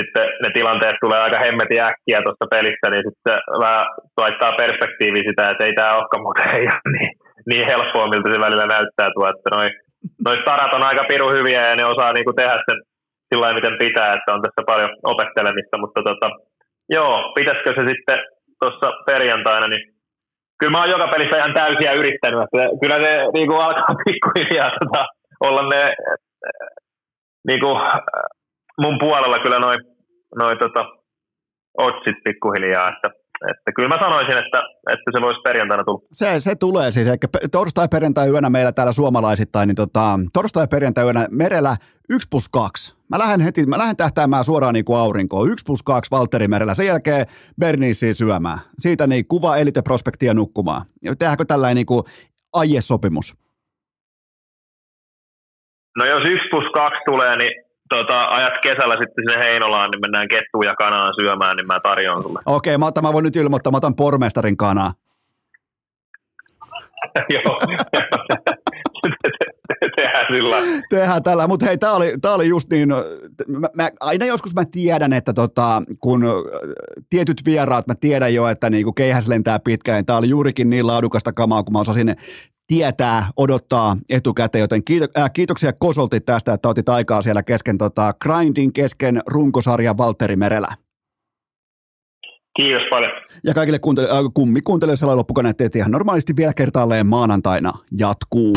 sitten ne tilanteet tulee aika hemmetin äkkiä tuossa pelissä, niin sitten vähän laittaa perspektiiviä sitä, että ei tämä olekaan muuten ei ole niin, niin helppoa, miltä se välillä näyttää tuo, että noi, noi tarat on aika pirun hyviä ja ne osaa niinku tehdä sen sillä lailla, miten pitää, että on tässä paljon opettelemista, mutta tota, joo, pitäisikö se sitten tuossa perjantaina, niin kyllä mä oon joka pelissä ihan täysiä yrittänyt, että kyllä se niinku alkaa pikkuhiljaa tota, olla ne äh, niinku... mun puolella kyllä noi, noi tota, otsit pikkuhiljaa, että, että kyllä mä sanoisin, että, että se voisi perjantaina tulla. Se, se tulee siis, eli torstai-perjantai-yönä meillä täällä suomalaisittain, niin tota, torstai-perjantai-yönä Merelä yksi plus kaksi. Mä lähden heti, mä lähden tähtäämään suoraan niin kuin aurinkoon. yksi plus kaksi Waltteri Merelä, sen jälkeen Bernisiin syömään. Siitä niin kuva Elite Prospektia nukkumaan. Tehdäänkö tällainen niin kuin aiesopimus? No jos yksi plus kaksi tulee, niin Tota, ajat kesällä sitten sinne Heinolaan, niin mennään kettuun ja kanaan syömään, niin mä tarjoan sulle. Okei, okay, mä voin nyt ilmoittaa, mä otan pormestarin kanaa. Joo, tehdään sillä. Tehdään tällä, mutta hei, tää oli, tää oli just niin, mä, mä, aina joskus mä tiedän, että tota, kun tietyt vieraat, mä tiedän jo, että niinku keihäs lentää pitkään, tää oli juurikin niin laadukasta kamaa, kun mä osasin tietää, odottaa etukäteen, joten kiito- äh, kiitoksia Kosolti tästä, että otit aikaa siellä kesken tota, grindin kesken runkosarjan Waltteri Merelä. Kiitos paljon. Ja kaikille kuuntele- äh, kummi kuuntelijoille loppukaneet, että ihan normaalisti vielä kertaalleen maanantaina jatkuu.